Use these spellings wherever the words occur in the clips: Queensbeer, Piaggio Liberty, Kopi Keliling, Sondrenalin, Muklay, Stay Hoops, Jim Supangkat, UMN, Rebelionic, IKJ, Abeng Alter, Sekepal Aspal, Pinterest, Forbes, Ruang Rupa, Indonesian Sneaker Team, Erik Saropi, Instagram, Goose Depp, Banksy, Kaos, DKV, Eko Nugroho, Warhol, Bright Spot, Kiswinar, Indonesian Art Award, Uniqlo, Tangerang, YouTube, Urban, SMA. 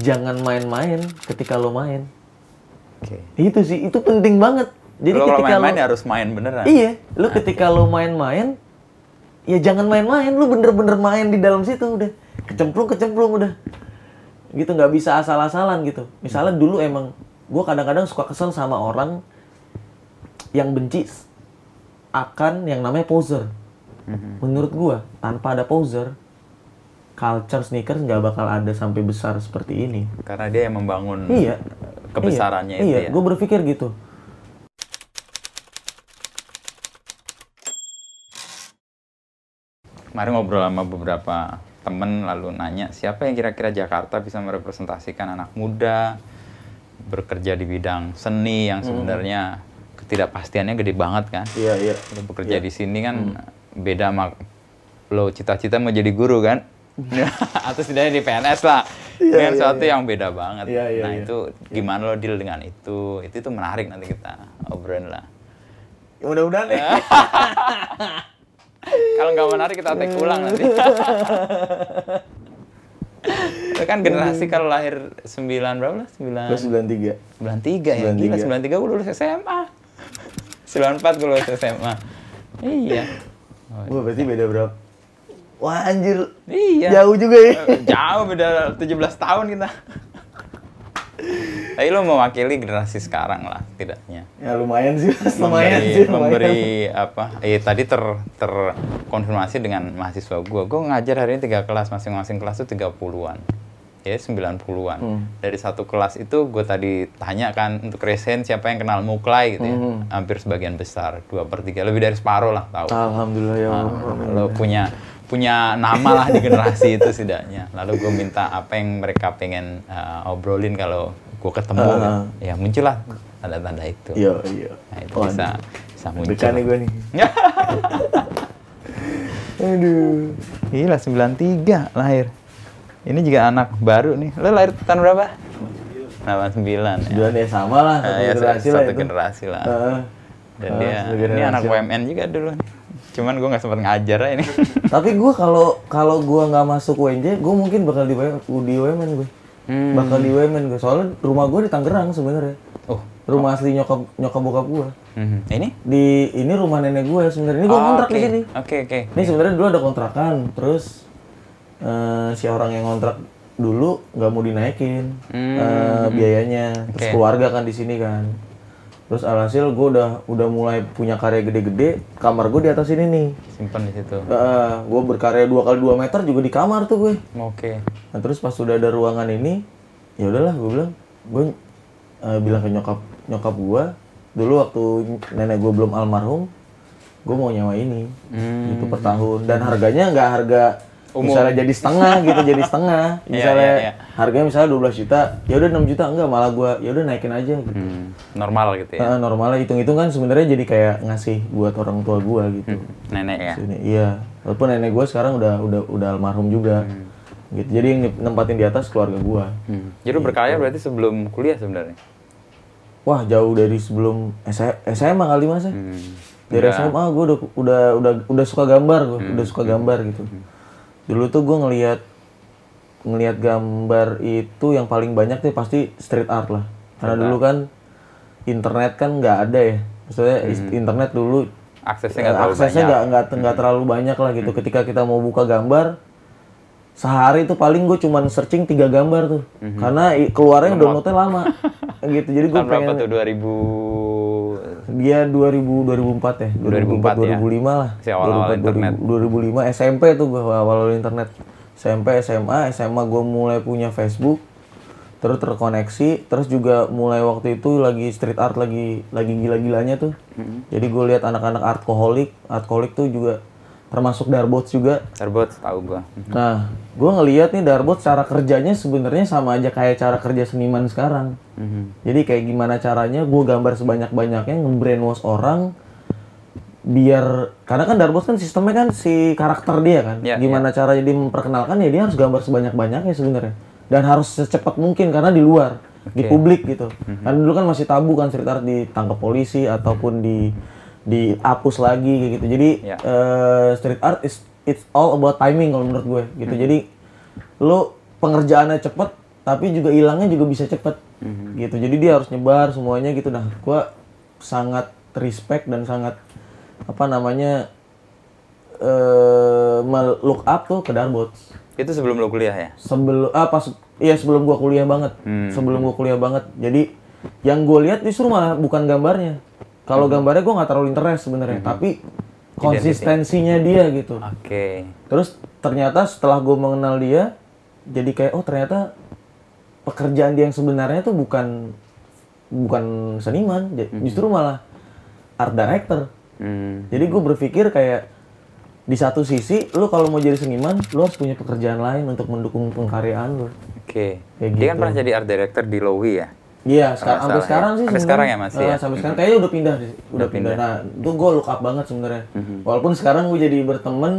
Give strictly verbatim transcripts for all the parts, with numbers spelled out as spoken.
jangan main-main ketika lo main. Oke. Okay. Itu sih, itu penting banget. Jadi lo ketika main-main lo, harus main beneran. Iya, lo nah, ketika okay. lo main-main, ya jangan main-main, lo bener-bener main di dalam situ udah. Kecemplung-kecemplung udah. Gitu, nggak bisa asal-asalan gitu. Misalnya dulu emang, gue kadang-kadang suka kesel sama orang yang benci akan yang namanya poser. Mm-hmm. Menurut gue, tanpa ada poser, culture sneakers nggak bakal ada sampai besar seperti ini. Karena dia yang membangun iya, kebesarannya iya, itu iya. ya. Gue berpikir gitu. Kemarin ngobrol sama beberapa temen lalu nanya, siapa yang kira-kira Jakarta bisa merepresentasikan anak muda bekerja di bidang seni yang sebenarnya hmm. ketidakpastiannya gede banget kan? Iya, iya. Lo bekerja iya. di sini kan hmm. beda sama lo cita-cita mau jadi guru kan? Atau setidaknya di P N S lah. Iya, dengan iya, suatu iya. yang beda banget. Iya, iya, nah iya. itu gimana lo deal dengan itu? Itu itu menarik, nanti kita obrolin lah. Ya, mudah-mudahan ya. Kalau nggak menarik kita take ulang nanti. Itu kan generasi kalau lahir sembilan berapa lah? sembilan tiga. sembilan tiga ya? Gila, sembilan tiga gue lulus S M A. sembilan empat gue lulus S M A. Iya. Gue berarti beda berapa? Wah anjir. Iya. Jauh juga ya. Jauh, beda tujuh belas tahun kita. Tapi lo mewakili generasi sekarang lah, tidaknya. Ya lumayan sih, memberi, lumayan sih. Memberi lumayan. Apa? Eh tadi ter terkonfirmasi dengan mahasiswa gue. Gue ngajar hari ini tiga kelas, masing-masing kelas itu tiga puluhan, ya sembilan puluhan. Hmm. Dari satu kelas itu gue tadi tanya kan untuk resen siapa yang kenal Muklay gitu ya. Hmm. Hampir sebagian besar, dua per tiga, lebih dari separuh lah tahu. Alhamdulillah ya. Alhamdulillah. Lo punya punya nama lah di generasi itu setidaknya. Lalu gue minta apa yang mereka pengen uh, obrolin kalau gue ketemu, uh, kan? Ya muncullah tanda-tanda itu. Iya, iya. Nah, itu oh, bisa, bisa muncul. Dekan nih gue nih. Aduh. Gila, sembilan tiga lahir. Ini juga anak baru nih. Lo lahir tahun berapa? delapan sembilan. delapan sembilan ya. Ya sama lah, satu uh, generasi ya, lah satu itu. generasi lah. Uh, Dan uh, dia, ini anak U M N juga dulu nih. Cuman gue nggak sempat ngajar ya ini. Tapi gue kalau kalau gue nggak masuk U N J, gue mungkin bakal di di U M N gue. Hmm. Bakal di U M N gue. Soalnya rumah gue di Tangerang sebenarnya. Oh. Rumah oh. asli nyokap nyokap bokap gue. Mm-hmm. Ini? Di ini rumah nenek gue sebenarnya. Ini gue oh, kontrak okay. di sini. Oke okay, oke. Okay. Ini sebenarnya dulu ada kontrakan. Terus uh, si orang yang kontrak dulu nggak mau dinaikin mm-hmm. uh, biayanya. Terus okay. keluarga kan di sini kan. Terus alhasil gue udah udah mulai punya karya gede-gede, kamar gue di atas ini nih. Simpen di situ. Uh, gue berkarya dua kali dua meter juga di kamar tuh gue. Oke. Okay. Nah terus pas udah ada ruangan ini, ya udahlah gue bilang, gue uh, bilang ke nyokap nyokap gue, dulu waktu nenek gue belum almarhum, gue mau nyewa ini, hmm. gitu per tahun. Dan harganya nggak harga umum. Misalnya jadi setengah gitu, jadi setengah. Misalnya yeah, yeah, yeah. harganya misalnya dua belas juta, ya udah enam juta enggak, malah gua ya udah naikin aja gitu. Hmm, normal gitu ya. Nah, normalnya hitung-hitung kan sebenarnya jadi kayak ngasih buat orang tua gua gitu. Hmm, nenek ya. Sini, iya. Walaupun nenek gua sekarang udah udah udah almarhum juga. Hmm. Gitu. Jadi yang nempatin di atas keluarga gua. Hmm. Jadi gitu. Berkarya berarti sebelum kuliah sebenarnya. Wah, jauh dari sebelum S M A kali Mas. Hmm. Dari udah. S M A gua udah udah udah udah suka gambar gua, hmm. udah suka gambar gitu. Hmm. Dulu tuh gue ngelihat ngelihat gambar itu yang paling banyak tuh pasti street art lah. Karena dulu kan internet kan nggak ada ya. Maksudnya hmm. internet dulu aksesnya nggak terlalu aksesnya banyak. Nggak nggak hmm. terlalu banyak lah gitu. Hmm. Ketika kita mau buka gambar sehari tuh paling gue cuman searching tiga gambar tuh. Hmm. Karena keluarnya downloadnya lama. gitu. Jadi gue pengen. Tahun berapa tuh dua ribu? Dia dua ribu dua ribu empat ya. dua ribu empat, dua ribu empat ya. dua ribu lima lah. Si awal-awal internet. dua ribu lima S M P tuh gue awal-awal internet. S M P, S M A, S M A gue mulai punya Facebook. Terus terkoneksi, terus juga mulai waktu itu lagi street art lagi lagi gila-gilanya tuh. Mm-hmm. Jadi gue lihat anak-anak artkoholik, artkoholik tuh juga termasuk Darbot juga. Darbot tahu gue. Mm-hmm. Nah, gue ngelihat nih Darbot cara kerjanya sebenarnya sama aja kayak cara kerja seniman sekarang. Mm-hmm. Jadi kayak gimana caranya gue gambar sebanyak-banyaknya nge-brainwash orang biar karena kan Darbot kan sistemnya kan si karakter dia kan. Yeah, gimana yeah. cara jadi memperkenalkan ya dia harus gambar sebanyak-banyaknya sebenarnya dan harus secepat mungkin karena di luar, okay. di publik gitu. Mm-hmm. Karena dulu kan masih tabu kan cerita ditangkap polisi ataupun di dihapus lagi kayak gitu. Jadi yeah. uh, street art is it's all about timing kalau menurut gue gitu. Mm-hmm. Jadi lo pengerjaannya cepet tapi juga hilangnya juga bisa cepet mm-hmm. gitu. Jadi dia harus nyebar semuanya gitu. Nah, gue sangat respect dan sangat apa namanya eh uh, look up tuh ke Darbot. Itu sebelum lo kuliah ya? Sebelum ah pas iya sebelum gua kuliah banget. Hmm. Sebelum gua kuliah banget. Jadi yang gue lihat justru mah bukan gambarnya. Kalau hmm. gambarnya gue nggak terlalu interest sebenarnya, hmm. tapi konsistensinya dia gitu. Oke. Okay. Terus ternyata setelah gue mengenal dia, jadi kayak oh ternyata pekerjaan dia yang sebenarnya tuh bukan bukan seniman, hmm. justru malah art director. Hmm. Jadi gue berpikir kayak di satu sisi, lu kalau mau jadi seniman, lu harus punya pekerjaan lain untuk mendukung pengkaryaan lu. Oke. Okay. Dia gitu. Kan pernah jadi art director di Lowy ya? Iya, sekar- sampai sekarang ya. sih sampai sekarang ya masih uh, ya? Sampai sekarang, kayaknya udah pindah sih. Udah, udah pindah. pindah. Nah, itu gue look up banget sebenarnya. Mm-hmm. Walaupun sekarang gue jadi berteman,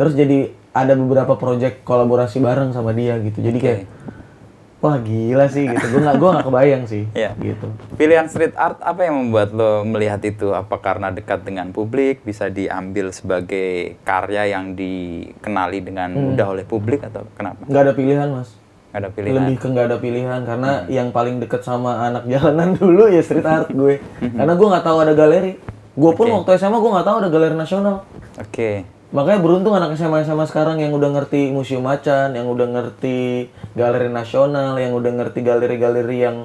terus jadi ada beberapa project kolaborasi bareng sama dia gitu. Jadi okay. kayak, wah gila sih gitu. Gue gak, gua gak kebayang sih yeah. gitu. Pilihan street art apa yang membuat lo melihat itu? Apa karena dekat dengan publik, bisa diambil sebagai karya yang dikenali dengan mudah hmm. oleh publik atau kenapa? Gak ada pilihan mas. Gak ada pilihan. Lebih ke gak ada pilihan, karena hmm. yang paling deket sama anak jalanan dulu ya street art gue. Karena gue gak tahu ada galeri. Gue pun okay. waktu S M A gue gak tahu ada galeri nasional. Oke. Okay. Makanya beruntung anak S M A-S M A sekarang yang udah ngerti Museum Macan, yang udah ngerti galeri nasional, yang udah ngerti galeri-galeri yang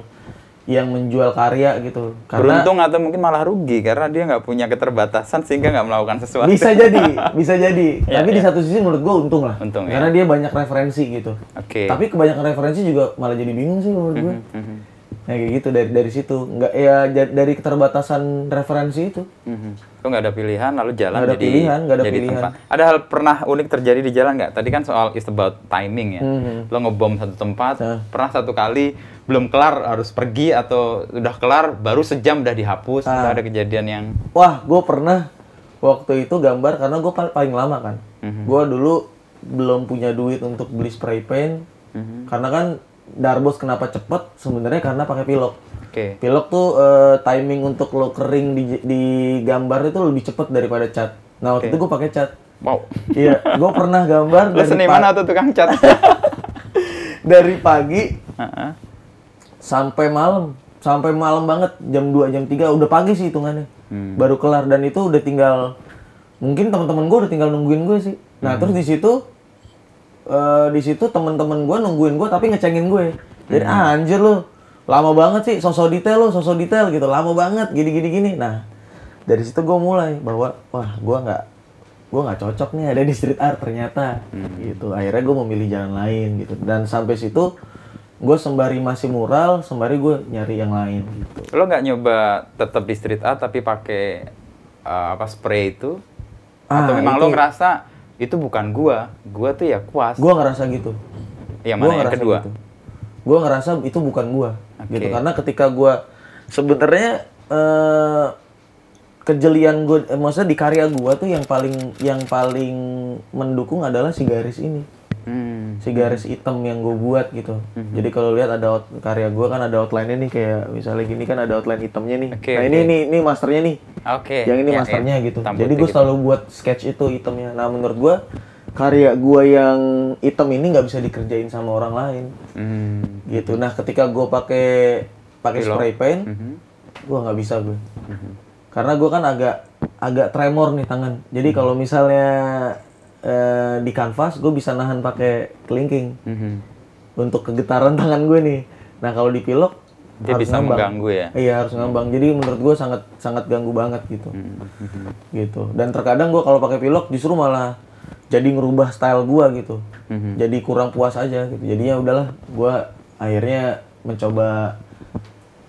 yang menjual karya gitu. Karena beruntung atau mungkin malah rugi karena dia nggak punya keterbatasan sehingga nggak melakukan sesuatu. Bisa jadi, bisa jadi. Tapi yeah, yeah. di satu sisi menurut gue untung lah, untung, karena yeah. dia banyak referensi gitu. Oke. Okay. Tapi kebanyakan referensi juga malah jadi bingung sih menurut gue. Mm-hmm. Nah kayak gitu dari dari situ nggak ya dari keterbatasan referensi itu. Mm-hmm. Itu nggak ada pilihan lalu jalan gak ada jadi pilihan, gak ada jadi pilihan. Tempat. Ada hal pernah unik terjadi di jalan nggak? Tadi kan soal it's about timing ya. Mm-hmm. Lo ngebom satu tempat, nah. pernah satu kali. Belum kelar harus pergi atau udah kelar baru sejam udah dihapus ah. Ada kejadian yang wah gue pernah waktu itu gambar karena gue paling lama kan mm-hmm. gue dulu belum punya duit untuk beli spray paint mm-hmm. karena kan Darbos kenapa cepet sebenarnya karena pakai pilok okay. pilok tuh uh, timing untuk lo kering di, di gambar itu lebih cepet daripada cat nah waktu okay. itu gue pakai cat wow iya gue pernah gambar lo seniman pa- atau tukang cat dari pagi uh-uh. sampai malam, sampai malam banget, jam dua, jam tiga, udah pagi sih hitungannya. Hmm. Baru kelar dan itu udah tinggal mungkin teman-teman gue udah tinggal nungguin gue sih. Nah, hmm. terus di situ uh, di situ teman-teman gue nungguin gue tapi ngecengin gue. Jadi hmm. ah, anjir lu, lama banget sih, sosok detail lu, sosok detail gitu, lama banget gini-gini gini. Nah, dari situ gue mulai bahwa wah, gue enggak gue enggak cocok nih ada di street art ternyata. Hmm. Gitu. Akhirnya gue memilih jalan lain gitu. Dan sampai situ gue sembari masih mural, sembari gue nyari yang lain gitu. Lo nggak nyoba tetap di street art tapi pakai uh, apa spray itu? Ah, atau memang itu, lo ngerasa itu bukan gue, gue tuh ya kuas. Gue ngerasa gitu. Yang mana gua yang kedua? Gitu. Gue ngerasa itu bukan gue, okay. gitu. Karena ketika gue sebenarnya uh, kejelian gue, eh, maksudnya di karya gue tuh yang paling yang paling mendukung adalah si garis ini. Hmm. Si garis hitam yang gue buat gitu. Mm-hmm. Jadi kalau lihat ada out, karya gue kan ada outline-nya nih kayak misalnya gini kan ada outline hitamnya nih. Okay, nah okay. ini ini ini masternya nih. Oke. Okay. Yang ini ya, masternya ya, gitu. Jadi gue selalu gitu. Buat sketch itu hitamnya. Nah menurut gue karya gue yang hitam ini nggak bisa dikerjain sama orang lain. Mm. Gitu. Nah ketika gue pakai pakai spray paint, mm-hmm. gue nggak bisa gue. Mm-hmm. Karena gue kan agak agak tremor nih tangan. Jadi mm-hmm. kalau misalnya Uh, di kanvas gue bisa nahan pakai kelingking mm-hmm. untuk kegetaran tangan gue nih. Nah kalau di pilok dia harus bisa ngambang. Mengganggu ya. Iya harus ngambang. Jadi menurut gue sangat sangat ganggu banget gitu. Mm-hmm. Gitu. Dan terkadang gue kalau pakai pilok justru malah jadi ngerubah style gue gitu. Mm-hmm. Jadi kurang puas aja. Gitu. Jadinya udahlah gue akhirnya mencoba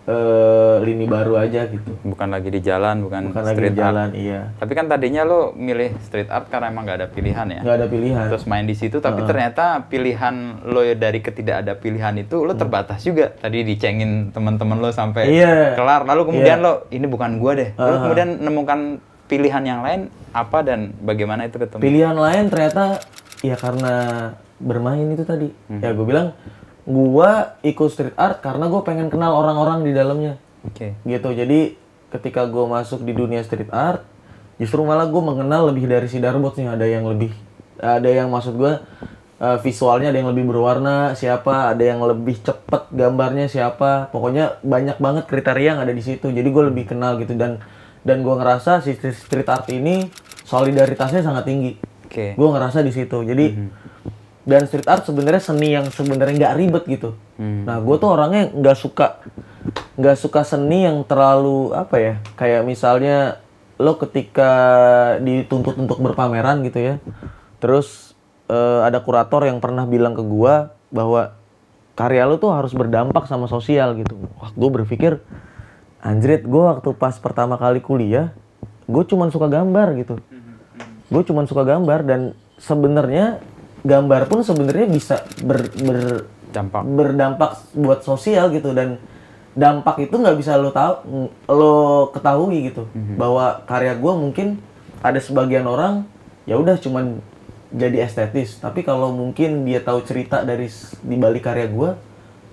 Uh, lini baru aja gitu. Bukan lagi di jalan, bukan, bukan street lagi di jalan, art. Iya. Tapi kan tadinya lo milih street art karena emang nggak ada pilihan ya. Nggak ada pilihan. Terus main di situ, tapi uh. ternyata pilihan lo dari ketidak ada pilihan itu lo terbatas juga. Tadi dicengin teman-teman lo sampai yeah. kelar, lalu kemudian yeah. lo ini bukan gua deh. Lalu uh-huh. kemudian menemukan pilihan yang lain apa dan bagaimana itu ketemu? Pilihan lain ternyata ya karena bermain itu tadi. Hmm. Ya gua bilang. Gua ikut street art karena gue pengen kenal orang-orang di dalamnya. Oke. Okay. Gitu. Jadi ketika gue masuk di dunia street art, justru malah gue mengenal lebih dari si Darbot nih. Ada yang lebih, ada yang maksud gue uh, visualnya ada yang lebih berwarna siapa, ada yang lebih cepet gambarnya siapa, pokoknya banyak banget kriteria yang ada di situ. Jadi gue lebih kenal gitu, dan dan gue ngerasa si street art ini solidaritasnya sangat tinggi. Oke. Okay. Gue ngerasa di situ. Jadi mm-hmm. dan street art sebenarnya seni yang sebenarnya nggak ribet gitu. Mm-hmm. Nah, gue tuh orangnya nggak suka nggak suka seni yang terlalu apa ya? Kayak misalnya lo ketika dituntut untuk berpameran gitu ya. Terus uh, ada kurator yang pernah bilang ke gue bahwa karya lo tuh harus berdampak sama sosial gitu. Wah, gue berpikir anjrit, gue waktu pas pertama kali kuliah gue cuman suka gambar gitu, gue cuman suka gambar dan sebenarnya gambar pun sebenarnya bisa ber, ber, dampak. berdampak buat sosial gitu, dan dampak itu nggak bisa lo tahu, lo ketahui gitu, mm-hmm. bahwa karya gue mungkin ada sebagian orang ya udah cuman jadi estetis, tapi kalau mungkin dia tahu cerita dari dibalik karya gue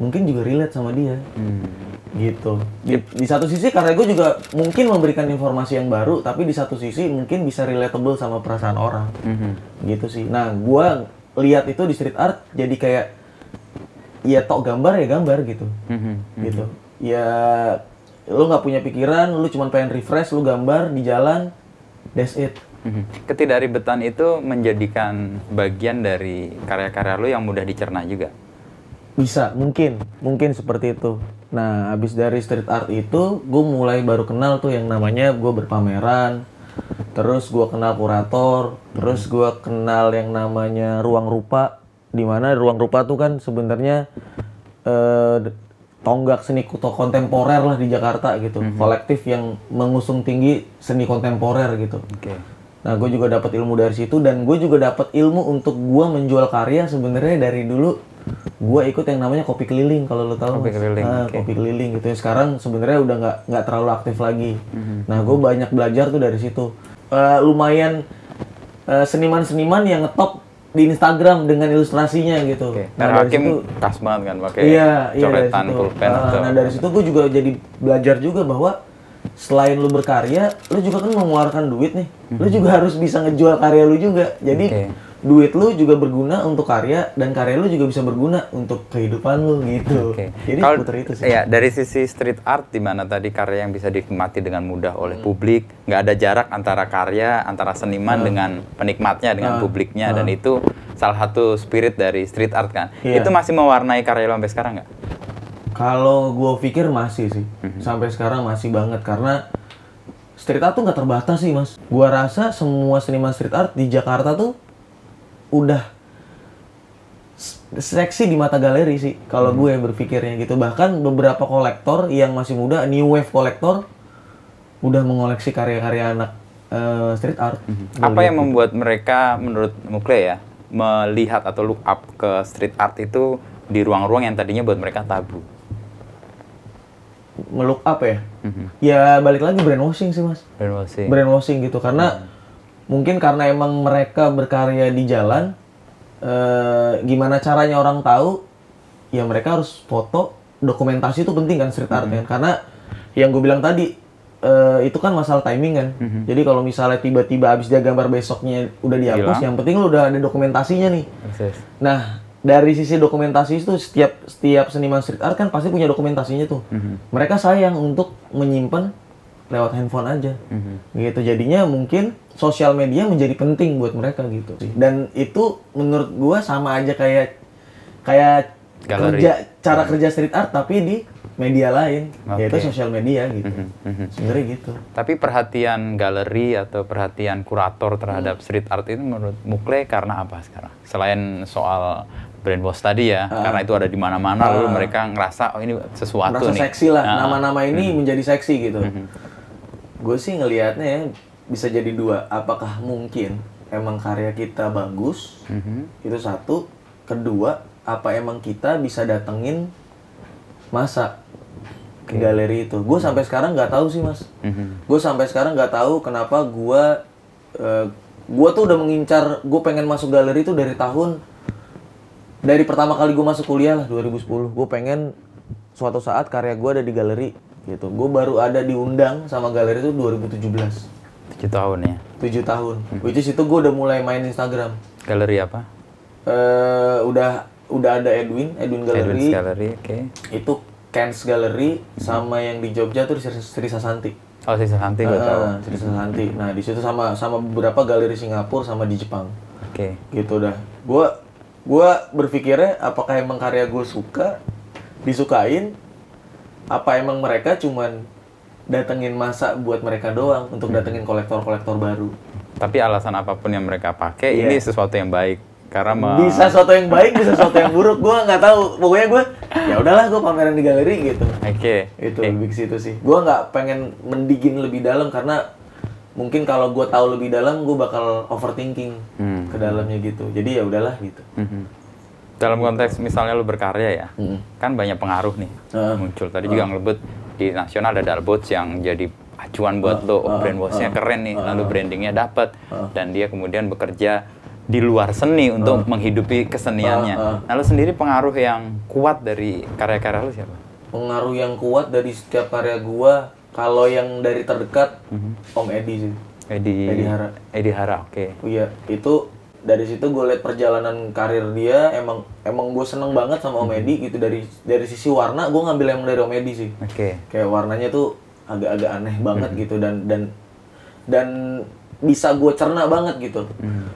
mungkin juga relate sama dia. Mm. Gitu. Di, di satu sisi karena gue juga mungkin memberikan informasi yang baru, tapi di satu sisi mungkin bisa relatable sama perasaan orang. Mm-hmm. Gitu sih. Nah, gue lihat itu di street art jadi kayak ya tok gambar ya gambar gitu. Mm-hmm. Gitu. Ya lu nggak punya pikiran, lu cuma pengen refresh, lu gambar di jalan, that's it. Mm-hmm. Ketidakribetan itu menjadikan bagian dari karya-karya lu yang mudah dicerna juga. Bisa, mungkin, mungkin seperti itu. Nah, abis dari street art itu, gue mulai baru kenal tuh yang namanya gue berpameran, terus gue kenal kurator, terus gue kenal yang namanya Ruang Rupa, dimana Ruang Rupa tuh kan sebenarnya eh, tonggak seni kontemporer lah di Jakarta gitu, mm-hmm. kolektif yang mengusung tinggi seni kontemporer gitu. Okay. Nah, gue juga dapat ilmu dari situ, dan gue juga dapat ilmu untuk gue menjual karya sebenarnya dari dulu. Gue ikut yang namanya Kopi Keliling, kalau lo tahu. Kopi Keliling. Nah, okay. Kopi Keliling gitu ya. Sekarang sebenarnya udah nggak nggak terlalu aktif lagi. Mm-hmm. Nah, gue banyak belajar tuh dari situ. Uh, lumayan uh, seniman-seniman yang ngetop di Instagram dengan ilustrasinya gitu. Okay. Nah, dari Hakim situ khas banget kan pakai iya, coretan iya pulpen. Uh, atau nah, dari situ gue juga jadi belajar juga bahwa selain lu berkarya, lu juga kan mengeluarkan duit nih. Mm-hmm. Lu juga harus bisa ngejual karya lu juga. Jadi okay. duit lu juga berguna untuk karya, dan karya lu juga bisa berguna untuk kehidupan lu gitu. Okay. Jadi seputar itu sih. Iya, dari sisi street art di mana tadi karya yang bisa dinikmati dengan mudah oleh hmm. publik, nggak ada jarak antara karya, antara seniman hmm. dengan penikmatnya, dengan hmm. publiknya, hmm. dan itu salah satu spirit dari street art kan. Yeah. Itu masih mewarnai karya lu sampai sekarang nggak? Kalau gua pikir masih sih, mm-hmm. sampai sekarang masih banget, karena street art tuh nggak terbatas sih mas. Gua rasa semua seniman street art di Jakarta tuh udah seksi di mata galeri sih kalau hmm. gue berpikirnya gitu. Bahkan beberapa kolektor yang masih muda, new wave kolektor, udah mengoleksi karya-karya anak uh, street art. hmm. Apa yang gitu. membuat mereka menurut Muklay ya melihat atau look up ke street art itu di ruang-ruang yang tadinya buat mereka tabu? Look up ya? Hmm. Ya balik lagi brainwashing sih mas. Brainwashing, brainwashing gitu karena hmm. mungkin karena emang mereka berkarya di jalan, eh, gimana caranya orang tahu? Ya mereka harus foto, dokumentasi itu penting kan street art mm-hmm. kan? Karena yang gue bilang tadi eh, itu kan masalah timing kan. Mm-hmm. Jadi kalau misalnya tiba-tiba abis dia gambar besoknya udah dihapus, hilang. Yang penting lu udah ada dokumentasinya nih. Yes. Nah dari sisi dokumentasi itu setiap setiap seniman street art kan pasti punya dokumentasinya tuh. Mm-hmm. Mereka sayang untuk menyimpan lewat handphone aja. Mm-hmm. Gitu jadinya mungkin sosial media menjadi penting buat mereka gitu. Dan itu menurut gua sama aja kayak kayak galeri. Kerja cara kerja street art tapi di media lain, okay. yaitu sosial media gitu. Mm-hmm. Sebenarnya gitu. Tapi perhatian galeri atau perhatian kurator terhadap mm. street art itu menurut Muklay karena apa sekarang? Selain soal brainwash tadi ya, uh, karena itu ada di mana-mana uh, lalu mereka ngerasa oh ini sesuatu nih. Merasa seksi lah, uh, nama-nama ini mm. menjadi seksi gitu. Mm-hmm. Gua sih ngelihatnya ya bisa jadi dua, apakah mungkin emang karya kita bagus, mm-hmm. itu satu. Kedua, apa emang kita bisa datengin masa okay. galeri itu. Gue sampai sekarang nggak tahu sih mas. Mm-hmm. Gue sampai sekarang nggak tahu kenapa gue, uh, gue tuh udah mengincar, gue pengen masuk galeri itu dari tahun, dari pertama kali gue masuk kuliah lah dua ribu sepuluh. Gue pengen suatu saat karya gue ada di galeri gitu. Gue baru ada diundang sama galeri itu dua ribu tujuh belas. tujuh tahun ya? tujuh tahun. Which is itu gue udah mulai main Instagram. Galeri apa? uh, udah udah ada Edwin, Edwin Gallery, Edwin's Gallery okay. Itu Ken's Gallery, hmm. sama yang di Jogja tuh Sri Sasanti. Oh, Sri Sasanti gue uh, tahu. Sri Sasanti. Nah, di situ sama sama beberapa galeri Singapura sama di Jepang. Oke. Okay. Gitu dah. Gua gua berpikirnya apakah emang karya gue suka disukain, apa emang mereka cuman datengin masa buat mereka doang untuk datengin kolektor-kolektor baru. Tapi alasan apapun yang mereka pakai, yeah. ini sesuatu yang baik. Karena bisa sesuatu yang baik, bisa sesuatu yang buruk. Gue nggak tahu. Pokoknya gue ya udahlah, gue pameran di galeri gitu. Oke. Okay. Itu okay. lebih ke situ sih. Gue nggak pengen mendigin lebih dalam karena mungkin kalau gue tahu lebih dalam, gue bakal overthinking hmm. ke dalamnya gitu. Jadi ya udahlah gitu. Mm-hmm. Dalam konteks misalnya lu berkarya ya, hmm. kan banyak pengaruh nih uh, muncul. Tadi uh, juga ngelebet di nasional ada Darbot yang jadi acuan buat uh, lu, oh, brand bosnya uh, keren nih, uh, lalu brandingnya dapat uh, dan dia kemudian bekerja di luar seni untuk uh, menghidupi keseniannya. Uh, uh, nah, lu sendiri pengaruh yang kuat dari karya-karya lu siapa? Pengaruh yang kuat dari setiap karya gua, kalau yang dari terdekat, uh-huh. Om Eddy sih. Eddy, Eddy Hara. Eddy Hara, oke. Okay. Iya, itu. Dari situ gue liat perjalanan karir dia, emang emang gue seneng banget sama Om Eddy gitu. Dari dari sisi warna, gue ngambil emang dari Om Eddy sih. Oke. Okay. Kayak warnanya tuh agak-agak aneh banget gitu, dan dan dan bisa gue cerna banget gitu. Mm.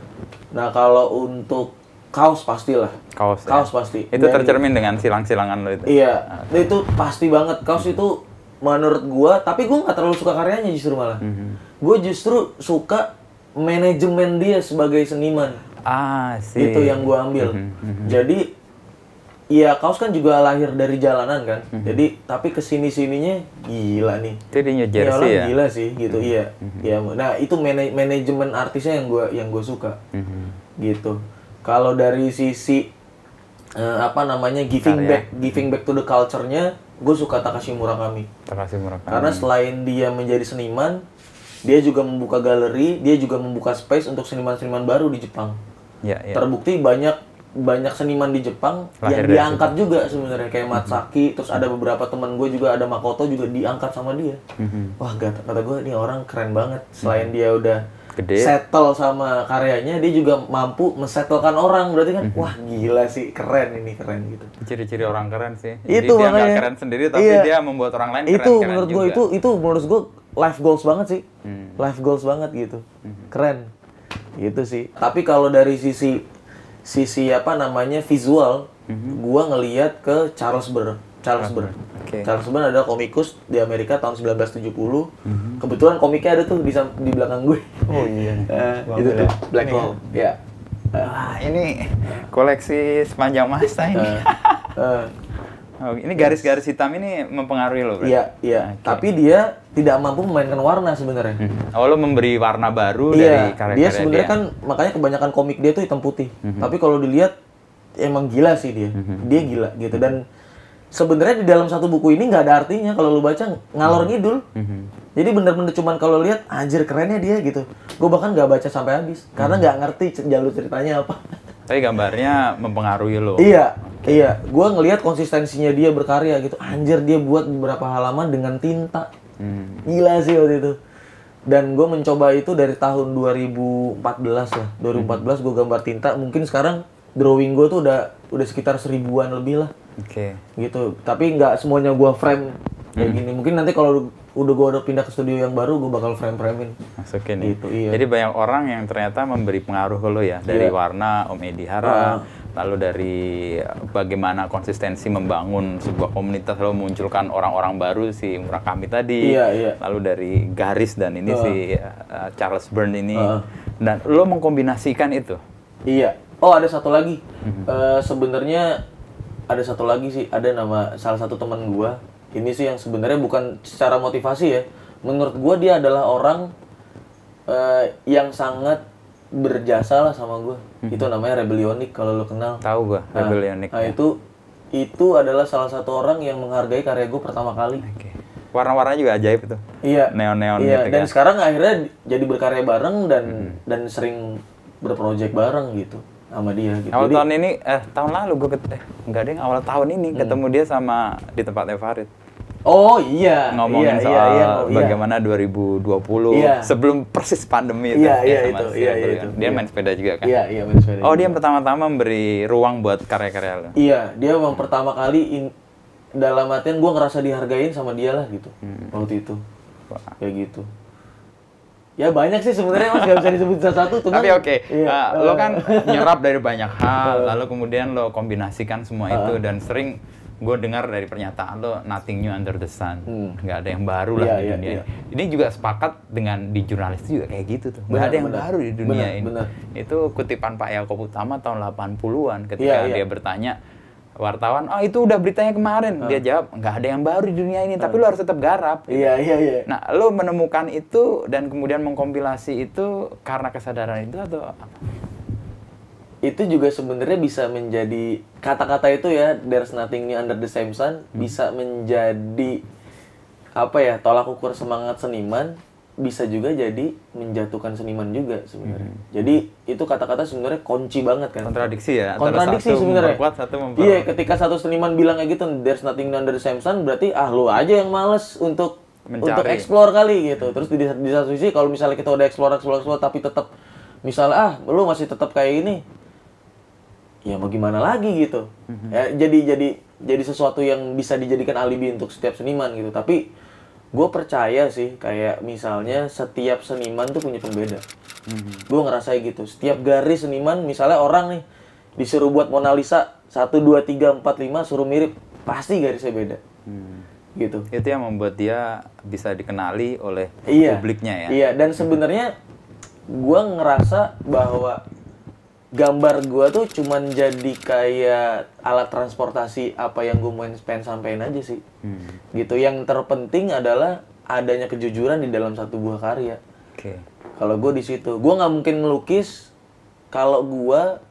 Nah kalau untuk kaos pastilah. Kaos. Kaos ya. Pasti. Itu dan, tercermin dengan silang-silangan lo itu. Iya, okay. Itu pasti banget. Kaos itu menurut gue, tapi gue nggak terlalu suka karyanya justru malah. Mm-hmm. Gue justru suka manajemen dia sebagai seniman. Ah, sih. Itu yang gua ambil. Mm-hmm, mm-hmm. Jadi ya kaos kan juga lahir dari jalanan kan. Mm-hmm. Jadi tapi kesini-sininya gila nih. Itu di New Jersey ya. Gila sih gitu. Mm-hmm. Iya. Mm-hmm. Ya, nah itu manaj- manajemen artisnya yang gua yang gua suka. Mm-hmm. Gitu. Kalau dari sisi uh, apa namanya giving Karya. back, giving back to the culture-nya, gua suka Takashi Murakami. Takashi Murakami. Karena selain dia menjadi seniman, dia juga membuka galeri, dia juga membuka space untuk seniman-seniman baru di Jepang. Ya, ya. Terbukti banyak banyak seniman di Jepang lahir yang diangkat itu juga sebenarnya, kayak Matsaki, mm-hmm. terus ada beberapa teman gue juga, ada Makoto juga diangkat sama dia. Mm-hmm. Wah, kata, kata gue ini orang keren banget. Selain mm-hmm. dia udah gede, settle sama karyanya, dia juga mampu men-settlekan orang. Berarti kan, wah gila sih, keren ini, keren gitu. Ciri-ciri orang keren sih. Jadi itu, dia nggak keren sendiri, tapi iya. dia membuat orang lain keren-keren juga. Itu menurut gue, itu, itu menurut gue life goals banget sih. Hmm. Life goals banget gitu. Hmm. Keren. Gitu sih. Tapi kalau dari sisi, sisi apa namanya, visual, hmm. gue ngeliat ke Charles Byrne. Charles Byrne. Okay. Charles Byrne adalah komikus di Amerika tahun sembilan belas tujuh puluh. Mm-hmm. Kebetulan komiknya ada tuh di, di belakang gue. Oh iya. Uh, wow, itu tuh Black Hole. Ya. Yeah. Uh, ah, ini koleksi sepanjang masa ini. Uh, uh, oh, ini garis-garis hitam ini mempengaruhi lo, bro. Iya, iya. Okay. Tapi dia tidak mampu memainkan warna sebenarnya. Mm-hmm. Oh, lo memberi warna baru yeah. dari karya-karya dia. Dia sebenarnya kan makanya kebanyakan komik dia tuh hitam putih. Mm-hmm. Tapi kalau dilihat emang gila sih dia. Mm-hmm. Dia gila gitu, dan sebenarnya di dalam satu buku ini nggak ada artinya kalau lu baca, ngalor ngidul. Mm-hmm. Jadi bener-bener cuman kalau lihat anjir kerennya dia gitu. Gue bahkan nggak baca sampai habis karena nggak mm. ngerti jalur ceritanya apa. Tapi gambarnya mempengaruhi lo. Iya, okay. iya. Gue ngelihat konsistensinya dia berkarya gitu. Anjir, dia buat beberapa halaman dengan tinta. Mm. Gila sih waktu itu. Dan gue mencoba itu dari tahun dua ribu empat belas lah. dua ribu empat belas mm. gue gambar tinta. Mungkin sekarang drawing gue tuh udah udah sekitar seribuan lebih lah. Oke. Okay. Gitu. Tapi nggak semuanya gua frame kayak mm-hmm. gini. Mungkin nanti kalau udah gua udah pindah ke studio yang baru, gua bakal frame-framein. Masukin gitu. Iya. Jadi banyak orang yang ternyata memberi pengaruh ke lo ya, dari yeah. warna Om Eddy Hara, uh. lalu dari bagaimana konsistensi membangun sebuah komunitas, lalu munculkan orang-orang baru si Murakami tadi. Yeah, yeah. Lalu dari garis dan ini uh. si uh, Charles Byrne ini. Uh. Dan lo mengkombinasikan itu. Iya. Oh, ada satu lagi. Mm-hmm. Uh, sebenarnya ada satu lagi sih, ada nama salah satu teman gua. Ini sih yang sebenarnya bukan secara motivasi ya. Menurut gua dia adalah orang uh, yang sangat berjasa lah sama gua. Mm-hmm. Itu namanya Rebelionic, kalau lo kenal. Tahu gua, nah, Rebelionic. Nah, ya. itu itu adalah salah satu orang yang menghargai karya gua pertama kali. Okay. Warna-warnanya juga ajaib itu. Iya. Neon-neon iya, gitu. Dan kan? Sekarang akhirnya jadi berkarya bareng dan mm-hmm. dan sering berproject bareng gitu. Sama dia gitu. Awal jadi, tahun ini, eh tahun lalu gue ketemu, eh, enggak deh awal tahun ini hmm. ketemu dia sama di tempatnya Farid. Oh iya, ngomongin iya, soal iya, iya, bagaimana dua ribu dua puluh iya. sebelum persis pandemi itu. Iya, iya, itu, iya, itu, iya, kan. Dia iya. main sepeda juga kan? Iya, iya main sepeda. Oh, juga. Dia yang pertama-tama memberi ruang buat karya-karya lo. Iya, dia memang hmm. pertama kali in, dalam artian gue ngerasa dihargain sama dia lah gitu. Hmm. Waktu itu. Wah. Kayak gitu. Ya banyak sih sebenarnya Mas, gak bisa disebut satu-satu. Tapi oke, okay. iya. uh, lo kan nyerap dari banyak hal, lalu kemudian lo kombinasikan semua uh. itu, dan sering gue dengar dari pernyataan lo, nothing new under the sun, hmm. gak ada yang baru lah yeah, di yeah, dunia yeah. ini. Ini juga sepakat dengan di jurnalis juga kayak gitu tuh, bener, gak ada yang bener. baru di dunia bener, ini. Bener. Itu kutipan Pak Yaakob Utama tahun delapan puluhan ketika yeah, yeah. dia bertanya, wartawan, oh itu udah beritanya kemarin. Uh. Dia jawab, nggak ada yang baru di dunia ini, tapi uh. lu harus tetap garap. Gitu. Iya, iya, iya. Nah, lu menemukan itu dan kemudian mengkompilasi itu karena kesadaran itu atau apa? Itu juga sebenarnya bisa menjadi, kata-kata itu ya, there's nothing new under the same sun, hmm. bisa menjadi, apa ya, tolak ukur semangat seniman, bisa juga jadi menjatuhkan seniman juga sebenarnya. Hmm. Jadi itu kata-kata sebenarnya kunci banget kan. Kontradiksi ya. Kontradiksi sebenarnya. Iya, ketika satu seniman bilang kayak gitu, there's nothing under the same sun, berarti ah lu aja yang males untuk mencari. Untuk explore kali gitu. Terus di, di satu sisi kalau misalnya kita udah explore explore, explore tapi tetap misalnya ah lu masih tetap kayak ini, ya mau gimana lagi gitu. Hmm. Ya, jadi jadi jadi sesuatu yang bisa dijadikan alibi untuk setiap seniman gitu. Tapi gue percaya sih, kayak misalnya setiap seniman tuh punya pembeda. Mm-hmm. Gue ngerasain gitu. Setiap garis seniman, misalnya orang nih disuruh buat Mona Lisa satu, dua, tiga, empat, lima, suruh mirip, pasti garisnya beda. Mm. Gitu. Itu yang membuat dia bisa dikenali oleh iya. publiknya ya. Iya, dan sebenarnya gue ngerasa bahwa gambar gue tuh cuman jadi kayak alat transportasi apa yang gue mau pengen sampein aja sih. hmm. Gitu, yang terpenting adalah adanya kejujuran di dalam satu buah karya. Okay. Kalau gue di situ, gue nggak mungkin melukis kalau gue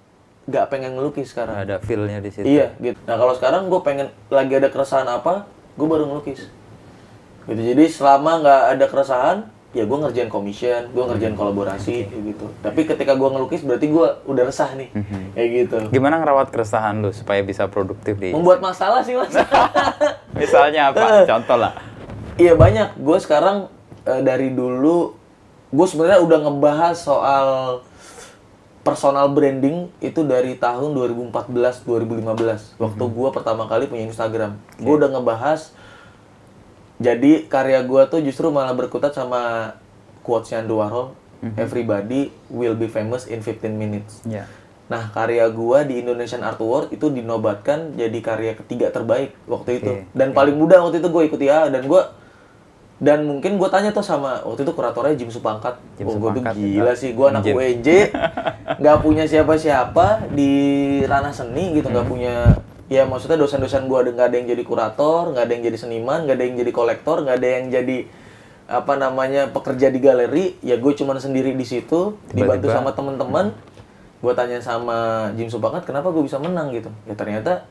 nggak pengen melukis sekarang. Ada feelnya di situ. Iya, gitu. Nah kalau sekarang gue pengen lagi ada keresahan apa, gue baru melukis. Gitu, jadi selama nggak ada keresahan, ya gue ngerjain commission, gue ngerjain kolaborasi, okay. gitu. Tapi ketika gue ngelukis berarti gue udah resah nih, mm-hmm. kayak gitu. Gimana ngerawat keresahan lu supaya bisa produktif di? Membuat masalah sih Mas. Misalnya apa? Contoh lah. Iya banyak. Gue sekarang e, dari dulu, gue sebenarnya udah ngebahas soal personal branding itu dari tahun dua ribu empat belas dua ribu lima belas. Waktu mm-hmm. gue pertama kali punya Instagram, okay. gue udah ngebahas. Jadi karya gue tuh justru malah berkutat sama quotes-nya Andy Warhol, mm-hmm. everybody will be famous in fifteen minutes. Yeah. Nah karya gue di Indonesian Art Award itu dinobatkan jadi karya ketiga terbaik waktu itu. Okay. Dan okay. paling muda waktu itu gue ikut I A, dan gue dan mungkin gue tanya tuh sama waktu itu kuratornya Jim Supangkat. Jim oh, gue tuh gila juga. Sih, gue anak U N J, nggak punya siapa-siapa di ranah seni gitu, nggak mm-hmm. punya. Ya maksudnya dosen-dosen gue nggak ada yang jadi kurator, nggak ada yang jadi seniman, nggak ada yang jadi kolektor, nggak ada yang jadi apa namanya pekerja di galeri. Ya gue cuman sendiri di situ, dibantu sama teman-teman. Hmm. Gue tanya sama Jim Supangkat kenapa gue bisa menang gitu. Ya ternyata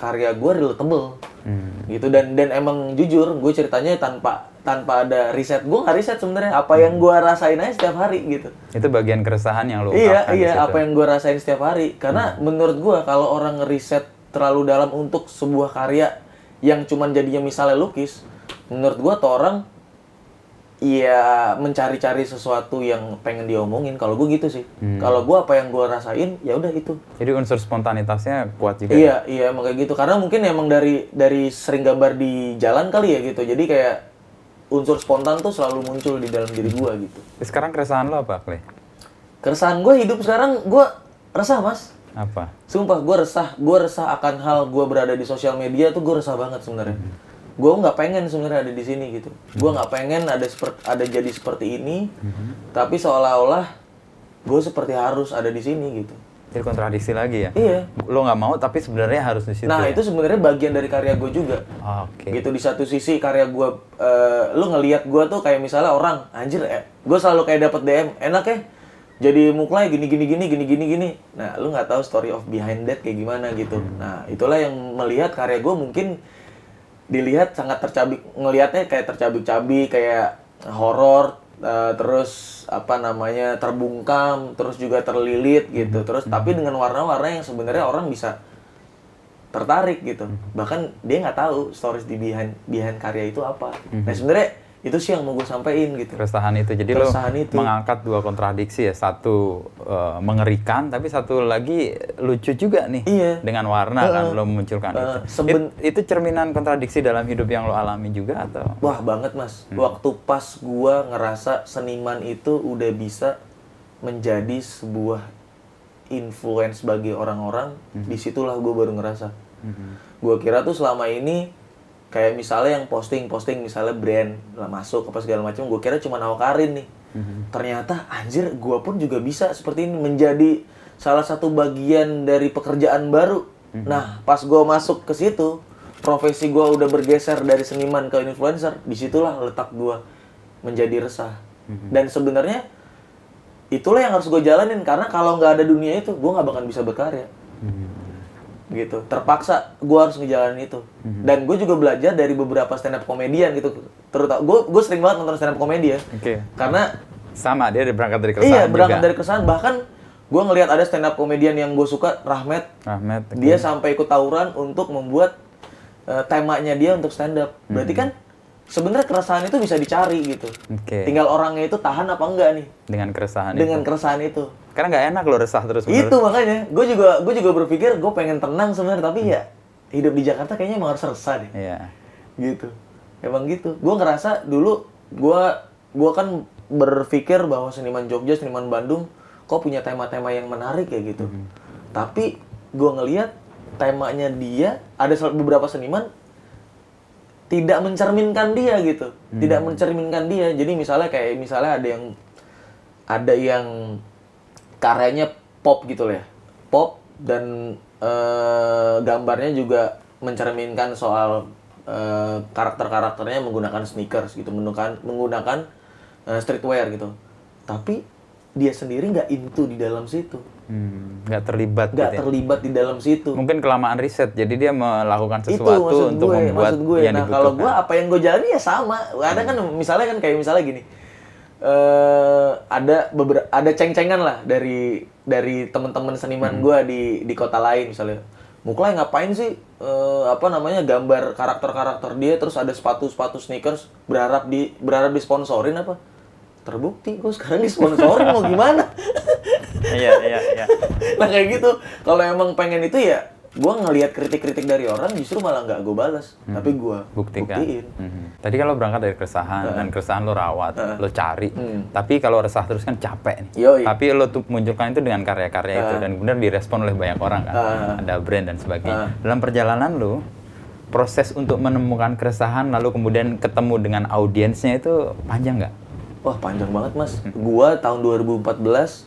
karya gue relatable hmm. gitu, dan dan emang jujur gue ceritanya tanpa tanpa ada riset. Gue nggak riset sebenarnya, apa yang gue rasain aja setiap hari gitu. Itu bagian keresahan yang lo ungkapkan. Iya iya, apa yang gue rasain setiap hari. Karena hmm. menurut gue kalau orang ngeriset terlalu dalam untuk sebuah karya yang cuman jadinya misalnya lukis, menurut gua tuh orang ya mencari-cari sesuatu yang pengen diomongin. Kalau gua gitu sih, hmm. kalau gua apa yang gua rasain ya udah itu. Jadi unsur spontanitasnya kuat juga. Iya ya? Iya emang kayak gitu, karena mungkin emang dari dari sering gambar di jalan kali ya gitu, jadi kayak unsur spontan tuh selalu muncul di dalam diri gua gitu. Sekarang keresahan lo apa, Clay? Keresahan gua hidup sekarang, gua resah Mas. Apa? Sumpah gue resah, gue resah akan hal gue berada di sosial media tuh, gue resah banget sebenarnya. Hmm. Gue nggak pengen sebenarnya ada di sini gitu. Hmm. Gue nggak pengen ada seperti ada jadi seperti ini, hmm. tapi seolah-olah gue seperti harus ada di sini gitu. Jadi kontradiksi lagi ya? Iya. Lo nggak mau tapi sebenarnya harus di situ. Nah ya? Itu sebenarnya bagian dari karya gue juga. Oh, oke. Okay. Gitu, di satu sisi karya gue, uh, lo ngelihat gue tuh kayak misalnya orang anjir, eh, gue selalu kayak dapet D M enak ya. Jadi Muklay gini gini gini gini gini gini. Nah, lu nggak tahu story of behind that kayak gimana gitu. Nah, itulah yang melihat karya gue mungkin dilihat sangat tercabik, ngelihatnya kayak tercabik-cabik, kayak horor, uh, terus apa namanya terbungkam, terus juga terlilit gitu. Terus tapi dengan warna-warna yang sebenarnya orang bisa tertarik gitu. Mm-hmm. Bahkan dia nggak tahu stories di behind behind karya itu apa. Mm-hmm. Nah sebenarnya itu sih yang mau gue sampein gitu. Keresahan itu. Jadi keresahan lo itu mengangkat dua kontradiksi ya, satu uh, mengerikan tapi satu lagi lucu juga nih. Iya. Dengan warna uh, kan lo memunculkan uh, itu. Seben... It, itu cerminan kontradiksi dalam hidup yang lo alami juga atau? Wah banget mas. Hmm. Waktu pas gue ngerasa seniman itu udah bisa menjadi sebuah influence bagi orang-orang, hmm. disitulah gue baru ngerasa. Hmm. Gue kira tuh selama ini kayak misalnya yang posting-posting, misalnya brand lah masuk apa segala macam, gue kira cuma nawakarin nih. Mm-hmm. Ternyata anjir, gue pun juga bisa seperti ini menjadi salah satu bagian dari pekerjaan baru. Mm-hmm. Nah, pas gue masuk ke situ, profesi gue udah bergeser dari seniman ke influencer. Disitulah letak gue menjadi resah. Mm-hmm. Dan sebenarnya itulah yang harus gue jalanin, karena kalau nggak ada dunia itu, gue nggak bakal bisa berkarya. Mm-hmm. Gitu, terpaksa gue harus ngejalanin itu. Mm-hmm. Dan gue juga belajar dari beberapa stand up komedian gitu, terutama gue gue sering banget nonton stand up komedi ya. Okay. Karena sama dia berangkat dari keresahan. Iya, berangkat juga dari keresahan. Bahkan gue ngelihat ada stand up komedian yang gue suka, Rahmat. Rahmat. Okay. Dia sampai ikut tawuran untuk membuat uh, temanya dia untuk stand up. Berarti mm-hmm. kan sebenarnya keresahan itu bisa dicari gitu. Okay. Tinggal orangnya itu tahan apa enggak nih dengan keresahan itu. Dengan keresahan itu. Karena nggak enak lo resah terus. Itu menurut. Makanya. Gue juga gue juga berpikir gue pengen tenang sebenarnya, tapi hmm. ya hidup di Jakarta kayaknya emang harus resah deh. Iya. Yeah. Gitu. Emang gitu. Gue ngerasa dulu gue gue kan berpikir bahwa seniman Jogja, seniman Bandung kok punya tema-tema yang menarik ya gitu. Hmm. Tapi gue ngelihat temanya dia ada beberapa seniman tidak mencerminkan dia gitu, hmm. tidak mencerminkan dia. Jadi misalnya kayak misalnya ada yang ada yang karyanya pop gitu lah ya, pop dan e, gambarnya juga mencerminkan soal e, karakter-karakternya menggunakan sneakers gitu, menggunakan menggunakan e, streetwear gitu. Tapi dia sendiri nggak into di dalam situ. Hmm, gak terlibat gak gitu ya? terlibat di dalam situ. Mungkin kelamaan riset, jadi dia melakukan sesuatu itu, untuk gue, membuat gue. Yang nah, dibutuhkan. Kalau gue apa yang gue jalani ya sama. Ada hmm. kan misalnya kan kayak misalnya gini, uh, ada beberapa ada ceng-cengan lah dari dari teman-teman seniman hmm. gue di di kota lain misalnya. Muklay ngapain sih uh, apa namanya gambar karakter-karakter dia terus ada sepatu-sepatu sneakers berharap di berharap disponsorin apa? Terbukti gue sekarang disponsorin mau gimana? Iya, iya, iya. Nah kayak gitu, kalau emang pengen itu ya, gue ngelihat kritik-kritik dari orang justru malah nggak gue balas, hmm. tapi gue buktikan. Buktiin. Hmm. Tadi kan lo berangkat dari keresahan, uh. dan keresahan lo rawat, uh. lo cari. Hmm. Tapi kalau resah terus kan capek nih. Yoi. Tapi lo tuh munculkan itu dengan karya-karya uh. itu, dan kemudian direspon oleh banyak orang kan, uh. ada brand dan sebagainya. Uh. Dalam perjalanan lo, proses untuk menemukan keresahan lalu kemudian ketemu dengan audiensnya itu panjang nggak? Wah panjang banget mas. Hmm. Gue tahun dua ribu empat belas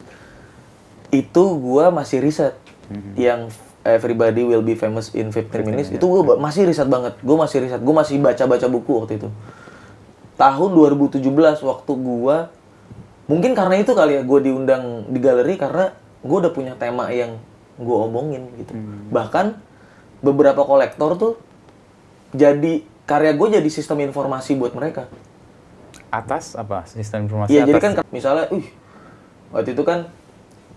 itu gue masih riset, mm-hmm. yang Everybody Will Be Famous in fifteen minutes, itu gue ba- masih riset banget, gue masih riset, gue masih baca-baca buku waktu itu. Tahun dua ribu tujuh belas waktu gue, mungkin karena itu kali ya gue diundang di galeri karena gue udah punya tema yang gue omongin gitu. Mm-hmm. Bahkan beberapa kolektor tuh jadi, karya gue jadi sistem informasi buat mereka. Atas apa? Sistem informasi ya, atas? Iya jadi kan misalnya, uh, waktu itu kan,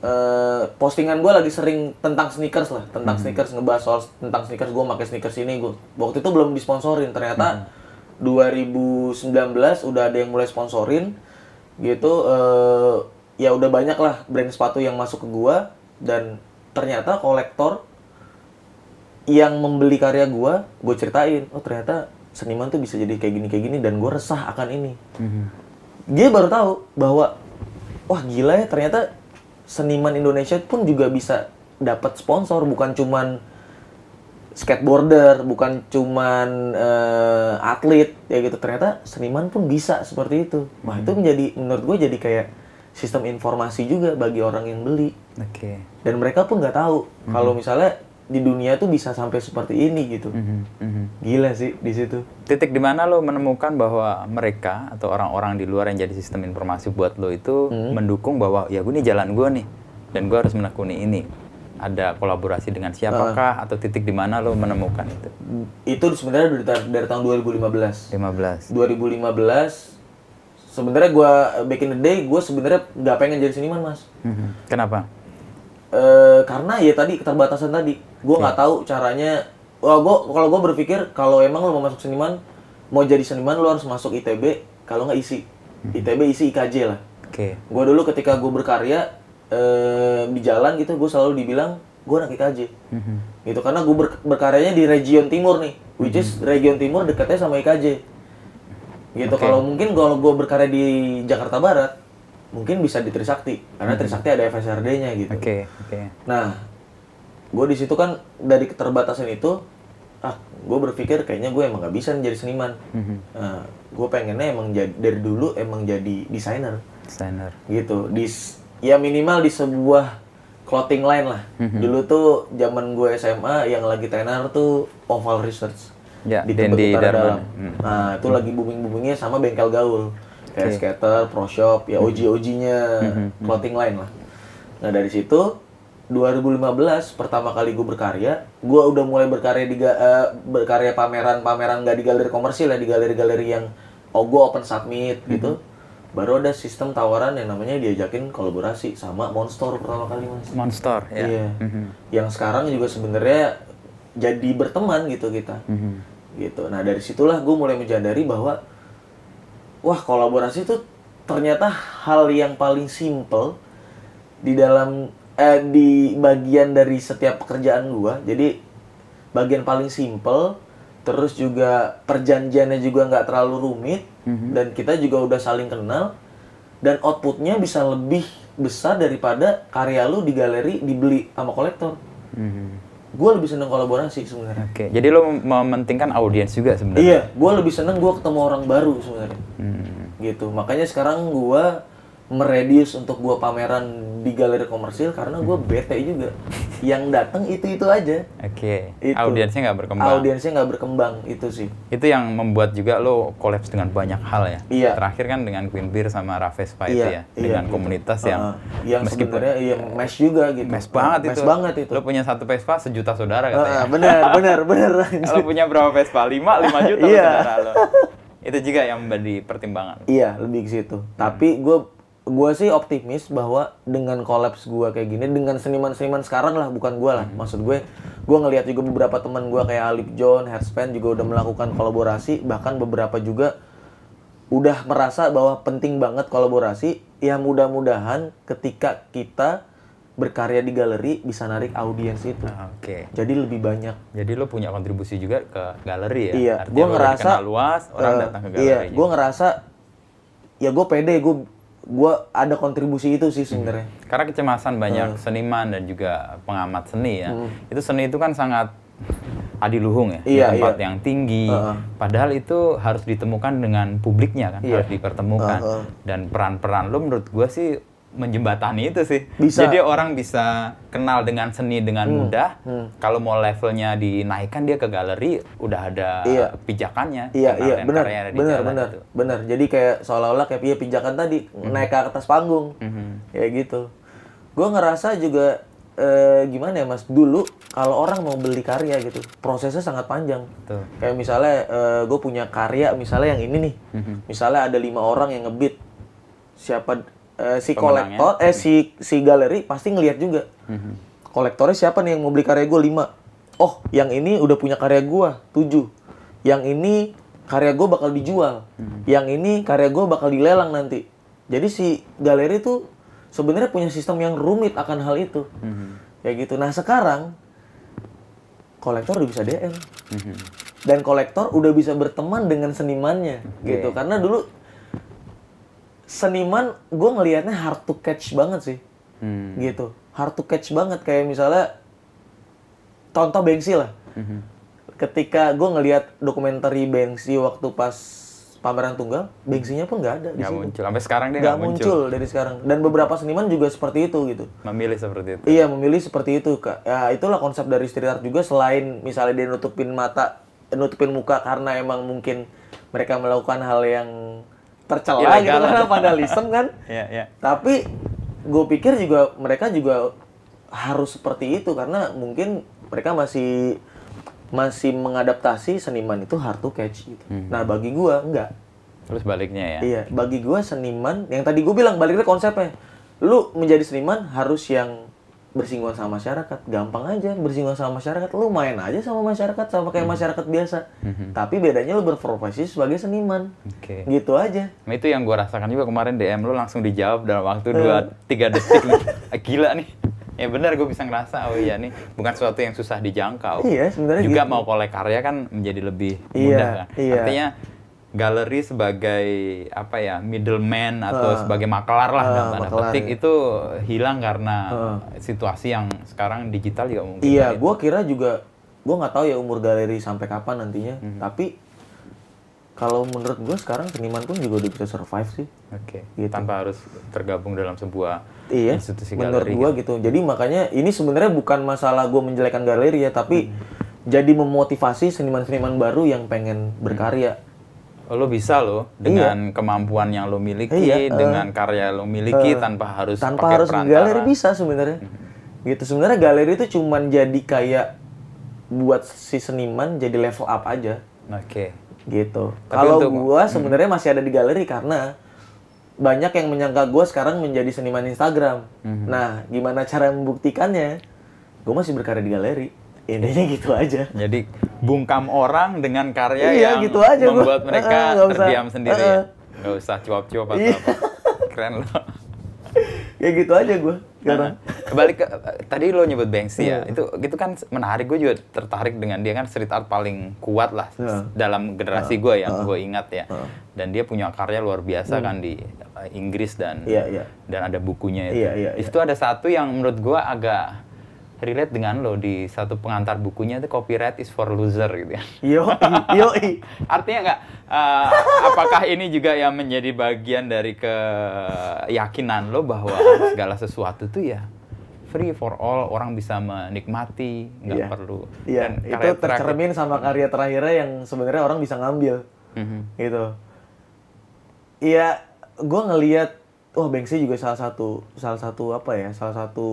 Uh, postingan gue lagi sering tentang sneakers lah, tentang hmm. sneakers, ngebahas soal tentang sneakers, gue pakai sneakers ini gue. Waktu itu belum disponsorin, ternyata hmm. dua ribu sembilan belas udah ada yang mulai sponsorin, gitu. Uh, ya udah banyak lah brand sepatu yang masuk ke gue, dan ternyata kolektor yang membeli karya gue, gue ceritain, oh ternyata seniman tuh bisa jadi kayak gini kayak gini, dan gue resah akan ini. Hmm. Dia baru tahu bahwa, wah gila ya ternyata seniman Indonesia pun juga bisa dapat sponsor, bukan cuman skateboarder, bukan cuman uh, atlet ya gitu. Ternyata seniman pun bisa seperti itu. Wah, hmm. itu menjadi menurut gue jadi kayak sistem informasi juga bagi orang yang beli. Oke. Okay. Dan mereka pun nggak tahu hmm. kalau misalnya di dunia tuh bisa sampai seperti ini gitu. Hmm. Hmm. Gila sih di situ. Titik di mana lo menemukan bahwa mereka atau orang-orang di luar yang jadi sistem informasi buat lo itu hmm. mendukung bahwa ya gue nih jalan gue nih dan gue harus menekuni ini. Ada kolaborasi dengan siapakah uh. atau titik di mana lo menemukan itu? Itu sebenarnya dari, dari tahun dua ribu lima belas. lima belas. dua ribu lima belas sebenarnya gue back in the day gue sebenarnya nggak pengen jadi seniman mas. Hmm. Kenapa? E, karena ya tadi keterbatasan tadi gue nggak okay. tahu caranya kalau gue berpikir kalau emang lo mau masuk seniman, mau jadi seniman lo harus masuk I T B, kalau nggak I S I. I T B, I S I, I K J lah. Oke. Okay. Gue dulu ketika gue berkarya eh, di jalan gitu, gue selalu dibilang gue anak I K J. Mm-hmm. Gitu, karena gue ber- berkaryanya di region timur nih, which is mm-hmm. region timur dekatnya sama I K J. Gitu, okay. Kalau mungkin kalau gue berkarya di Jakarta Barat, mungkin bisa di Trisakti, karena mm-hmm. Trisakti ada F S R D-nya gitu. Oke, okay. oke. Okay. Nah, gue di situ kan dari keterbatasan itu, ah, gue berpikir kayaknya gue emang gak bisa jadi seniman. Mm-hmm. Nah, gue pengennya emang jadi, dari dulu emang jadi desainer. Desainer. Gitu, di, ya minimal di sebuah clothing line lah. Mm-hmm. Dulu tuh zaman gue S M A yang lagi tenar tuh Oval Research. Ya, di Darbot dalam. Mm-hmm. Nah, itu mm-hmm. lagi booming-boomingnya sama bengkel gaul. Kayak okay. skater, pro shop, ya O G O G-nya mm-hmm. clothing line lah. Nah, dari situ dua ribu lima belas pertama kali gue berkarya, gue udah mulai berkarya di uh, berkarya pameran-pameran gak di galeri komersil ya, di galeri-galeri yang oh gue open submit mm-hmm. gitu. Baru ada sistem tawaran yang namanya diajakin kolaborasi sama Monster pertama kali, Mas. Monster, ya. Iya. Mm-hmm. Yang sekarang juga sebenarnya jadi berteman gitu kita. Mm-hmm. Gitu. Nah, dari situlah gue mulai menyadari bahwa wah, kolaborasi itu ternyata hal yang paling simple di dalam Eh, di bagian dari setiap pekerjaan gua, jadi bagian paling simple, terus juga perjanjiannya juga nggak terlalu rumit, mm-hmm. dan kita juga udah saling kenal, dan outputnya bisa lebih besar daripada karya lu di galeri dibeli sama kolektor. Mm-hmm. Gue lebih seneng kolaborasi sebenarnya. Oke, jadi lo mementingkan audiens juga sebenarnya. Iya, gue lebih seneng gue ketemu orang baru sebenarnya. Hmm. Gitu, makanya sekarang gue meredius untuk gue pameran di galeri komersil karena gue bete juga. Yang datang itu-itu aja. Oke, itu. Audiensnya nggak berkembang. Audiensnya nggak berkembang, itu sih. Itu yang membuat juga lo kolaps dengan banyak hal ya. Iya. Terakhir kan dengan Queensbeer sama Ravespa iya, itu ya. Dengan iya, komunitas gitu. yang... Uh, yang sebenarnya iya, mesh juga gitu. Mesh banget mesh itu. Mesh banget itu. Lo punya satu Vespa sejuta saudara katanya. Uh, bener, bener, bener. Lo punya berapa Vespa? Lima, lima juta iya. saudara lo. Itu juga yang menjadi pertimbangan. Iya, lebih ke situ. Hmm. Tapi gue... Gue sih optimis bahwa dengan kolaps gue kayak gini, dengan seniman-seniman sekarang lah, bukan gue lah. Maksud gue, gue ngelihat juga beberapa teman gue kayak Alip John, Headspan juga udah melakukan kolaborasi. Bahkan beberapa juga udah merasa bahwa penting banget kolaborasi. Ya mudah-mudahan ketika kita berkarya di galeri bisa narik audiens itu. Oke. Okay. Jadi lebih banyak. Jadi lo punya kontribusi juga ke galeri ya? Iya. Gue ngerasa luas, orang uh, datang ke galeri. Iya, gue ngerasa, ya gue pede, gue... gue ada kontribusi itu sih sebenarnya. Hmm. Karena kecemasan banyak hmm. seniman dan juga pengamat seni ya. Hmm. Itu seni itu kan sangat adiluhung ya, iya, di tempat iya. yang tinggi. Uh-huh. Padahal itu harus ditemukan dengan publiknya kan, yeah. harus dipertemukan. Uh-huh. Dan peran-peran lo menurut gue sih menjembatani itu sih. Bisa. Jadi orang bisa kenal dengan seni dengan hmm. mudah. Hmm. Kalau mau levelnya dinaikkan dia ke galeri udah ada iya. pijakannya. Iya, iya, benar. Benar, benar. Benar. Jadi kayak seolah-olah kayak iya, pijakan tadi mm-hmm. naik ke atas panggung. Mm-hmm. Kayak gitu. Gue ngerasa juga eh, gimana ya, Mas? Dulu kalau orang mau beli karya gitu, prosesnya sangat panjang. Betul. Kayak misalnya eh, gue punya karya misalnya yang ini nih. Mm-hmm. Misalnya ada lima orang yang ngebid. Siapa si kolektor, eh si si galeri pasti ngelihat juga. Mm-hmm. Kolektornya siapa nih yang mau beli karya gue lima? Oh, yang ini udah punya karya gue tujuh. Yang ini karya gue bakal dijual. Mm-hmm. Yang ini karya gue bakal dilelang nanti. Jadi si galeri tuh sebenarnya punya sistem yang rumit akan hal itu. Mm-hmm. Ya gitu. Nah sekarang kolektor udah bisa D M mm-hmm. dan kolektor udah bisa berteman dengan senimannya, okay. gitu. Karena dulu seniman, gue ngelihatnya hard to catch banget sih, hmm. gitu. Hard to catch banget, kayak misalnya, contoh Banksy lah. Hmm. Ketika gue ngelihat dokumenter Banksy waktu pas pameran tunggal, Banksy-nya pun nggak ada. Nggak muncul, sampai sekarang dia nggak muncul. muncul dari sekarang. Dan beberapa seniman juga seperti itu gitu. Memilih seperti itu. Iya, memilih seperti itu. Ya, itulah konsep dari street art juga, selain misalnya dia nutupin mata, nutupin muka karena emang mungkin mereka melakukan hal yang tercela ya, gitu karena vandalisme kan. Ya, ya. Tapi gue pikir juga mereka juga harus seperti itu karena mungkin mereka masih masih mengadaptasi seniman itu hard to catch gitu. Hmm. Nah, bagi gue enggak. Terus baliknya ya. Iya, bagi gue seniman yang tadi gue bilang baliknya konsepnya. Lu menjadi seniman harus yang bersinggungan sama masyarakat, gampang aja bersinggungan sama masyarakat, lu main aja sama masyarakat sama kayak mm-hmm. masyarakat biasa, mm-hmm. tapi bedanya lu berprofesi sebagai seniman, okay. gitu aja. Nah, itu yang gua rasakan juga kemarin, D M lu langsung dijawab dalam waktu dua tiga detik, gila nih. Ya benar, gue bisa ngerasa, oh iya nih, bukan sesuatu yang susah dijangkau. Iya, sebenarnya juga gitu. Mau kolek karya kan menjadi lebih iya, mudah kan. Iya. Artinya galeri sebagai apa ya, middleman atau uh, sebagai makelar lah, uh, dalam tanda petik ya. Itu hilang karena uh. situasi yang sekarang digital juga mungkin. Iya, gue kira juga, gue nggak tahu ya umur galeri sampai kapan nantinya. Mm-hmm. Tapi kalau menurut gue sekarang seniman pun juga udah bisa survive sih. Oke. Okay. Gitu. Tanpa harus tergabung dalam sebuah iya, institusi galeri. Menurut gue gitu. Jadi makanya ini sebenarnya bukan masalah gue menjelekan galeri ya, tapi hmm. jadi memotivasi seniman-seniman baru yang pengen berkarya. Oh, lo bisa lo dengan iya. kemampuan yang lo miliki, iya, dengan uh, karya lo miliki uh, tanpa harus tanpa pakai harus perantara. Galeri bisa sebenarnya. Hmm. Gitu. Sebenarnya galeri itu cuman jadi kayak buat si seniman jadi level up aja. Oke. Okay. Gitu. Kalau gue sebenarnya hmm. masih ada di galeri karena banyak yang menyangka gue sekarang menjadi seniman Instagram. Hmm. Nah, gimana cara membuktikannya? Gue masih berkarya di galeri. Intinya gitu aja. Jadi bungkam orang dengan karya iya, yang gitu aja membuat gua. mereka uh, terdiam usah. sendiri. Uh, uh. Ya? Gak usah cuap-cuap atau iya. apa. Keren lo. Ya gitu aja gue. Karena balik ke tadi lo nyebut Banksy ya, itu itu kan menarik, gue juga tertarik dengan dia, kan street art paling kuat lah yeah. dalam generasi yeah. gue yang yeah. gue ingat ya, yeah. dan dia punya karya luar biasa mm. kan di Inggris dan yeah, yeah. dan ada bukunya itu. Yeah, yeah, yeah. Itu ada satu yang menurut gue agak relate dengan lo, di satu pengantar bukunya itu copyright is for loser gitu ya. Yoi, yoi. Artinya nggak, uh, apakah ini juga yang menjadi bagian dari keyakinan lo bahwa segala sesuatu tuh ya free for all, orang bisa menikmati, nggak yeah. perlu. Iya, yeah. itu tercermin sama karya terakhirnya yang sebenarnya orang bisa ngambil, mm-hmm. gitu. Iya, gue ngelihat, wah Banksy juga salah satu, salah satu apa ya, salah satu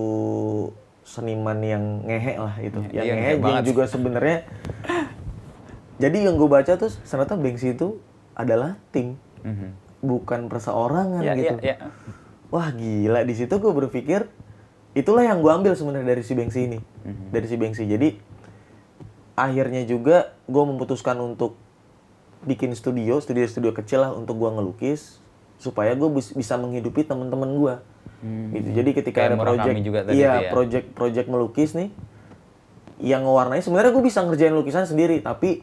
seniman yang ngehe lah itu, ya, yang iya, ngehe, ngehe yang juga sebenarnya. Jadi yang gue baca tuh, ternyata Banksy itu adalah tim, mm-hmm. bukan perseorangan yeah, gitu. Yeah, yeah. Wah gila, di situ gue berpikir itulah yang gue ambil sebenarnya dari si Banksy ini, mm-hmm. dari si Banksy. Jadi akhirnya juga gue memutuskan untuk bikin studio, studio-studio kecil lah untuk gue ngelukis supaya gue bisa menghidupi teman-teman gue. Hmm. Gitu. Jadi ketika kayak ada project, iya ya. project project melukis nih, yang ngewarnai sebenarnya gue bisa ngerjain lukisan sendiri, tapi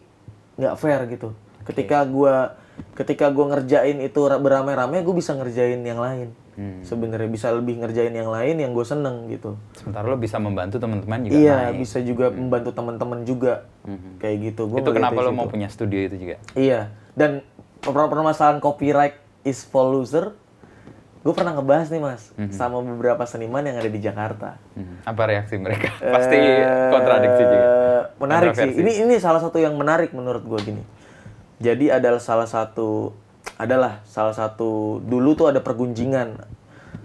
nggak fair gitu. Okay. Ketika gue ketika gue ngerjain itu beramai-ramai, gue bisa ngerjain yang lain. Hmm. Sebenarnya bisa lebih ngerjain yang lain yang gue seneng gitu. Sementara lo bisa membantu teman-teman juga. Iya, naik. bisa juga hmm. membantu teman-teman juga hmm. kayak gitu. Gua itu kenapa lo mau punya studio itu juga? Iya, dan permasalahan copyright is for loser. Gue pernah ngebahas nih mas, mm-hmm. sama beberapa seniman yang ada di Jakarta. Mm-hmm. Apa reaksi mereka? Pasti uh, kontradiksi juga. Menarik sih. Ini ini salah satu yang menarik menurut gue gini. Jadi adalah salah satu, adalah salah satu dulu tuh ada pergunjingan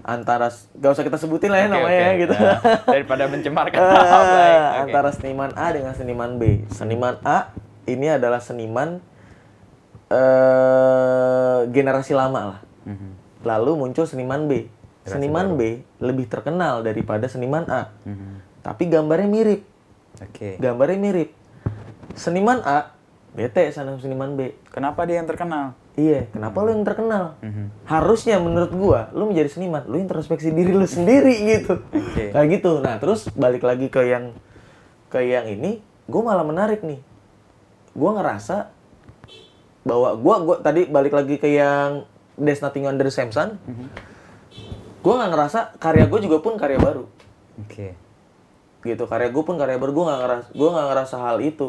antara, gak usah kita sebutin lah ya okay, namanya okay. gitu. Nah, daripada mencemarkan nama uh, baik. Okay. Antara seniman A dengan seniman B. Seniman A ini adalah seniman uh, generasi lama lah. Mm-hmm. Lalu muncul seniman B. Seniman B lebih terkenal daripada seniman A. Mm-hmm. Tapi gambarnya mirip. Okay. Gambarnya mirip. Seniman A bete sama seniman B. Kenapa dia yang terkenal? Iya, kenapa mm-hmm. lu yang terkenal? Mm-hmm. Harusnya menurut gua, lu menjadi seniman, lu introspeksi diri lu sendiri gitu. Okay. Kayak gitu. Nah, terus balik lagi ke yang ke yang ini, gua malah menarik nih. Gua ngerasa bahwa gua gua tadi balik lagi ke yang There's Nothing Under the Same Sun. Mm-hmm. Gue nggak ngerasa karya gue juga pun karya baru. Oke. Okay. Gitu, karya gue pun karya baru. Gue nggak ngerasa, gue nggak ngerasa hal itu.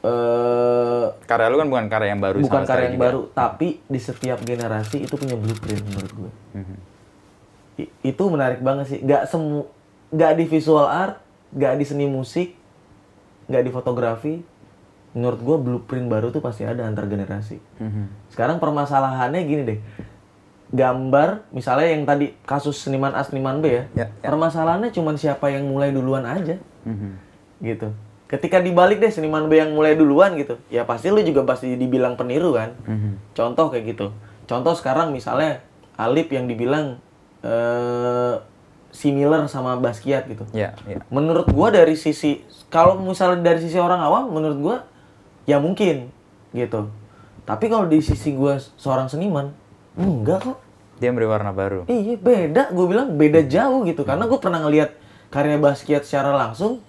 Uh, karya lu kan bukan karya yang baru. Bukan karya yang juga. baru, tapi di setiap generasi itu punya blueprint menurut gue. Mm-hmm. I- itu menarik banget sih. Gak semu, gak di visual art, gak di seni musik, gak di fotografi. Menurut gue blueprint baru tuh pasti ada antar generasi. Mm-hmm. Sekarang permasalahannya gini deh, gambar misalnya yang tadi kasus seniman A, seniman B ya, yeah, yeah. permasalahannya cuma siapa yang mulai duluan aja, mm-hmm. gitu. Ketika dibalik deh seniman B yang mulai duluan gitu, ya pasti lu juga pasti dibilang peniru kan. Mm-hmm. Contoh kayak gitu. Contoh sekarang misalnya Alip yang dibilang uh, similar sama Basquiat gitu. Yeah, yeah. Menurut gua dari sisi, kalau misalnya dari sisi orang awam, menurut gua ya mungkin gitu. Tapi kalau di sisi gua seorang seniman, enggak kok. Dia beri warna baru. Iya, beda. Gua bilang beda jauh gitu. Karena gua pernah ngelihat karya Basquiat secara langsung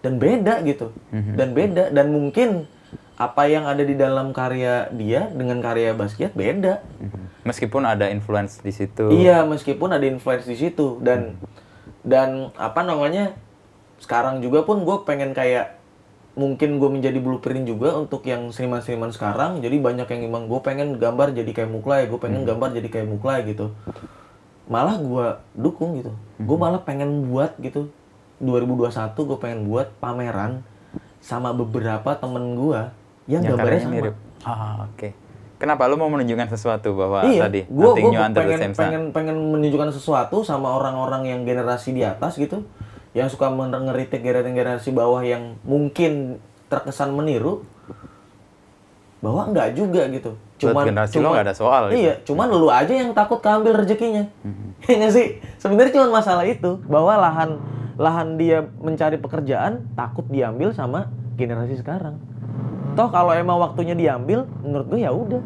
dan beda gitu. Mm-hmm. Dan beda, dan mungkin apa yang ada di dalam karya dia dengan karya Basquiat beda. Meskipun ada influence di situ. Iya, meskipun ada influence di situ dan hmm. dan apa namanya? Sekarang juga pun gue pengen kayak mungkin gue menjadi blueprint juga untuk yang seniman-seniman sekarang. Jadi banyak yang bilang gue pengen gambar jadi kayak Muklay, gue pengen hmm. gambar jadi kayak Muklay gitu. Malah gue dukung gitu. Hmm. Gue malah pengen buat gitu. dua ribu dua puluh satu gue pengen buat pameran sama beberapa temen gue yang ya, gambarnya sama. Mirip. Ah, oke. Okay. Kenapa lu mau menunjukkan sesuatu bahwa iya, tadi gua, nothing gua new under pengen, the same sun? Pengen, pengen menunjukkan sesuatu sama orang-orang yang generasi di atas gitu, yang suka ngeritik generasi-generasi bawah yang mungkin terkesan meniru, bahwa enggak juga gitu. Cuman, generasi cuman, lo gak ada soal. Iya, gitu. Cuman lu aja yang takut keambil rezekinya. Iya mm-hmm. sih. Sebenarnya cuma masalah itu, bahwa lahan lahan dia mencari pekerjaan takut diambil sama generasi sekarang. Toh kalau emang waktunya diambil, menurut gue ya udah.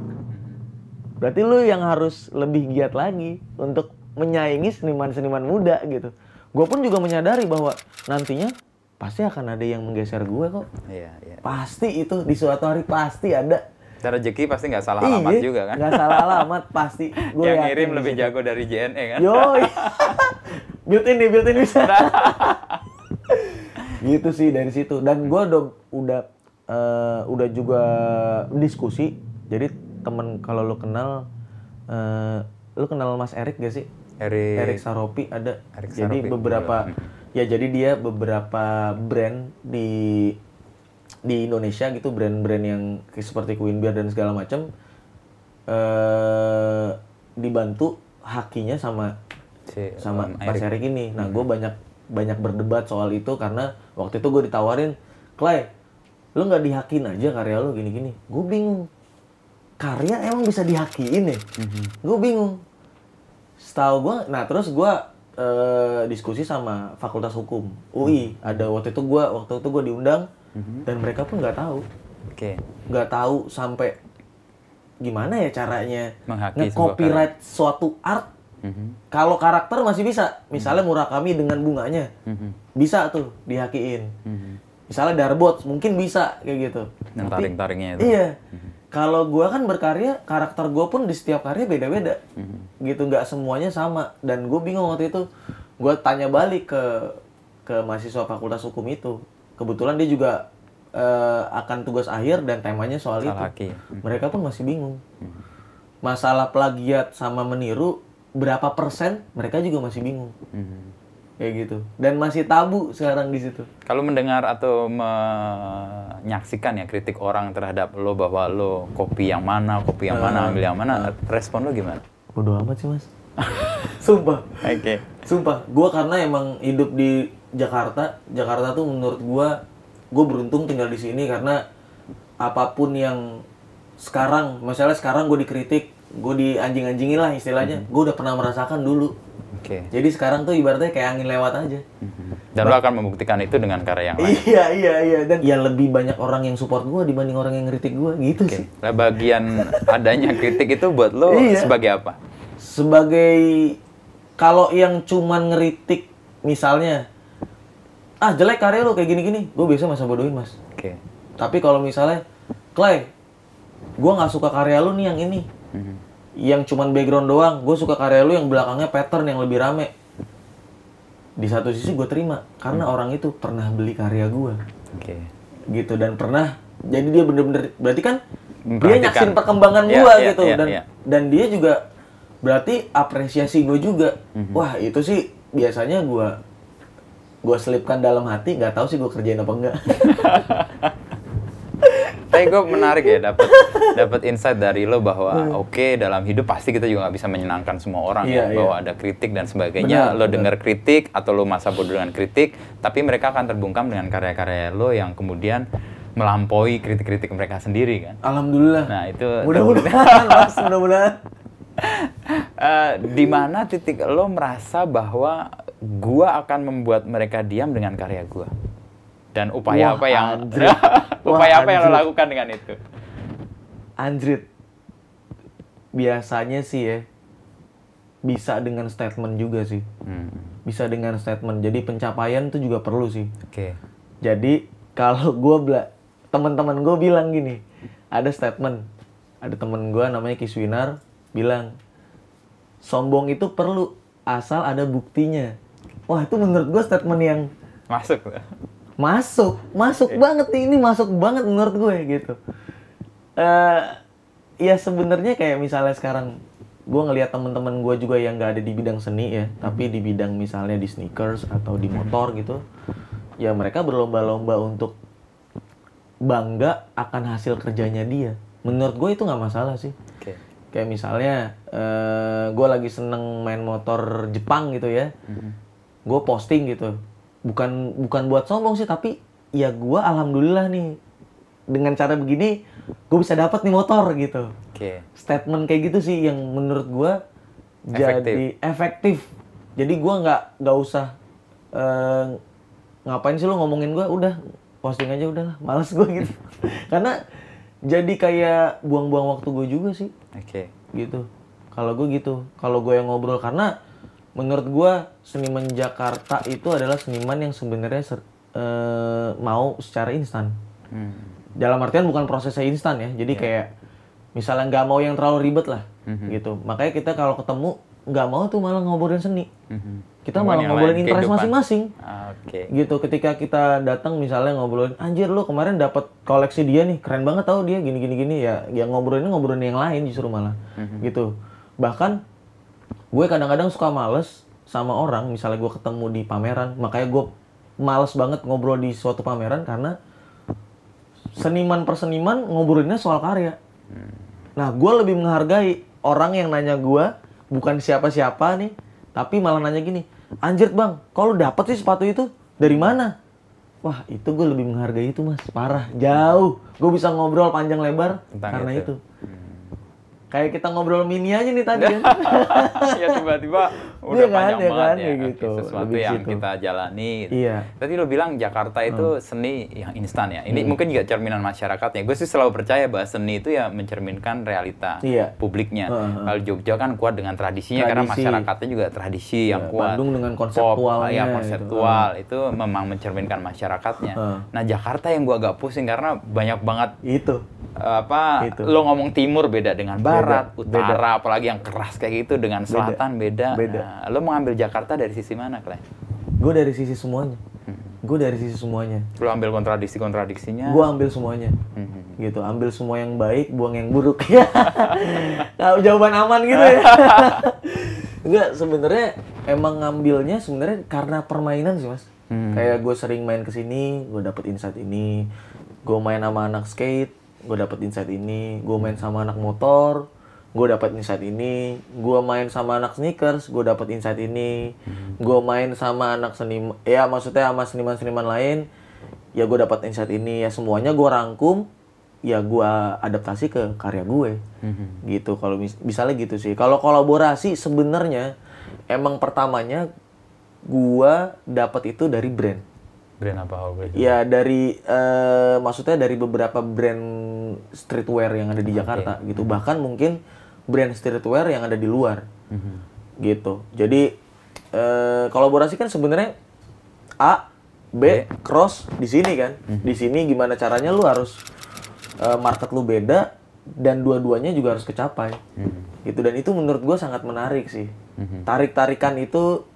Berarti lu yang harus lebih giat lagi untuk menyaingi seniman-seniman muda gitu. Gue pun juga menyadari bahwa nantinya pasti akan ada yang menggeser gue kok. Iya, iya. Pasti itu di suatu hari pasti ada. Dan rezeki pasti nggak salah alamat Iyi, juga kan? Nggak salah alamat pasti. Gua yang ngirim lebih gitu. Jago dari J N E kan? Yoi. Built-in nih, built-in bisa. Gitu sih dari situ. Dan gue udah udah Uh, udah juga diskusi. Jadi temen kalau lo kenal, uh, lo kenal Mas Erik gak sih? Erik. Erik Saropi ada. Erik jadi Saropi. Beberapa, ya jadi dia beberapa brand di di Indonesia gitu, brand-brand yang seperti Queensbeer dan segala macam uh, dibantu hakinya sama si, sama um, Mas Erik ini. Nah, gue banyak banyak berdebat soal itu karena waktu itu gue ditawarin, Clay, lu nggak dihakin aja karya lu gini-gini. Gue bingung. Karya emang bisa dihakiin ya? Mm-hmm. Gue bingung. Setahu gue, nah terus gue uh, diskusi sama Fakultas Hukum U I. Mm-hmm. Ada waktu itu gue, waktu itu gue diundang mm-hmm. dan mereka pun nggak tahu. Oke. Okay. Nggak tahu sampai gimana ya caranya nge-copyright suatu art. Mm-hmm. Kalau karakter masih bisa, misalnya mm-hmm. Murakami dengan bunganya, mm-hmm. bisa tuh dihakiin. Mm-hmm. Misalnya Darbot, mungkin bisa, kayak gitu. Yang taring-taringnya itu. Iya. Mm-hmm. Kalau gue kan berkarya, karakter gue pun di setiap karya beda-beda. Mm-hmm. Gitu, nggak semuanya sama. Dan gue bingung waktu itu. Gue tanya balik ke ke mahasiswa Fakultas Hukum itu. Kebetulan dia juga uh, akan tugas akhir dan temanya soal Salah itu. Haki. Mereka pun masih bingung. Mm-hmm. Masalah plagiat sama meniru, berapa persen mereka juga masih bingung. Mm-hmm. Kayak gitu. Dan masih tabu sekarang di situ. Kalau mendengar atau menyaksikan ya kritik orang terhadap lo bahwa lo kopi yang mana, kopi yang uh, mana, ambil yang mana, uh. respon lo gimana? Bodoh amat sih, Mas. Sumpah. Oke. Okay. Sumpah. Gua karena emang hidup di Jakarta, Jakarta tuh menurut gua, gua beruntung tinggal di sini karena apapun yang sekarang, misalnya sekarang gua dikritik, gua dianjing-anjingin lah istilahnya, mm-hmm. gua udah pernah merasakan dulu. Okay. Jadi sekarang tuh ibaratnya kayak angin lewat aja. Dan bah- lo akan membuktikan itu dengan karya yang lain. Iya, iya, iya. Dan ya lebih banyak orang yang support gue dibanding orang yang ngeritik gue, gitu okay. sih. Nah, bagian adanya kritik itu buat lo iya. sebagai apa? Sebagai, kalau yang cuman ngeritik, misalnya, ah jelek karya lo kayak gini-gini, gue biasa masa bodohin, Mas. Oke. Okay. Tapi kalau misalnya, Clay, gue gak suka karya lo nih yang ini. Mm-hmm. Yang cuman background doang, gue suka karya lu yang belakangnya pattern yang lebih rame. Di satu sisi gue terima, karena hmm. orang itu pernah beli karya gue. Oke. Okay. Gitu, dan pernah, jadi dia bener-bener, berarti kan dia nyaksin perkembangan yeah, gue yeah, gitu. Yeah, dan yeah. dan dia juga, berarti apresiasi gue juga. Mm-hmm. Wah itu sih biasanya gue, gue selipkan dalam hati, gak tahu sih gue kerjain apa enggak. Tapi gue menarik ya, dapat dapat insight dari lo bahwa oke okay, dalam hidup pasti kita juga nggak bisa menyenangkan semua orang yeah, ya bahwa yeah. ada kritik dan sebagainya. Benar, lo dengar kritik atau lo masa bodoh dengan kritik, tapi mereka akan terbungkam dengan karya-karya lo yang kemudian melampaui kritik-kritik mereka sendiri kan. Alhamdulillah. Nah itu mudah-mudahan, Mas, mudah-mudahan. uh, di mana titik lo merasa bahwa gua akan membuat mereka diam dengan karya gua? Dan upaya Wah, apa yang upaya Wah, apa yang lo lakukan dengan itu? Anjrit. Biasanya sih ya, bisa dengan statement juga sih. Hmm. Bisa dengan statement. Jadi pencapaian itu juga perlu sih. Oke. Okay. Jadi kalau gua bela- teman-teman gue bilang gini, ada statement, ada temen gue namanya Kiswinar bilang, sombong itu perlu asal ada buktinya. Wah, itu menurut gue statement yang masuk, masuk, masuk banget ini masuk banget menurut gue gitu. Uh, ya sebenarnya kayak misalnya sekarang gue ngelihat temen-temen gue juga yang nggak ada di bidang seni ya, tapi di bidang misalnya di sneakers atau di motor gitu, ya mereka berlomba-lomba untuk bangga akan hasil kerjanya dia. Menurut gue itu nggak masalah sih. Okay. Kayak misalnya uh, gue lagi seneng main motor Jepang gitu ya, mm-hmm. gue posting gitu. Bukan bukan buat sombong sih, tapi ya gue alhamdulillah nih dengan cara begini gue bisa dapat nih motor gitu. Okay. Statement kayak gitu sih yang menurut gue jadi efektif. Jadi gue nggak nggak usah uh, ngapain sih lo ngomongin gue, udah posting aja udahlah, malas gue gitu. Karena jadi kayak buang-buang waktu gue juga sih. Oke. Okay. Gitu. Kalau gue gitu, kalau gue yang ngobrol, karena menurut gue seniman Jakarta itu adalah seniman yang sebenarnya ser- uh, mau secara instan. Hmm. Dalam artian bukan prosesnya instan ya. Jadi yeah. kayak misalnya nggak mau yang terlalu ribet lah, mm-hmm. gitu. Makanya kita kalau ketemu nggak mau tuh malah ngobrolin seni. Mm-hmm. Kita malah ngobrolin interest masing-masing. Ah, okay. Gitu, ketika kita datang misalnya ngobrolin, anjir lu kemarin dapat koleksi dia nih, keren banget tau dia, gini-gini-gini. Ya, ya ngobrolin ngobrolin yang lain justru malah. Mm-hmm. Gitu. Bahkan, gue kadang-kadang suka males sama orang, misalnya gue ketemu di pameran. Makanya gue males banget ngobrol di suatu pameran, karena seniman per seniman ngobrolinnya soal karya. Mm. Nah, gue lebih menghargai orang yang nanya gue, bukan siapa-siapa nih, tapi malah nanya gini, anjir bang, kalau dapet sih sepatu itu dari mana? Wah, itu gue lebih menghargai itu mas, parah, jauh. Gue bisa ngobrol panjang lebar tentang karena itu. itu. Hmm. Kayak kita ngobrol mini aja nih tadi kan. Ya tiba-tiba udah ya panjang kan, banget ya, ya gitu. Sesuatu lebih yang gitu. Kita jalani. Gitu. Iya. Tadi lo bilang Jakarta itu hmm. seni yang instan ya. Ini hmm. mungkin juga cerminan masyarakatnya. Gue sih selalu percaya bahwa seni itu ya mencerminkan realita iya. publiknya. Hmm. Kalau Jogja kan kuat dengan tradisinya, tradisi. Karena masyarakatnya juga tradisi yang ya, kuat. Bandung dengan konseptualnya. Pop, ya konseptual gitu. Itu memang mencerminkan masyarakatnya. Hmm. Nah Jakarta yang gue agak pusing karena banyak banget itu. Apa itu. Lo ngomong timur beda dengan barat. Barat, utara, beda. Apalagi yang keras kayak gitu dengan selatan beda. beda. Nah, lo mengambil Jakarta dari sisi mana, Clay? Gue dari sisi semuanya. Hmm. Gue dari sisi semuanya. Lo ambil kontradiksi-kontradiksinya? Gue ambil semuanya. Hmm. Gitu, ambil semua yang baik, buang yang buruk. Nah, jawaban aman gitu ya. Enggak, sebenarnya emang ngambilnya sebenarnya karena permainan sih, Mas. Hmm. Kayak gue sering main kesini, gue dapet insight ini. Gue main sama anak skate, gue dapet insight ini. Gue main sama anak motor, gue dapet insight ini. Gue main sama anak sneakers, gue dapet insight ini. Gue main sama anak seniman, ya maksudnya sama seniman-seniman lain, ya gue dapet insight ini. Ya semuanya gue rangkum, ya gue adaptasi ke karya gue. Gitu, kalau mis- misalnya gitu sih. Kalau kolaborasi sebenarnya emang pertamanya gue dapet itu dari brand. Brand apa? Ya dari, uh, maksudnya dari beberapa brand streetwear yang ada di Jakarta okay. gitu. Bahkan mungkin brand streetwear yang ada di luar mm-hmm. gitu. Jadi uh, kolaborasi kan sebenarnya A, B, B, cross di sini kan. Mm-hmm. Di sini gimana caranya lu harus uh, market lu beda dan dua-duanya juga harus kecapai mm-hmm. gitu. Dan itu menurut gue sangat menarik sih. Mm-hmm. Tarik-tarikan itu,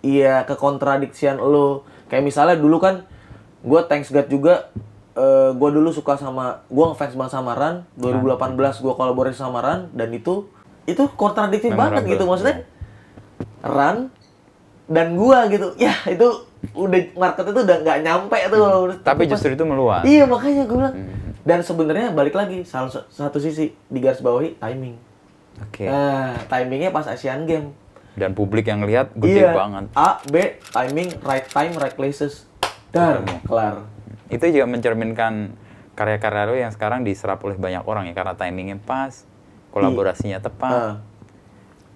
iya kekontradiksian lu. Kayak misalnya dulu kan, gue thanks God juga, uh, gue dulu suka sama, gue ngefans banget sama Ran, dua ribu delapan belas gue kolaborasi sama Ran, dan itu, itu kontradiktif banget gitu, maksudnya Ran dan gue gitu, ya itu udah market itu udah nggak nyampe tuh. Hmm. Tapi justru itu meluas. Iya makanya gue bilang, hmm. dan sebenarnya balik lagi, salah satu sisi di garis bawahi timing. Oke. Okay. Nah, timingnya pas Asian Games. Dan publik yang lihat gede iya. banget. A, B, timing, right time, right places. Dar, hmm. kelar. Itu juga mencerminkan karya-karya lo yang sekarang diserap oleh banyak orang ya. Karena timingnya pas, kolaborasinya I. tepat. Uh,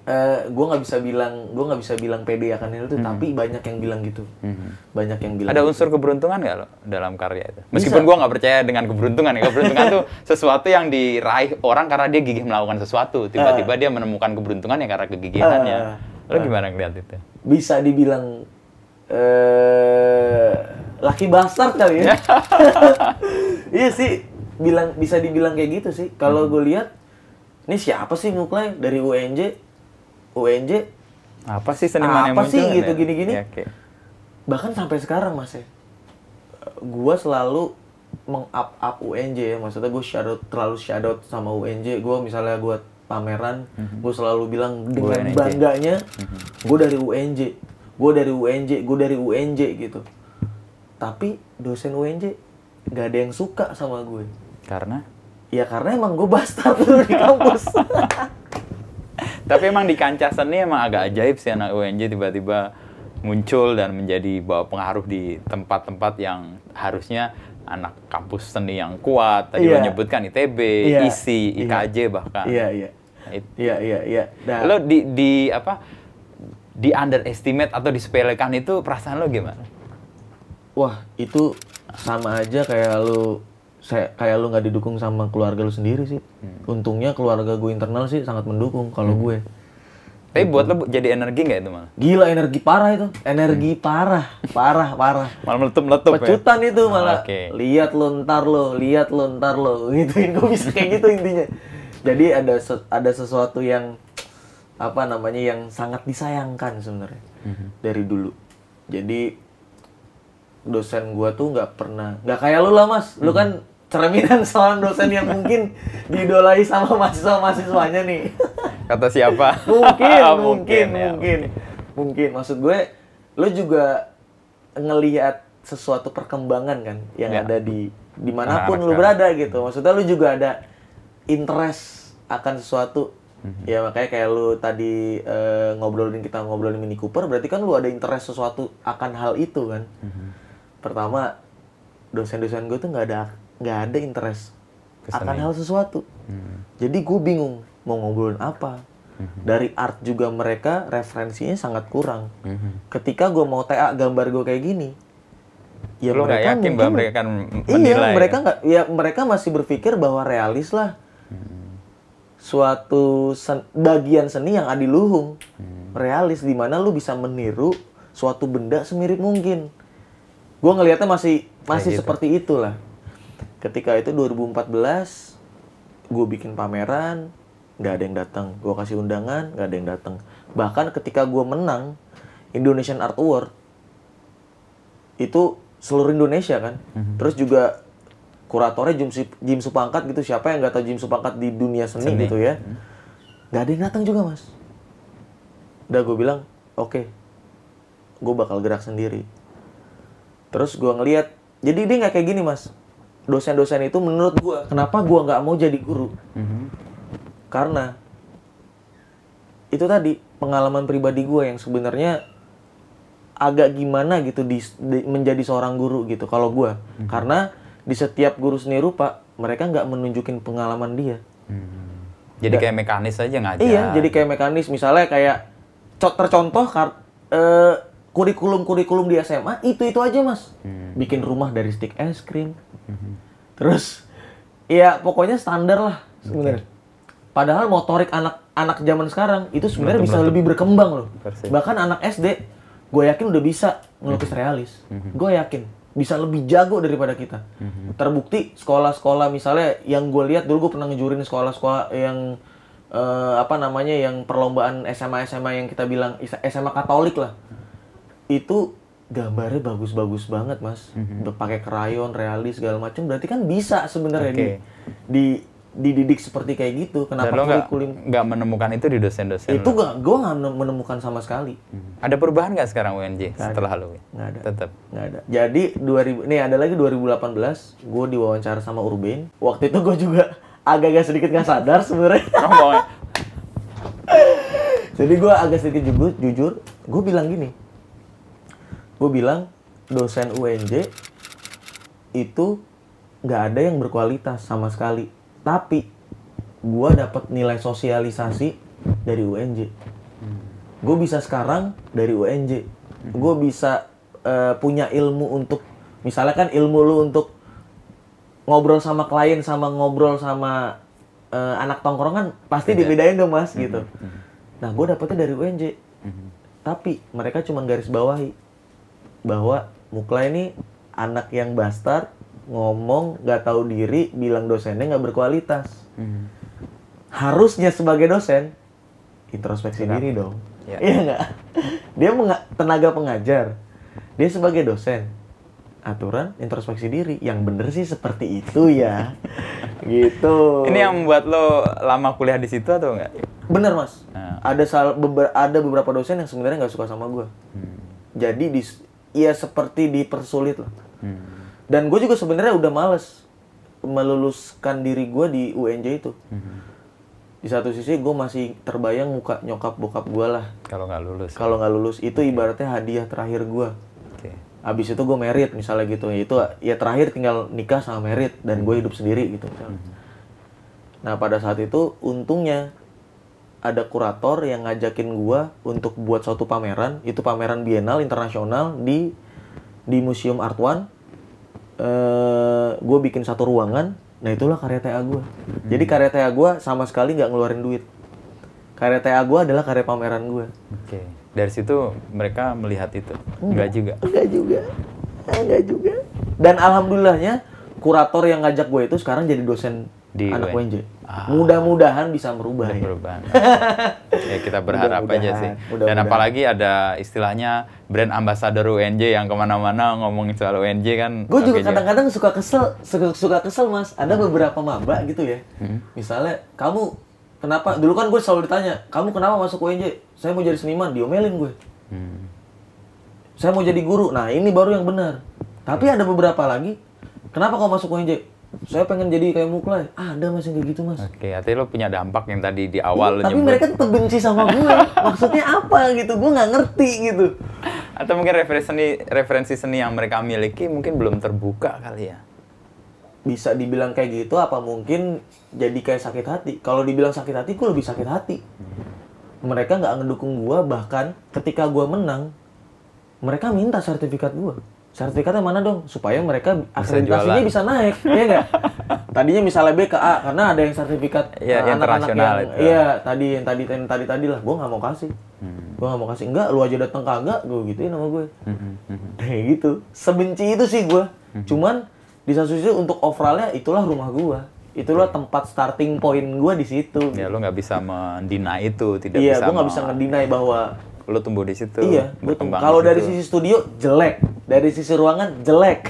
uh, gue nggak bisa bilang gue nggak bisa bilang pede akan itu, mm-hmm. tapi banyak yang bilang gitu, mm-hmm. banyak yang bilang. Ada gitu. Unsur keberuntungan nggak lo dalam karya itu? Meskipun gue nggak percaya dengan keberuntungan, ya. Keberuntungan tuh sesuatu yang diraih orang karena dia gigih melakukan sesuatu. Tiba-tiba uh. dia menemukan keberuntungan ya karena kegigihannya. Uh. Lo gimana ngeliat itu? Bisa dibilang uh, lucky bastard kali ya? Iya sih, bilang bisa dibilang kayak gitu sih. Kalau gue lihat, ini siapa sih Muklay dari U N J? U N J apa sih seniman yang muncul? Apa sih gitu ya? Gini-gini. Ya, okay. Bahkan sampai sekarang Mas ya, gue selalu meng-up-up U N J ya. Maksudnya gue shadow, terlalu shadow sama U N J. Gue misalnya gue pameran, mm-hmm. gue selalu bilang dengan bangganya, mm-hmm. gue dari U N J, gue dari U N J, gue dari U N J gitu. Tapi dosen U N J nggak ada yang suka sama gue. Karena? Ya karena emang gue bastard di kampus. Tapi emang di kancah seni emang agak ajaib sih anak U N J tiba-tiba muncul dan menjadi bawa pengaruh di tempat-tempat yang harusnya anak kampus seni yang kuat. Tadi yeah. lo nyebutkan I T B, yeah. I S I, I K J yeah. bahkan. Iya, iya. Iya, iya, iya. Lo di, di apa, di underestimate atau disepelekan itu perasaan lo gimana? Wah, itu sama aja kayak lo... Saya, kayak lu nggak didukung sama keluarga lu sendiri sih. Hmm. Untungnya keluarga gue internal sih sangat mendukung kalau hmm. gue. Tapi gitu. Buat lu jadi energi nggak itu malah? Gila energi parah itu, energi hmm. parah, parah, parah. Malah meletup-letup. Pecutan ya? Itu malah. Ah, okay. Lihat lu ntar lo, lihat lu ntar lo, gituin gue bisa kayak gitu intinya. Jadi ada ada sesuatu yang apa namanya yang sangat disayangkan sebenarnya hmm. dari dulu. Jadi dosen gue tuh nggak pernah, nggak kayak lu lah Mas, lu hmm. kan cerminan seorang dosen yang mungkin diidolai sama mahasiswa-mahasiswanya nih. Kata siapa? Mungkin, mungkin, mungkin, ya, mungkin, mungkin. Maksud gue, lo juga ngelihat sesuatu perkembangan kan, yang ya. Ada di dimanapun lo berada gitu. Maksudnya lo juga ada interest akan sesuatu. Mm-hmm. Ya makanya kayak lo tadi uh, ngobrolin kita ngobrolin Mini Cooper, berarti kan lo ada interest sesuatu akan hal itu kan. Mm-hmm. Pertama, dosen-dosen gue tuh nggak ada. Nggak ada interest kesenian. Akan hal sesuatu. Hmm. Jadi gue bingung mau ngobrolin apa. Hmm. Dari art juga mereka referensinya sangat kurang. Hmm. Ketika gue mau T A gambar gue kayak gini, ya lo mereka yakin mungkin, mereka akan menilai. Iya, mereka nggak, ya mereka masih berpikir bahwa realis lah. Hmm. Suatu sen, bagian seni yang adiluhung, hmm. realis di mana lu bisa meniru suatu benda semirip mungkin. Gue ngelihatnya masih masih gitu. Seperti itulah. Ketika itu dua ribu empat belas, gue bikin pameran, nggak ada yang datang. Gue kasih undangan, nggak ada yang datang. Bahkan ketika gue menang Indonesian Art Award, itu seluruh Indonesia kan. Mm-hmm. Terus juga kuratornya Jim, Jim Supangkat gitu. Siapa yang nggak tahu Jim Supangkat di dunia seni, seni. Gitu ya? Nggak ada yang datang juga Mas. Udah gue bilang, oke, okay, gue bakal gerak sendiri. Terus gue ngeliat, jadi dia nggak kayak gini Mas. Dosen-dosen itu menurut gue, kenapa gue nggak mau jadi guru? Mm-hmm. Karena itu tadi pengalaman pribadi gue yang sebenarnya agak gimana gitu di, di, menjadi seorang guru gitu. Kalau gue, mm-hmm. karena di setiap guru seni rupa mereka nggak menunjukin pengalaman dia. Mm-hmm. Jadi gak, kayak mekanis aja ngajar. Iya, jadi kayak mekanis. Misalnya kayak tercontoh kar, eh, kurikulum-kurikulum di S M A itu-itu aja Mas. Mm-hmm. Bikin rumah dari stik es krim. Terus, ya pokoknya standar lah sebenarnya. Padahal motorik anak-anak zaman sekarang itu sebenarnya bisa lebih berkembang loh. Persis. Bahkan anak S D, gue yakin udah bisa ngelukis realis. Gue yakin bisa lebih jago daripada kita. Terbukti sekolah-sekolah misalnya yang gue lihat dulu, gue pernah ngejurin sekolah-sekolah yang eh, apa namanya yang perlombaan S M A-S M A yang kita bilang S M A Katolik lah. Itu gambarnya bagus-bagus banget Mas, mm-hmm. pakai krayon realis segala macam, berarti kan bisa sebenarnya okay. di, di dididik seperti kayak gitu. Kenapa kurikulum nggak menemukan itu di dosen-dosen? Itu nggak, gue nggak menemukan sama sekali. Mm-hmm. Ada perubahan nggak sekarang U N J gak setelah Halloween? Nggak ada. Tetap nggak ada. Jadi dua ribu nih ada lagi dua ribu delapan belas, gue diwawancara sama Urban. Waktu itu gue juga agak-agak sedikit nggak sadar sebenarnya. Jadi gue agak sedikit jujur, jujur gue bilang gini. Gue bilang, dosen U N J itu nggak ada yang berkualitas sama sekali. Tapi, gue dapat nilai sosialisasi dari U N J. gue bisa sekarang dari U N J. Gue bisa uh, punya ilmu untuk, misalnya kan ilmu lu untuk ngobrol sama klien sama ngobrol sama uh, anak tongkrongan pasti Beda. dibedain dong mas, mm-hmm. gitu. Nah gue dapetnya dari U N J, mm-hmm. tapi mereka cuma garis bawahi bahwa Muklay ini anak yang bastard, ngomong nggak tahu diri, bilang dosennya nggak berkualitas. Mm-hmm. Harusnya sebagai dosen introspeksi Kenapa? diri dong, ya. Iya nggak? Dia menga- tenaga pengajar, dia sebagai dosen. Aturan introspeksi diri yang bener sih seperti itu ya. Gitu. Ini yang membuat lo lama kuliah di situ atau enggak? Bener mas. Nah. Ada sal- beber- ada beberapa dosen yang sebenarnya nggak suka sama gue. Hmm. Jadi di ya seperti dipersulit lah. Hmm. Dan gue juga sebenarnya udah males meluluskan diri gue di U N J itu. Hmm. Di satu sisi gue masih terbayang muka nyokap bokap gue lah. Kalau nggak lulus. Kalau nggak lulus itu ibaratnya hadiah terakhir gue. Okay. Abis itu gue married misalnya gitu, itu ya terakhir tinggal nikah sama married dan gue hidup sendiri gitu misalnya. Nah pada saat itu untungnya ada kurator yang ngajakin gue untuk buat suatu pameran, itu pameran bienal internasional di di Museum Art One. Uh, gue bikin satu ruangan, nah itulah karya T A gue. Jadi karya T A gue sama sekali nggak ngeluarin duit. Karya T A gue adalah karya pameran gue. Oke. Okay. Dari situ mereka melihat itu. Enggak juga. Enggak juga. Enggak juga. Dan alhamdulillahnya kurator yang ngajak gue itu sekarang jadi dosen di anak U N J. Ah. Mudah-mudahan bisa merubah. Ya. Berubah. Ya kita berharap aja sih. Dan apalagi ada istilahnya brand ambassador U N J yang kemana-mana ngomongin soal U N J kan. Gue juga okay kadang-kadang juga. suka kesel, suka, suka kesel mas. Ada beberapa maba gitu ya. Hmm. Misalnya kamu kenapa? Dulu kan gue selalu ditanya, kamu kenapa masuk U N J? Saya mau jadi seniman, diomelin gue. Hmm. Saya mau jadi guru, nah ini baru yang benar. Tapi ada beberapa lagi, kenapa kau masuk U N J? Saya pengen jadi kayak Muklay. Ah, ada mas yang kayak gitu mas. Oke, artinya lo punya dampak yang tadi di awal. Ya, tapi nyebut. Mereka tetap benci sama gue. Maksudnya apa gitu? Gue nggak ngerti gitu. Atau mungkin referensi seni, referensi seni yang mereka miliki mungkin belum terbuka kali ya. Bisa dibilang kayak gitu apa mungkin jadi kayak sakit hati. Kalau dibilang sakit hati, gue lebih sakit hati. Mereka nggak ngedukung gue, bahkan ketika gue menang, mereka minta sertifikat gue. Sertifikatnya mana dong? Supaya mereka akreditasinya bisa naik, ya nggak? Tadinya misalnya B ke A, karena ada yang sertifikat ya, anak-anak yang, iya tadi yang tadi yang tadi tadi lah, gue nggak mau kasih. Gue nggak mau kasih, enggak, lu aja datang kagak, gue gituin sama gue. Kayak gitu, sebenci itu sih gue. Cuman di satu sisi untuk overallnya itulah rumah gua, itulah tempat starting point gua di situ. Ya lo nggak bisa mendina itu, tidak iya, bisa. Iya, gua nggak bisa mendina bahwa lo tumbuh di situ. Iya, berkembang. Kalau dari sisi studio jelek, dari sisi ruangan jelek.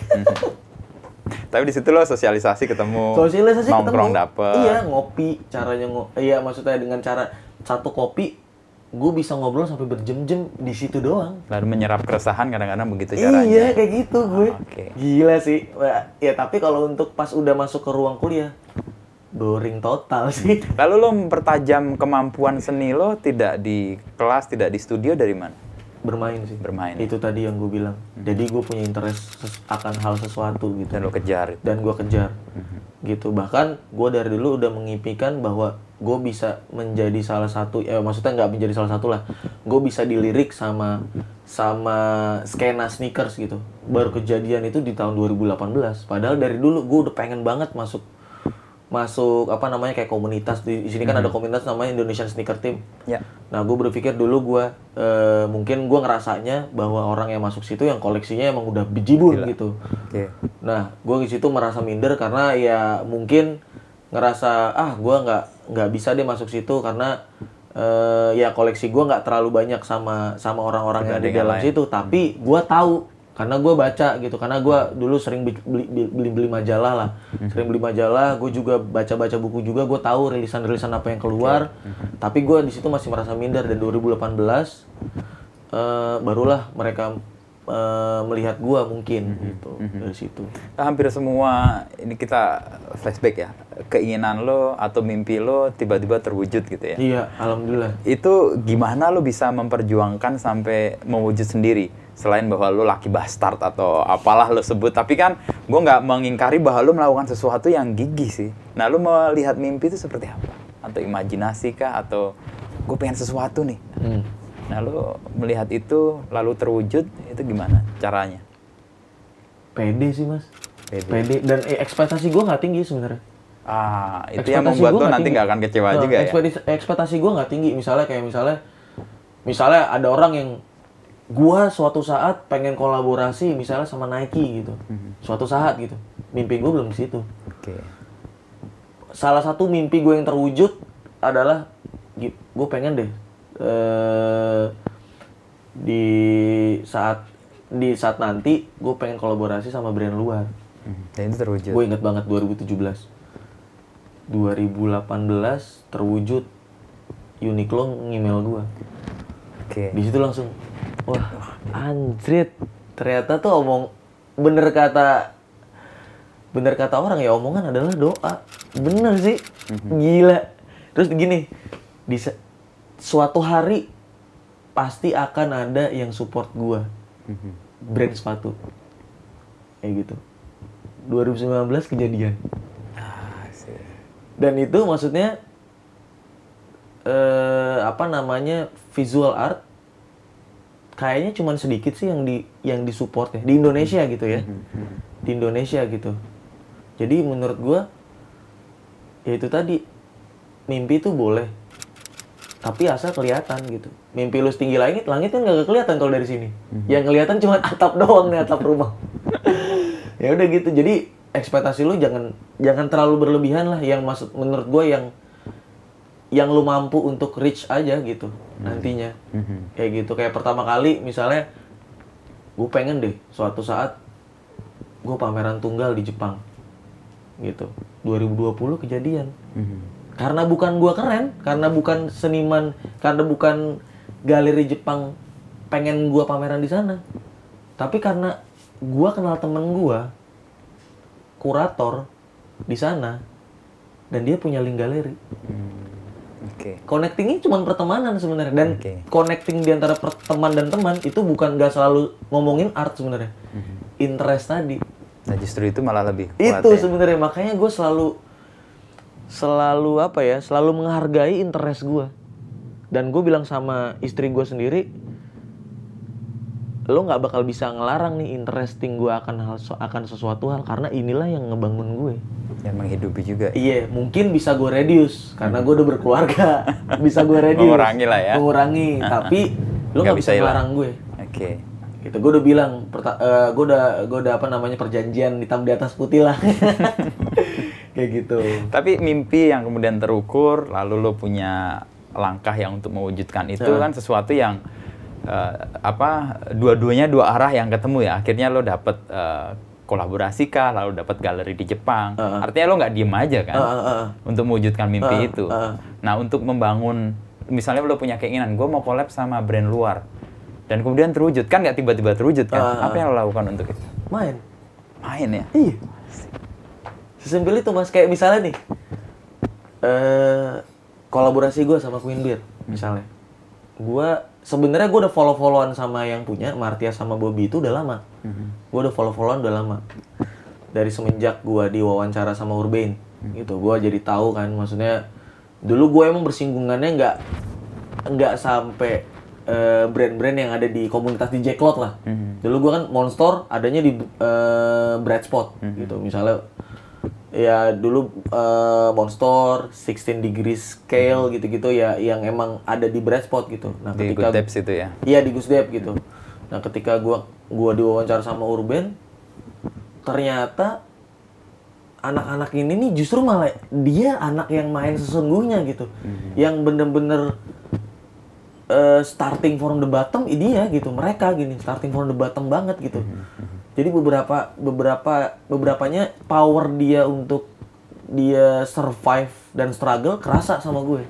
Tapi di situ lo sosialisasi ketemu, sosialisasi nongkrong dapet. Iya, ngopi, caranya ngopi. Iya, maksudnya dengan cara satu kopi, gue bisa ngobrol sampai berjam-jam di situ doang. Lalu menyerap keresahan kadang-kadang begitu caranya. Iya, kayak gitu gue. Oh, okay. Gila sih. Ya tapi kalau untuk pas udah masuk ke ruang kuliah, boring total sih. Lalu lo mempertajam kemampuan seni lo tidak di kelas, tidak di studio dari mana? Bermain sih. Bermain. Itu tadi yang gue bilang. Mm-hmm. Jadi gue punya interest akan hal sesuatu gitu. Dan lo kejar. Itu. Dan gue kejar. Mm-hmm. Gitu. Bahkan gue dari dulu udah mengimpikan bahwa gue bisa menjadi salah satu, ya maksudnya nggak menjadi salah satu lah, gue bisa dilirik sama sama skena sneakers gitu. Baru kejadian itu di tahun dua ribu delapan belas. Padahal dari dulu gue udah pengen banget masuk masuk apa namanya kayak komunitas di sini kan, hmm. ada komunitas namanya Indonesian Sneaker Team. Ya. Nah gue berpikir dulu gue e, mungkin gue ngerasanya bahwa orang yang masuk situ yang koleksinya emang udah bejibun gitu. Okay. Nah gue di situ merasa minder karena ya mungkin ngerasa ah gue nggak nggak bisa deh masuk situ karena uh, ya koleksi gue nggak terlalu banyak sama sama orang-orang yang ada di dalam situ, tapi gue tahu karena gue baca gitu, karena gue dulu sering beli beli beli majalah lah, sering beli majalah, gue juga baca baca buku juga, gue tahu rilisan rilisan apa yang keluar, okay. Tapi gue di situ masih merasa minder dan dua ribu delapan belas uh, barulah mereka Uh, melihat gua mungkin mm-hmm. gitu mm-hmm. dari situ. Hampir semua ini kita flashback ya, keinginan lo atau mimpi lo tiba-tiba terwujud gitu ya. Iya, alhamdulillah. Itu gimana lo bisa memperjuangkan sampai mewujud sendiri? Selain bahwa lo laki bastard atau apalah lo sebut, tapi kan gua nggak mengingkari bahwa lo melakukan sesuatu yang gigih sih. Nah, lo melihat mimpi itu seperti apa? Atau imajinasi kah? Atau gua pengen sesuatu nih? Hmm. Nah, lo melihat itu lalu terwujud, itu gimana caranya? Pede sih, Mas. Pede. Pede. Dan eh, ekspektasi gue nggak tinggi sebenarnya. Ah, itu ekspektasi yang membuat lo nanti nggak akan kecewa nah, juga ekspektasi, ya? Ekspektasi gue nggak tinggi. Misalnya kayak misalnya, misalnya ada orang yang gue suatu saat pengen kolaborasi misalnya sama Nike gitu. Mm-hmm. Suatu saat gitu. Mimpi gue belum di situ. Oke. Okay. Salah satu mimpi gue yang terwujud adalah gue pengen deh uh, di saat di saat nanti gue pengen kolaborasi sama brand luar. Dan itu terwujud. Gue inget banget dua ribu tujuh belas, dua ribu delapan belas terwujud Uniqlo ngemail gue. Oke. Okay. Di situ langsung, wah anjrit, ternyata tuh omong bener kata bener kata orang ya, omongan adalah doa, bener sih, gila. Terus gini, di suatu hari pasti akan ada yang support gue. Brand sepatu kayak gitu. dua ribu sembilan belas kejadian. Dan itu maksudnya eh, apa namanya, visual art kayaknya cuman sedikit sih yang di yang disupport ya di Indonesia gitu ya. Di Indonesia gitu. Jadi menurut gue ya itu tadi, mimpi itu boleh, tapi asal kelihatan gitu. Mimpi lu setinggi langit, langit kan nggak kelihatan kalau dari sini. Mm-hmm. Yang kelihatan cuma atap doang nih, atap rumah. Ya udah gitu. Jadi ekspektasi lu jangan jangan terlalu berlebihan lah. Yang maksud menurut gue yang yang lu mampu untuk reach aja gitu. Mm-hmm. Nantinya. Mm-hmm. Kayak gitu. Kayak pertama kali misalnya gue pengen deh suatu saat gue pameran tunggal di Jepang. Gitu. dua ribu dua puluh kejadian. Mm-hmm. Karena bukan gua keren, karena bukan seniman, karena bukan galeri Jepang pengen gua pameran di sana. Tapi karena gua kenal temen gua, kurator di sana, dan dia punya link galeri. Hmm. Oke. Okay. Connectingnya cuma pertemanan sebenarnya, dan okay. Connecting di antara teman dan teman itu bukan gak selalu ngomongin art sebenarnya. Hmm. Interest tadi. Nah justru itu malah lebih. Itu sebenarnya makanya gua selalu selalu apa ya, selalu menghargai interest gue. Dan gue bilang sama istri gue sendiri, lo nggak bakal bisa ngelarang nih interesting gue akan hal akan sesuatu hal, karena inilah yang ngebangun gue, yang menghidupi juga. Iya, mungkin bisa gue reduce karena gue udah berkeluarga, bisa gue reduce, mengurangi lah ya, mengurangi. Tapi lo nggak bisa ngelarang gue. Oke. Okay. Gitu, gue udah bilang, perta- uh, gue udah gue udah apa namanya, perjanjian hitam di atas putih lah. Kayak gitu. Tapi mimpi yang kemudian terukur, lalu lo punya langkah yang untuk mewujudkan itu nah. Kan sesuatu yang uh, apa, dua-duanya dua arah yang ketemu ya. Akhirnya lo dapet uh, kolaborasi kah, lalu dapet galeri di Jepang. Uh-huh. Artinya lo nggak diem aja kan, uh-huh. untuk mewujudkan mimpi uh-huh. itu. Uh-huh. Nah untuk membangun, misalnya lo punya keinginan, gue mau collab sama brand luar, dan kemudian terwujud kan, nggak tiba-tiba terwujud kan. Uh-huh. Apa yang lo lakukan untuk itu? Main. Main ya. Iya. Sesimpel itu Mas, kayak misalnya nih uh, kolaborasi gue sama Queensbeer misalnya. Gue sebenarnya gue udah follow-followan sama yang punya Martia sama Bobby itu udah lama. Gue udah follow-followan udah lama. Dari semenjak gue diwawancara sama Urban gitu, gue jadi tahu kan, maksudnya dulu gue emang bersinggungannya nggak nggak sampai uh, brand-brand yang ada di komunitas di Jacklot lah. Dulu gue kan Monster adanya di uh, Bright Spot gitu misalnya. Ya dulu uh, Monster, sixteen degrees scale gitu-gitu ya, yang emang ada di Bright Spot gitu. Nah, di ketika Goose Depp situ ya. Iya, di Goose Depp gitu. Nah, ketika gua gua diwawancara sama Urban, ternyata anak-anak ini nih justru malah dia anak yang main sesungguhnya gitu. Mm-hmm. Yang bener-bener uh, starting from the bottom dia gitu. Mereka gini, starting from the bottom banget gitu. Mm-hmm. Jadi beberapa beberapa beberapanya power dia untuk dia survive dan struggle kerasa sama gue.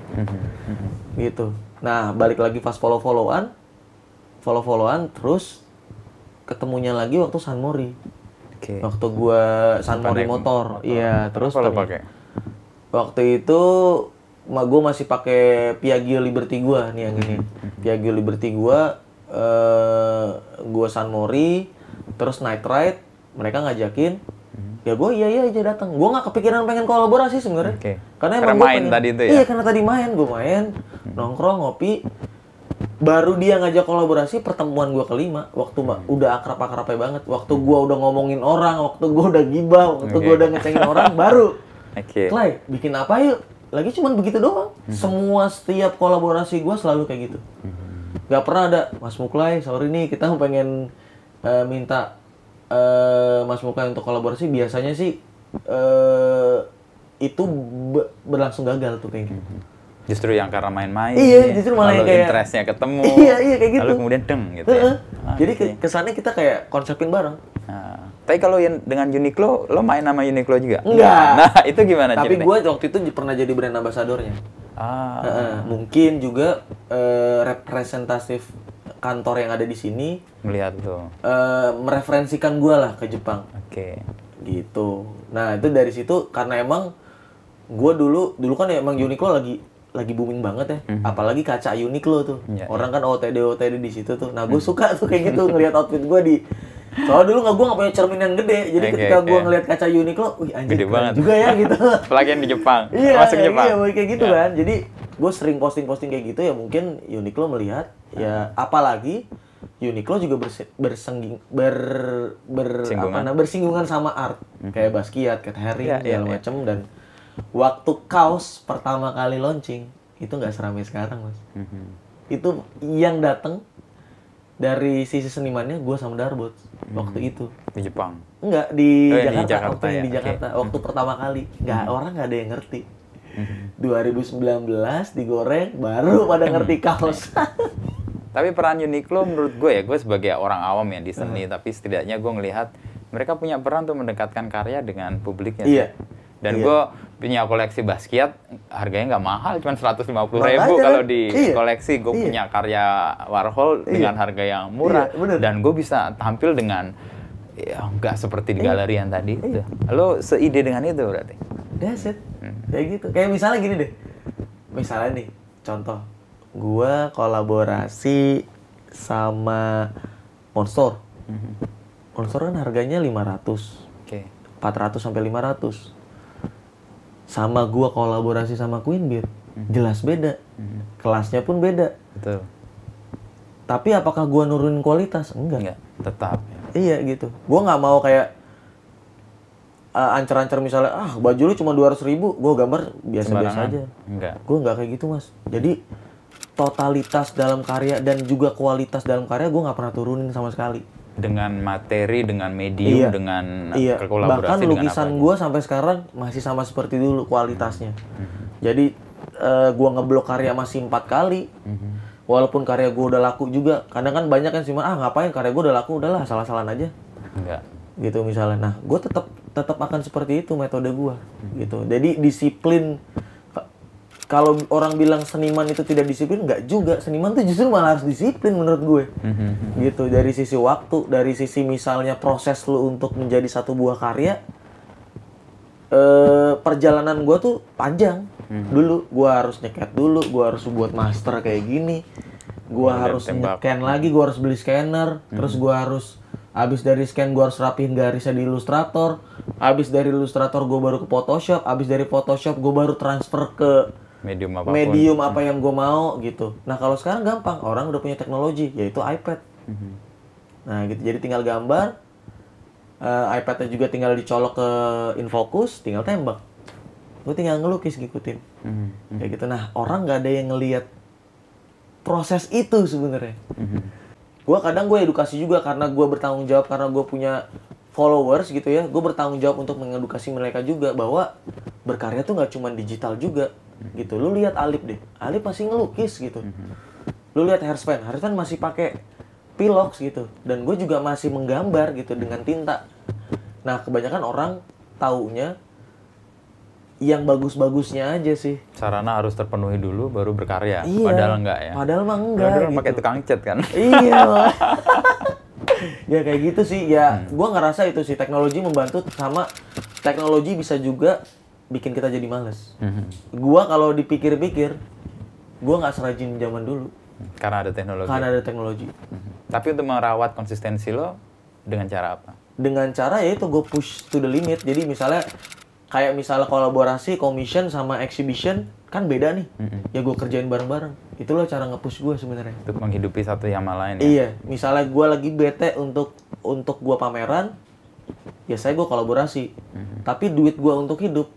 Gitu. Nah, balik lagi pas follow-followan, follow-followan terus ketemunya lagi waktu San Mori. Okay. Waktu gue San Mori motor. Iya, terus kalau pakai. Waktu itu mah gue masih pakai Piaggio Liberty gue nih yang ini. Piaggio Liberty gue eh gue San Mori. Terus night ride, mereka ngajakin, ya gue iya iya aja datang. Gue nggak kepikiran pengen kolaborasi sebenarnya, okay. karena emang karena main pengen, tadi itu ya. Iya karena tadi main, gue main, nongkrong, ngopi, Baru dia ngajak kolaborasi pertemuan gue kelima. Waktu hmm. udah akrab-akrabnya banget. Waktu hmm. gue udah ngomongin orang, waktu gue udah gibah, waktu okay. gue udah ngecengin orang, baru okay. Clay, bikin apa yuk? Lagi cuman begitu doang. Hmm. Semua setiap kolaborasi gue selalu kayak gitu. Hmm. Gak pernah ada, Mas Muklay, sorry nih kita pengen uh, minta uh, Mas Muklay untuk kolaborasi. Biasanya sih uh, itu be- berlangsung gagal tuh kayak gitu. Hmm. Justru yang karena main-main, iya, justru malah lalu kayak interestnya ketemu, iya, iya, kayak gitu. Lalu kemudian deng gitu ya. Ah, jadi okay. kesannya kita kayak konsepin bareng. Nah, tapi kalau yang dengan Uniqlo, lo main sama Uniqlo juga? Enggak. Nah, itu gimana? Tapi gue waktu itu pernah jadi brand ambassador-nya. Ah. Uh-uh. Mungkin juga uh, representatif kantor yang ada di sini. Melihat tuh. Uh, mereferensikan gue lah ke Jepang. Oke. Okay. Gitu. Nah, itu dari situ karena emang gue dulu, dulu kan emang Uniqlo lagi lagi booming banget ya, mm-hmm. apalagi kaca Uniqlo tuh, yeah, orang yeah. kan O O T D O O T D di situ tuh. Nah, gue suka tuh kayak gitu ngelihat outfit gue di. Soalnya dulu nggak gue nggak punya cermin yang gede, jadi okay, ketika gue yeah. ngelihat kaca Uniqlo, wih anjir banget juga ya gitu. Apalagi yang di Jepang, iya, masuk Jepang. Iya, kayak gitu yeah. kan. Jadi gue sering posting-posting kayak gitu ya mungkin Uniqlo melihat ya, apalagi Uniqlo juga berse- bersengging ber ber apa namanya bersinggungan sama art mm-hmm. kayak Basquiat, Cat Herring yeah, segala yeah, macam yeah. dan waktu kaos pertama kali launching itu nggak seramai sekarang, Mas. Mm-hmm. Itu yang datang dari sisi senimannya gue sama Darbot mm-hmm. waktu itu di Jepang. Enggak di, oh, Jakarta, di Jakarta waktu ya? Di Jakarta okay. waktu mm-hmm. pertama kali nggak mm-hmm. orang nggak ada yang ngerti. Mm-hmm. dua ribu sembilan belas digoreng baru pada ngerti kaos. Tapi peran Uniqlo menurut gue ya, gue sebagai orang awam ya di seni, mm-hmm. tapi setidaknya gue ngelihat mereka punya peran tuh mendekatkan karya dengan publiknya. Iya. Dan iya. gue punya koleksi Basquiat, harganya nggak mahal, cuma seratus lima puluh ribu kalau di iya. koleksi. Gue iya. punya karya Warhol iya. dengan harga yang murah. Iya, dan gue bisa tampil dengan, ya nggak seperti di galeri yang tadi. Iya. Lo seide dengan itu berarti? That's it. Hmm. Kayak gitu. Kayak misalnya gini deh. Misalnya nih, contoh. Gue kolaborasi sama Monster. Mm-hmm. Monster kan harganya lima ratus. Okay. empat ratus sampai lima ratus. Sama gua kolaborasi sama Queensbeer, hmm. jelas beda, hmm. kelasnya pun beda. Betul. Tapi apakah gua nurunin kualitas? Enggak. Enggak, tetap. Iya gitu. Gua nggak mau kayak uh, ancer-ancer misalnya, ah baju lu cuma dua ratus ribu, gua gambar biasa-biasa aja. Enggak. Gua nggak kayak gitu, Mas. Jadi totalitas dalam karya dan juga kualitas dalam karya gua nggak pernah turunin sama sekali. Dengan materi, dengan medium, iya. dengan iya. kolaborasi. Bahkan lukisan gue sampai sekarang masih sama seperti dulu kualitasnya. Mm-hmm. Jadi uh, gue ngeblok karya masih empat kali. Mm-hmm. Walaupun karya gue udah laku juga. Kadang kan banyak yang cuma ah ngapain karya gue udah laku, udahlah salah-salahan aja. Enggak. Gitu misalnya. Nah, gue tetap tetap akan seperti itu metode gue. Mm-hmm. Gitu. Jadi disiplin. Kalau orang bilang seniman itu tidak disiplin, nggak juga. Seniman tuh justru malah harus disiplin menurut gue. Mm-hmm. Gitu, dari sisi waktu, dari sisi misalnya proses lu untuk menjadi satu buah karya, eh, perjalanan gue tuh panjang. Mm-hmm. Dulu gue harus nyeket dulu, gue harus buat master kayak gini, gue mm-hmm. harus nyekan lagi, gue harus beli scanner, mm-hmm. terus gue harus abis dari scan gue harus rapihin garisnya di Illustrator, abis dari Illustrator gue baru ke Photoshop, abis dari Photoshop gue baru transfer ke medium apapun. Medium apa yang gue mau gitu. Nah kalau sekarang gampang, orang udah punya teknologi, yaitu iPad. Mm-hmm. Nah gitu, jadi tinggal gambar, uh, iPadnya juga tinggal dicolok ke InFocus, tinggal tembak. Gue tinggal ngelukis ngikutin, mm-hmm. kayak gitu. Nah orang nggak ada yang ngelihat proses itu sebenarnya. Mm-hmm. Gue kadang gue edukasi juga karena gue bertanggung jawab, karena gue punya followers gitu ya. Gue bertanggung jawab untuk mengedukasi mereka juga bahwa berkarya tuh nggak cuma digital juga. Gitu, lu lihat Alip deh, Alip masih ngelukis gitu. Lu lihat Headspan, Headspan masih pakai pilox gitu. Dan gue juga masih menggambar gitu dengan tinta. Nah kebanyakan orang taunya yang bagus-bagusnya aja sih. Sarana harus terpenuhi dulu baru berkarya. Iya, padahal enggak ya. Padahal mah enggak. Padahal gitu. Pakai tukang cat kan. Iya. Ya kayak gitu sih ya. Hmm. Gue ngerasa itu sih teknologi membantu, sama teknologi bisa juga bikin kita jadi malas. Mm-hmm. Gua kalau dipikir-pikir, gua nggak serajin zaman dulu. Karena ada teknologi. Karena ada teknologi. Mm-hmm. Tapi untuk merawat konsistensi lo dengan cara apa? Dengan cara ya itu gue push to the limit. Jadi misalnya kayak misalnya kolaborasi, commission sama exhibition kan beda nih. Mm-hmm. Ya gue kerjain bareng-bareng. Itulah cara nge-push gue sebenarnya. Untuk menghidupi satu sama lain ya. Iya, misalnya gue lagi bete untuk untuk gue pameran, ya saya gue kolaborasi. Mm-hmm. Tapi duit gue untuk hidup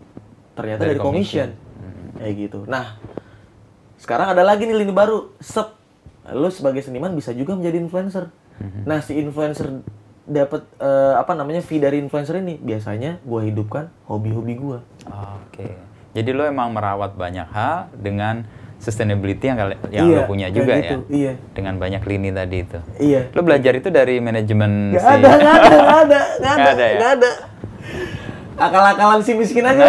ternyata dari, dari commission. Mm-hmm. Kayak gitu. Nah, sekarang ada lagi nih lini baru. Sep. Lo sebagai seniman bisa juga menjadi influencer. Mm-hmm. Nah, si influencer dapat uh, apa namanya fee dari influencer ini, biasanya gue hidupkan hobi-hobi gue. Oke, jadi lo emang merawat banyak hal dengan sustainability yang yang iya, lo punya juga gitu, ya iya. Dengan banyak lini tadi itu. Iya. Lo belajar itu dari manajemen. Gak si... ada, gak ada, gak ada, gak ada, ada, ya? Gak ada. Akal-akalan si miskin aja.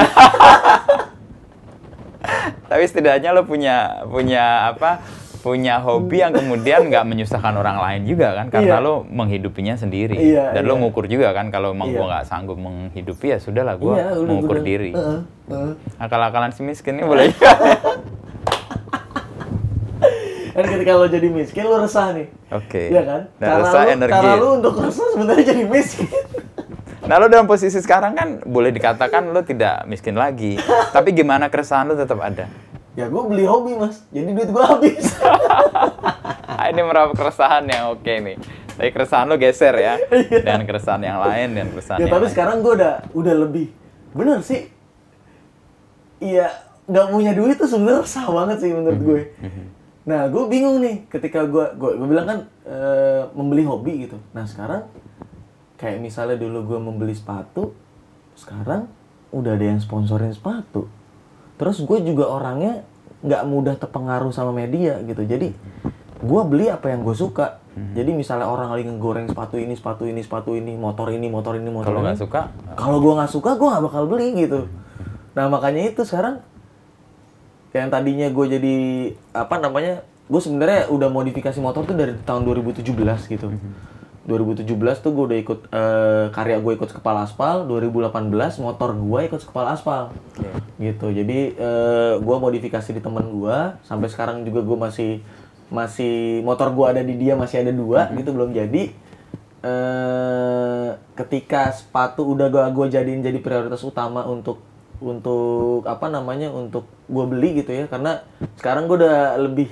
Tapi setidaknya lo punya punya apa? Punya hobi yang kemudian nggak menyusahkan orang lain juga kan, karena iya. Lo menghidupinya sendiri iya, dan iya. Lo ngukur juga kan, kalau emang iya. Gue nggak sanggup menghidupi ya sudahlah gue iya, mengukur udah. Diri. Uh, uh. Akal-akalan si miskin ini boleh. Dan ketika lo jadi miskin lo resah nih. Oke. Okay. Iya kan? Dan karena resah lo, energi. Karena lo untuk resah sebenarnya jadi miskin. Nah lo dalam posisi sekarang kan boleh dikatakan lo tidak miskin lagi, tapi gimana keresahan lo tetap ada? Ya gue beli hobi mas, jadi duit gue habis. Ini merawat keresahan yang oke nih. Tapi keresahan lo geser ya, dan keresahan yang lain dan keresahan. Ya yang tapi lain. Sekarang gue udah udah lebih bener sih. Iya nggak punya duit tuh sebenarnya resah banget sih menurut gue. Nah gue bingung nih ketika gue gue, gue bilang kan e, membeli hobi gitu. Nah sekarang kayak misalnya dulu gue membeli sepatu, sekarang udah ada yang sponsorin sepatu. Terus gue juga orangnya nggak mudah terpengaruh sama media gitu. Jadi gue beli apa yang gue suka. Jadi misalnya orang lagi ngegoreng sepatu ini, sepatu ini, sepatu ini, motor ini, motor ini, motor ini. Kalau nggak suka? Kalau gue nggak suka, gue nggak bakal beli gitu. Nah makanya itu sekarang yang tadinya gue jadi apa namanya, gue sebenarnya udah modifikasi motor tuh dari tahun dua ribu tujuh belas gitu. dua ribu tujuh belas tuh gue udah ikut, uh, karya gue ikut Sekepal Aspal, dua ribu delapan belas motor gue ikut Sekepal Aspal. Okay. Gitu, jadi uh, gue modifikasi di temen gue, sampai sekarang juga gue masih, masih motor gue ada di dia, masih ada dua, mm-hmm. gitu, belum jadi. Uh, ketika sepatu udah gue, gue jadiin jadi prioritas utama untuk, untuk apa namanya, untuk gue beli gitu ya, karena sekarang gue udah lebih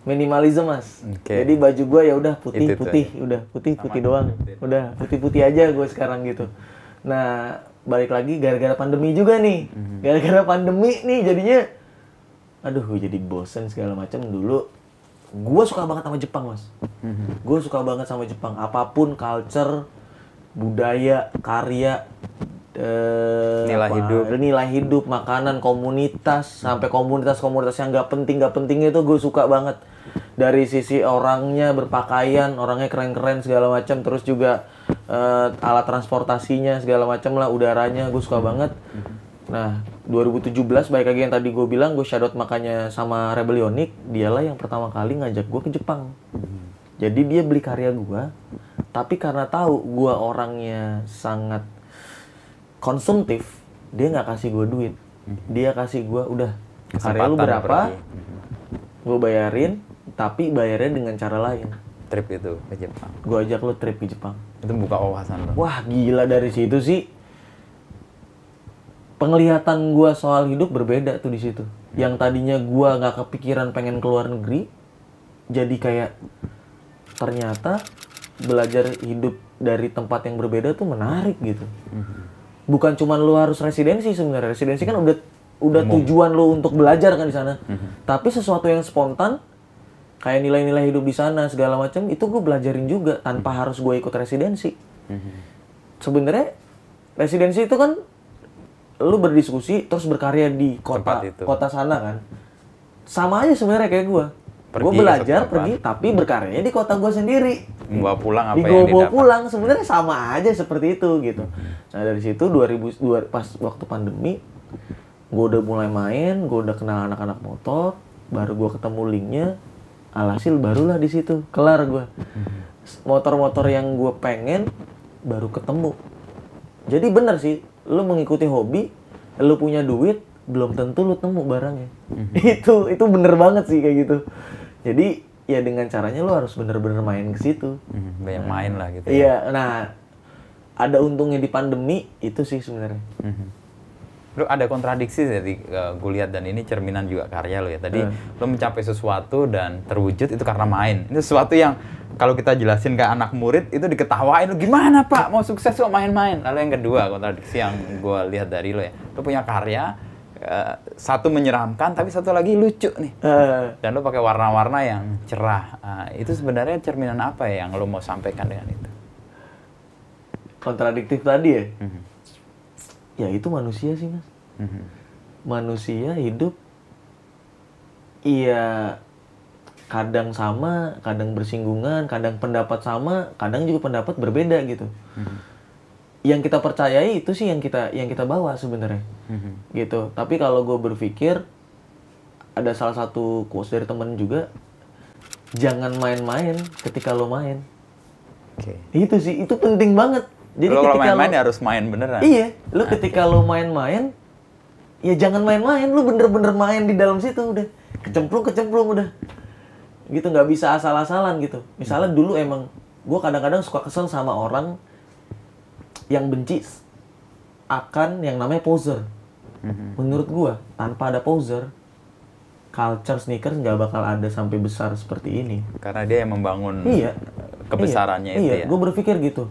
minimalisme mas, okay. Jadi baju gue ya udah putih itu, putih, itu. Udah putih putih Aman. Doang, udah putih putih aja gue sekarang gitu. Nah balik lagi gara-gara pandemi juga nih, mm-hmm. gara-gara pandemi nih jadinya, aduh gue jadi bosen segala macam. Dulu gue suka banget sama Jepang mas, mm-hmm. gue suka banget sama Jepang, apapun culture, budaya, karya, eh, nilai apa, hidup, nilai hidup, makanan, komunitas, sampai komunitas-komunitas yang nggak penting nggak pentingnya itu gue suka banget. Dari sisi orangnya berpakaian, orangnya keren-keren segala macam, terus juga uh, alat transportasinya segala macam lah, udaranya gue suka banget. Nah, dua ribu tujuh belas baik lagi yang tadi gue bilang gue shoutout makanya sama Rebelionic, dialah yang pertama kali ngajak gue ke Jepang. Jadi dia beli karya gue, tapi karena tahu gue orangnya sangat konsumtif, dia nggak kasih gue duit, dia kasih gue udah karya lu berapa, gue bayarin. Tapi bayarnya dengan cara lain. Trip itu ke Jepang. Gue ajak lo trip ke Jepang. Itu buka wawasan lo. Wah gila, dari situ sih penglihatan gue soal hidup berbeda tuh di situ. Hmm. Yang tadinya gue nggak kepikiran pengen keluar negeri, jadi kayak ternyata belajar hidup dari tempat yang berbeda tuh menarik gitu. Hmm. Bukan cuman lo harus residensi sebenarnya. Residensi kan udah udah Umum. Tujuan lo untuk belajar kan di sana. Hmm. Tapi sesuatu yang spontan. Kayak nilai-nilai hidup di sana segala macam itu gue belajarin juga tanpa harus gue ikut residensi. Sebenarnya residensi itu kan lu berdiskusi terus berkarya di kota kota sana kan. Sama aja sebenarnya kayak gue. Gue belajar pergi tapi berkarya di kota gue sendiri. Gue pulang apa di yang didapat. Gue pulang sebenarnya sama aja seperti itu gitu. Nah dari situ dua ribu dua pas waktu pandemi gue udah mulai main, gue udah kenal anak-anak motor, baru gue ketemu linknya. Alhasil barulah di situ kelar gue. Motor-motor yang gue pengen baru ketemu. Jadi bener sih, lu mengikuti hobi, lu punya duit, belum tentu lu temu barangnya. Itu itu bener banget sih kayak gitu. Jadi ya dengan caranya lu harus bener-bener main ke situ. Banyak nah, main lah gitu. Iya, ya. Nah ada untungnya di pandemi itu sih sebenarnya. lu ada kontradiksi dari uh, gue lihat, dan ini cerminan juga karya lu ya. Tadi hmm. lu mencapai sesuatu dan terwujud itu karena main. Itu sesuatu yang kalau kita jelasin ke anak murid itu diketawain, lu gimana Pak mau sukses kok main-main. Lalu yang kedua kontradiksi yang gue lihat dari lu ya, lu punya karya uh, satu menyeramkan tapi satu lagi lucu nih, uh. dan lu pakai warna-warna yang cerah. Uh, itu sebenarnya cerminan apa ya yang lu mau sampaikan dengan itu? Kontradiktif tadi ya? Mm-hmm. Ya itu manusia sih Mas. Mm-hmm. Manusia hidup, iya kadang sama, kadang bersinggungan, kadang pendapat sama, kadang juga pendapat berbeda gitu. Mm-hmm. Yang kita percayai itu sih yang kita yang kita bawa sebenarnya. Mm-hmm. Gitu. Tapi kalau gue berpikir, ada salah satu quotes dari temen juga, jangan main-main ketika lo main. Okay. Itu sih, itu penting banget. Jadi lo kalau main-main harus main beneran. Iya, lo okay. ketika lo main-main, ya jangan main-main, lo bener-bener main di dalam situ udah. Kecemplung-kecemplung udah. Gitu, nggak bisa asal-asalan gitu. Misalnya dulu emang, gue kadang-kadang suka kesel sama orang yang benci akan yang namanya poser. Mm-hmm. Menurut gue, tanpa ada poser, culture sneakers nggak bakal ada sampai besar seperti ini. Karena dia yang membangun... Iya. Kebesarannya iya, itu iya. ya. Gue berpikir gitu.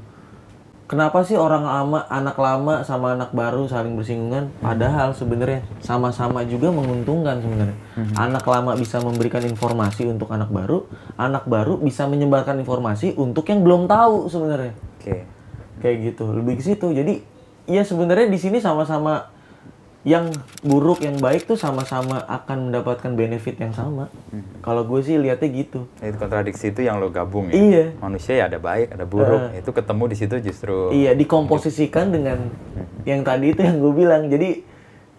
Kenapa sih orang lama, anak lama sama anak baru saling bersinggungan? Padahal sebenarnya sama-sama juga menguntungkan sebenarnya. Mm-hmm. Anak lama bisa memberikan informasi untuk anak baru, anak baru bisa menyebarkan informasi untuk yang belum tahu sebenarnya. Oke. Okay. Kayak gitu. Lebih ke situ. Jadi, ya sebenarnya di sini sama-sama yang buruk yang baik tuh sama-sama akan mendapatkan benefit yang sama. Hmm. Kalau gue sih lihatnya gitu. Itu kontradiksi itu yang lo gabung ya. Iya. Manusia ya ada baik, ada buruk. Uh, itu ketemu di situ justru. Iya, dikomposisikan dengan yang tadi itu yang gue bilang. Jadi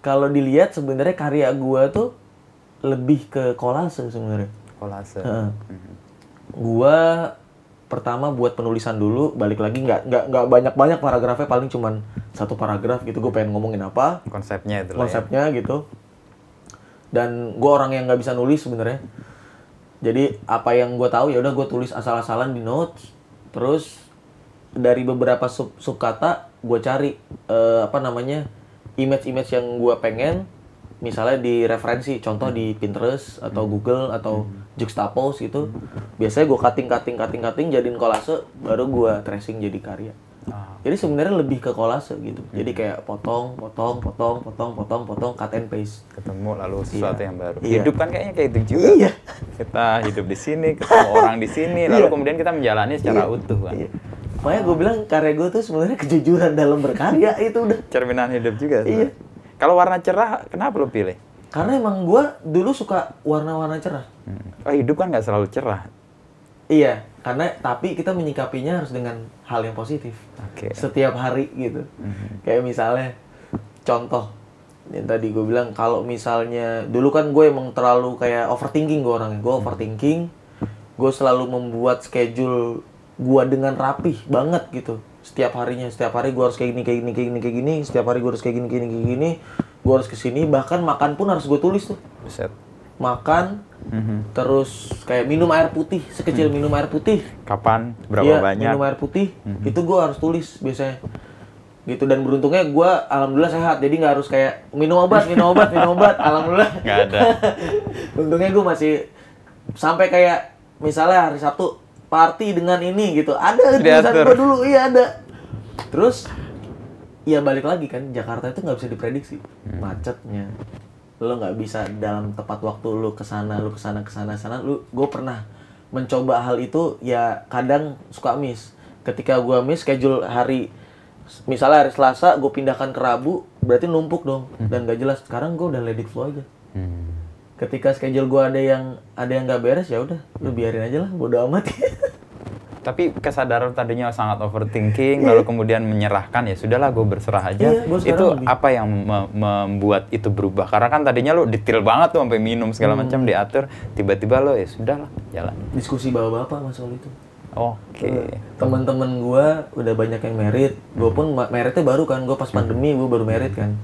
kalau dilihat sebenarnya karya gue tuh lebih ke kolase sebenarnya. Kolase. Uh. Hmm. Gue pertama buat penulisan dulu, balik lagi nggak nggak nggak banyak banyak paragrafnya, paling cuman satu paragraf gitu. Gue pengen ngomongin apa, konsepnya itu konsepnya ya. Gitu, dan gue orang yang nggak bisa nulis sebenarnya, jadi apa yang gue tahu ya udah gue tulis asal-asalan di notes. Terus dari beberapa sub subkata gue cari uh, apa namanya image-image yang gue pengen, misalnya di referensi, contoh di Pinterest atau Google atau juxtapose gitu. Biasanya gue cutting cutting cutting cutting jadiin kolase, baru gue tracing jadi karya. Jadi sebenarnya lebih ke kolase gitu. Jadi kayak potong potong potong potong potong potong cut and paste, ketemu lalu sesuatu iya. yang baru. Iya. Hidup kan kayaknya kayak itu juga. Iya. Kita hidup di sini, ketemu orang di sini, lalu iya. kemudian kita menjalani secara iya. utuh kan. Iya. Makanya gue bilang karya gue tuh sebenarnya kejujuran dalam berkarya. Itu udah cerminan hidup juga. Sebenernya. Iya. Kalau warna cerah, kenapa lo pilih? Karena emang gue dulu suka warna-warna cerah. Oh, hidup kan nggak selalu cerah. Iya, karena tapi kita menyikapinya harus dengan hal yang positif. Okay. Setiap hari gitu. Mm-hmm. Kayak misalnya, contoh yang tadi gue bilang, kalau misalnya dulu kan gue emang terlalu kayak overthinking gue orangnya. Gue overthinking, gue selalu membuat schedule gue dengan rapih banget gitu. Setiap harinya, setiap hari gue harus kayak gini, kayak gini, kayak gini, kayak gini. Setiap hari gue harus kayak gini, kayak gini, kayak gini. Gue harus kesini, bahkan makan pun harus gue tulis tuh. Beset. Makan, mm-hmm. terus kayak minum air putih, sekecil mm-hmm. minum air putih. Kapan, berapa ya, banyak. Minum air putih, mm-hmm. itu gue harus tulis biasanya. Gitu, dan beruntungnya gue alhamdulillah sehat. Jadi gak harus kayak minum obat, minum obat, minum obat, alhamdulillah. Gak ada. Untungnya gue masih, sampai kayak misalnya hari Sabtu, party dengan ini gitu, ada tulisan gue dulu, iya ada. Terus, ya balik lagi kan, Jakarta itu nggak bisa diprediksi, macetnya, lo nggak bisa dalam tepat waktu lo kesana, lo kesana, kesana, kesana, lo, gue pernah mencoba hal itu, ya kadang suka miss. Ketika gue miss schedule hari, misalnya hari Selasa, gue pindahkan ke Rabu, berarti numpuk dong, dan nggak jelas. Sekarang gue udah let it flow aja. Ketika schedule gue ada yang ada yang nggak beres, ya udah lu biarin aja lah, bodo amat. Tapi kesadaran tadinya sangat overthinking, lalu kemudian menyerahkan, ya sudahlah gue berserah aja. Iya, gua itu lebih. Apa yang me- membuat itu berubah? Karena kan tadinya lu detail banget tuh sampai minum segala hmm. macam diatur, tiba-tiba lu ya sudahlah jalan. Diskusi bapak-bapak masalah itu. Oke. Okay. Teman-teman gue udah banyak yang married, gue pun marriednya baru kan, gue pas pandemi gue baru married kan.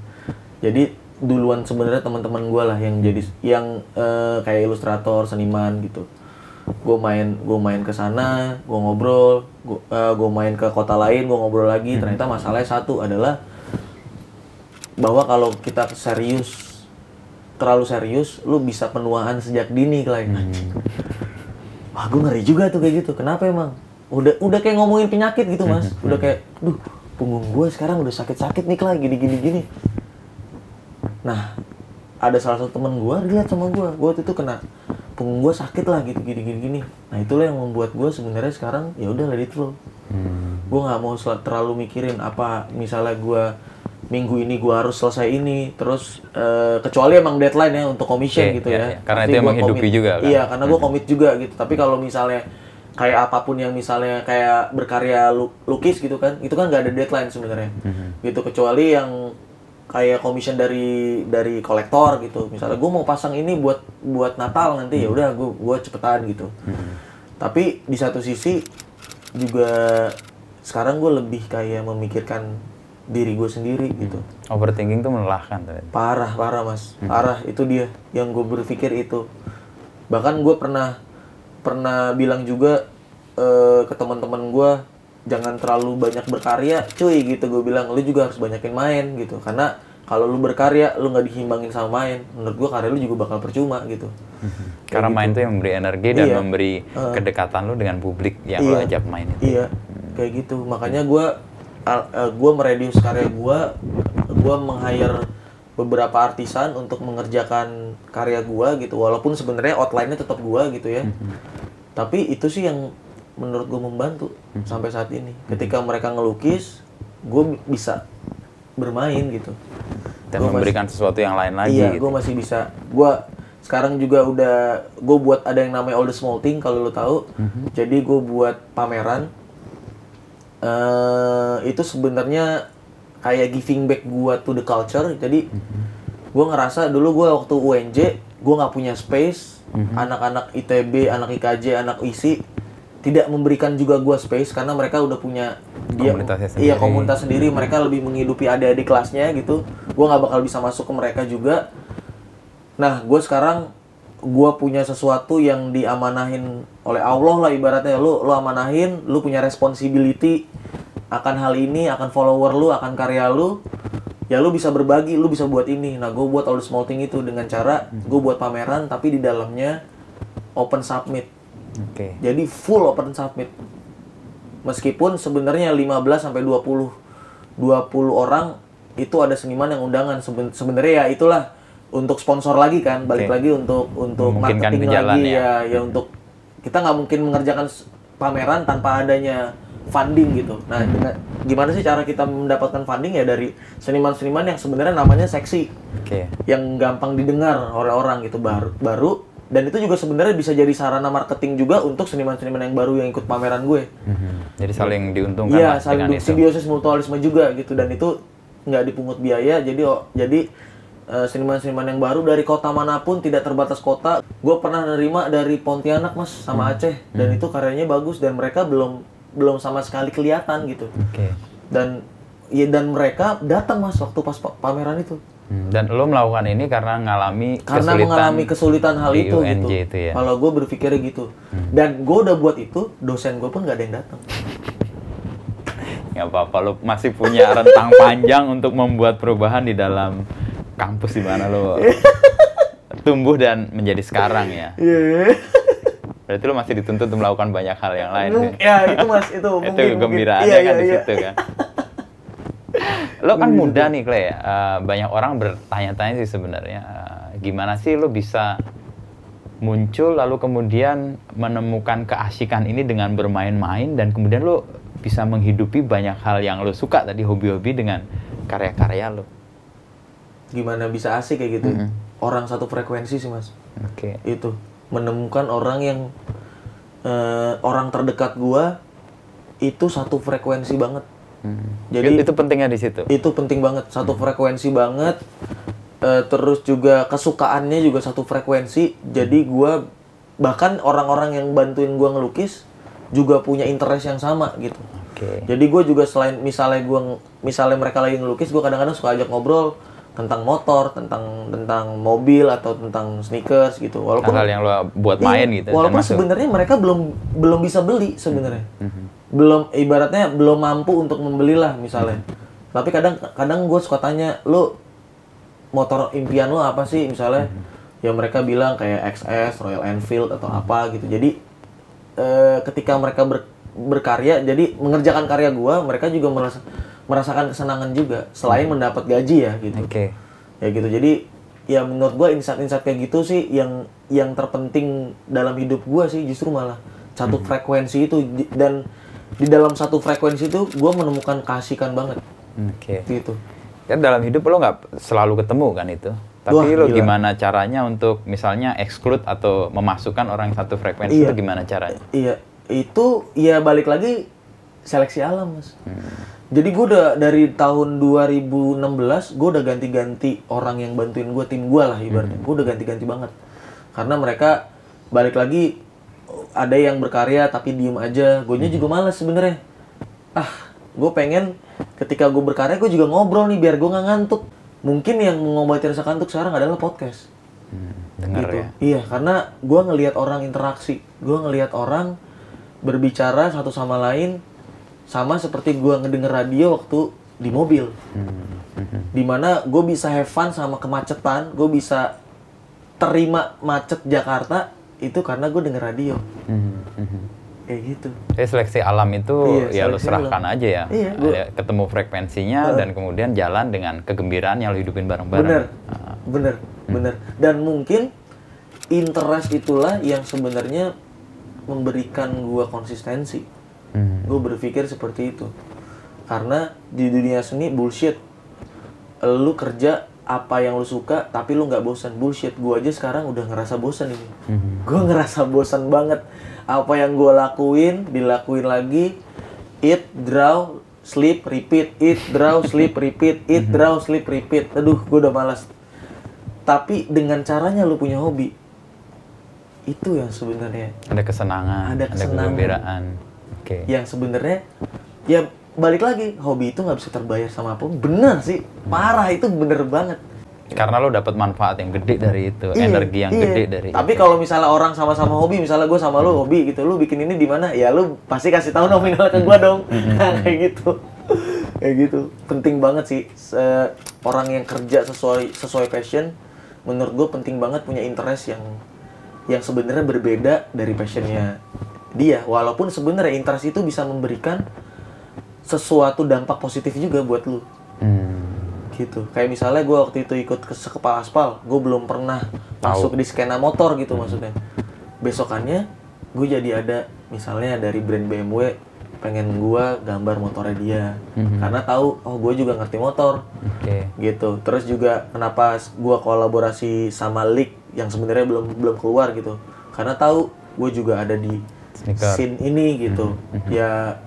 Jadi duluan sebenarnya teman-teman gue lah yang jadi yang uh, kayak ilustrator, seniman gitu. Gue main gue main ke sana, gue ngobrol, gue uh, gue main ke kota lain, gue ngobrol lagi. Ternyata masalahnya satu adalah bahwa kalau kita serius, terlalu serius, lu bisa penuaan sejak dini Clay. Hmm. Wah, gue ngeri juga tuh kayak gitu. Kenapa emang? Udah udah kayak ngomongin penyakit gitu, Mas. Udah kayak, duh, punggung gue sekarang udah sakit-sakit nih Clay, gini-gini-gini. Nah, ada salah satu temen gue, dilihat sama gue, gue waktu itu kena punggung gue sakit lah gitu, gini-gini-gini. Nah, itulah yang membuat gue sebenarnya sekarang, ya udah let it flow. Hmm. Gue nggak mau terlalu mikirin apa, misalnya gue minggu ini gue harus selesai ini, terus uh, kecuali emang deadline ya untuk commission yeah, gitu yeah, ya. Karena tapi itu emang hidupi juga kan? Iya, karena gue komit juga gitu. Tapi kalau misalnya kayak apapun yang misalnya kayak berkarya lukis gitu kan, itu kan nggak ada deadline sebenarnya. Mm-hmm. Gitu, kecuali yang kayak commission dari dari kolektor gitu. Misalnya gue mau pasang ini buat buat Natal nanti, ya udah gue gue cepetan gitu. Mm-hmm. Tapi di satu sisi juga sekarang gue lebih kayak memikirkan diri gue sendiri gitu. Overthinking tuh melelahkan ternyata. Parah, parah mas, parah itu dia yang gue berpikir itu. Bahkan gue pernah pernah bilang juga uh, ke teman-teman gue jangan terlalu banyak berkarya, cuy gitu. Gue bilang lu juga harus banyakin main gitu. Karena kalau lu berkarya lu nggak dihimbangin sama main, menurut gue karya lu juga bakal percuma gitu. Karena gitu. Main tuh yang memberi energi dan iya. memberi uh, kedekatan lu dengan publik yang iya. lu ajak main itu. Iya, kayak gitu. Makanya gue Uh, gue meredius karya gue, gue meng-hire beberapa artisan untuk mengerjakan karya gue gitu, walaupun sebenarnya outline-nya tetap gue gitu ya. Mm-hmm. Tapi itu sih yang menurut gue membantu mm-hmm. sampai saat ini. Ketika mereka ngelukis, gue bisa bermain gitu. Dan gua memberikan masih, sesuatu yang lain lagi. Iya, gitu. Gue masih bisa. Gue sekarang juga udah, gue buat ada yang namanya All the Small Thing kalau lo tahu. Mm-hmm. Jadi gue buat pameran. Uh, itu sebenarnya kayak giving back gua to the culture. Jadi mm-hmm. gua ngerasa dulu gua waktu U N J gua nggak punya space. Mm-hmm. Anak-anak I T B, anak I K J, anak I S I tidak memberikan juga gua space karena mereka udah punya dia, komunitasnya sendiri. Iya komunitas sendiri. Mm-hmm. Mereka lebih menghidupi adik-adik kelasnya gitu. Gua nggak bakal bisa masuk ke mereka juga. Nah gua sekarang gua punya sesuatu yang diamanahin oleh Allah lah ibaratnya. Lu lu amanahin, lu punya responsibility akan hal ini, akan follower lu, akan karya lu. Ya lu bisa berbagi, lu bisa buat ini. Nah, gua buat All the Small Thing itu dengan cara gua buat pameran tapi di dalamnya open submit. Oke. Okay. Jadi full open submit. Meskipun sebenarnya lima belas sampai dua puluh orang itu ada seniman yang undangan. Seben- sebenarnya ya itulah untuk sponsor lagi kan, balik okay. lagi untuk untuk marketing lagi ya. ya, ya untuk kita nggak mungkin mengerjakan pameran tanpa adanya funding gitu. Nah, dengan, gimana sih cara kita mendapatkan funding ya dari seniman-seniman yang sebenarnya namanya seksi, okay. yang gampang didengar oleh orang gitu baru, baru. Dan itu juga sebenarnya bisa jadi sarana marketing juga untuk seniman-seniman yang baru yang ikut pameran gue. Mm-hmm. Jadi saling diuntungkan. Iya, saling simbiosis mutualisme juga gitu dan itu nggak dipungut biaya. Jadi oh, jadi Uh, seniman-seniman yang baru dari kota manapun tidak terbatas kota. Gue pernah nerima dari Pontianak mas sama Aceh hmm. dan itu karyanya bagus dan mereka belum belum sama sekali kelihatan gitu. Okay. Dan ya dan mereka datang mas waktu pas pameran itu. Hmm. Dan lo melakukan ini karena mengalami karena kesulitan mengalami kesulitan hal itu U N J gitu. Itu ya. Kalau gue berpikirnya gitu hmm. dan gue udah buat itu dosen gue pun nggak ada yang datang. Gak apa-apa lo masih punya rentang panjang untuk membuat perubahan di dalam kampus di mana lo tumbuh dan menjadi sekarang ya. Iya. Yeah. Berarti lo masih dituntut untuk melakukan banyak hal yang lain. Mm, ya itu mas, itu mungkin. Itu kegembiraannya iya, kan iya, di situ iya. kan. Lo kan muda nih Clay ya. Uh, banyak orang bertanya-tanya sih sebenarnya uh, gimana sih lo bisa muncul lalu kemudian menemukan keasikan ini dengan bermain-main dan kemudian lo bisa menghidupi banyak hal yang lo suka tadi hobi-hobi dengan karya-karya lo. Gimana bisa asik kayak gitu mm-hmm. orang satu frekuensi sih mas okay. itu menemukan orang yang uh, orang terdekat gua itu satu frekuensi banget mm-hmm. jadi itu, itu pentingnya di situ itu penting banget satu mm-hmm. frekuensi banget uh, terus juga kesukaannya juga satu frekuensi jadi gua bahkan orang-orang yang bantuin gua ngelukis juga punya interest yang sama gitu okay. jadi gua juga selain misalnya gua misalnya mereka lagi ngelukis gua kadang-kadang suka ajak ngobrol tentang motor, tentang tentang mobil atau tentang sneakers gitu. Walaupun hal yang lo buat main iya, gitu. Walaupun sebenarnya mereka belum belum bisa beli sebenarnya. Mm-hmm. Belum ibaratnya belum mampu untuk membelilah misalnya. Mm-hmm. Tapi kadang kadang gue suka tanya, "Lo motor impian lo apa sih misalnya? Mm-hmm. Ya mereka bilang kayak X S, Royal Enfield atau apa gitu. Jadi eh, ketika mereka ber, berkarya, jadi mengerjakan karya gua, mereka juga merasa merasakan kesenangan juga selain mendapat gaji ya gitu. Oke. Okay. Ya gitu. Jadi ya menurut gue insight-insight kayak gitu sih yang yang terpenting dalam hidup gue sih justru malah satu mm-hmm. frekuensi itu di, dan di dalam satu frekuensi itu gue menemukan keasikan banget. Oke. Okay. Gitu. Kan dalam hidup lo nggak selalu ketemu kan itu. Tapi Wah, lo gila. Gimana caranya untuk misalnya exclude atau memasukkan orang satu frekuensi iya. itu gimana caranya? Iya. Itu ya balik lagi seleksi alam mas. Hmm. Jadi gue udah dari tahun dua ribu enam belas, gue udah ganti-ganti orang yang bantuin gue, tim gue lah ibaratnya. Gue udah ganti-ganti banget. Karena mereka balik lagi, ada yang berkarya tapi diem aja. Gue nya juga malas sebenarnya. Ah, gue pengen ketika gue berkarya, gue juga ngobrol nih biar gue gak ngantuk. Mungkin yang mengobati rasa kantuk sekarang adalah podcast. Hmm, dengar gitu. Ya? Iya, karena gue ngelihat orang interaksi. Gue ngelihat orang berbicara satu sama lain. Sama seperti gue ngedenger radio waktu di mobil. Dimana gue bisa have fun sama kemacetan, gue bisa terima macet Jakarta, itu karena gue denger radio. Kayak gitu. Jadi seleksi alam itu iya, ya lu serahkan alam. Aja ya. Iya, gua... Ketemu frekuensinya uh. dan kemudian jalan dengan kegembiraan yang lu hidupin bareng-bareng. Bener, uh. bener, hmm. bener. Dan mungkin interest itulah yang sebenarnya memberikan gue konsistensi. Hmm. Gue berpikir seperti itu. Karena di dunia seni bullshit. Lu kerja apa yang lu suka tapi lu gak bosan. Bullshit. Gue aja sekarang udah ngerasa bosan ini. Hmm. Gue ngerasa bosan banget. Apa yang gue lakuin, dilakuin lagi. Eat, draw, sleep, repeat. Eat, draw, sleep, repeat. Eat, draw, sleep, repeat. Aduh, gue udah malas. Tapi dengan caranya lu punya hobi. Itu yang sebenarnya. Ada kesenangan, ada kegembiraan. Okay. Yang sebenarnya ya balik lagi hobi itu nggak bisa terbayar sama apapun. Bener sih, parah itu bener banget. Karena lo dapat manfaat yang gede dari itu, iya, energi yang iya. gede dari. Tapi kalau misalnya orang sama-sama hobi, misalnya gue sama lo hobi gitu, lo bikin ini di mana? Ya lo pasti kasih tahu nominal ke gue dong, kayak gitu, kayak gitu. Penting banget sih Se- orang yang kerja sesuai sesuai passion. Menurut gue penting banget punya interest yang yang sebenarnya berbeda dari passionnya. Dia, walaupun sebenarnya interest itu bisa memberikan sesuatu dampak positif juga buat lu. Hmm. Gitu. Kayak misalnya gue waktu itu ikut ke Sekepal Aspal, gue belum pernah masuk di skena motor gitu maksudnya. Besokannya, gue jadi ada misalnya dari brand B M W, pengen gue gambar motornya dia. Hmm. Karena tahu, oh gue juga ngerti motor. Okay. Gitu. Terus juga kenapa gue kolaborasi sama League yang sebenarnya belum belum keluar gitu. Karena tahu, gue juga ada di Sneaker. Scene ini gitu, mm-hmm. ya,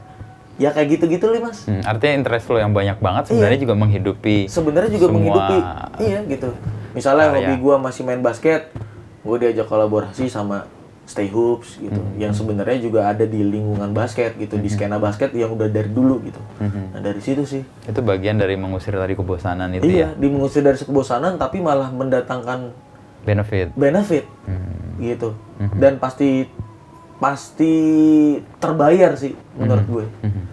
ya kayak gitu-gitu nih mas. Hmm, artinya interest lo yang banyak banget sebenarnya iya. juga menghidupi. Sebenarnya juga menghidupi, iya gitu. Misalnya hobi gue masih main basket, gue diajak kolaborasi sama Stay Hoops gitu, mm-hmm. yang sebenarnya juga ada di lingkungan basket gitu, mm-hmm. di skena basket yang udah dari dulu gitu. Mm-hmm. Nah dari situ sih. Itu bagian dari mengusir dari kebosanan itu iya, ya. Iya, di mengusir dari kebosanan tapi malah mendatangkan benefit. Benefit, mm-hmm. gitu. Mm-hmm. Dan pasti. Pasti terbayar sih menurut gue, mm-hmm.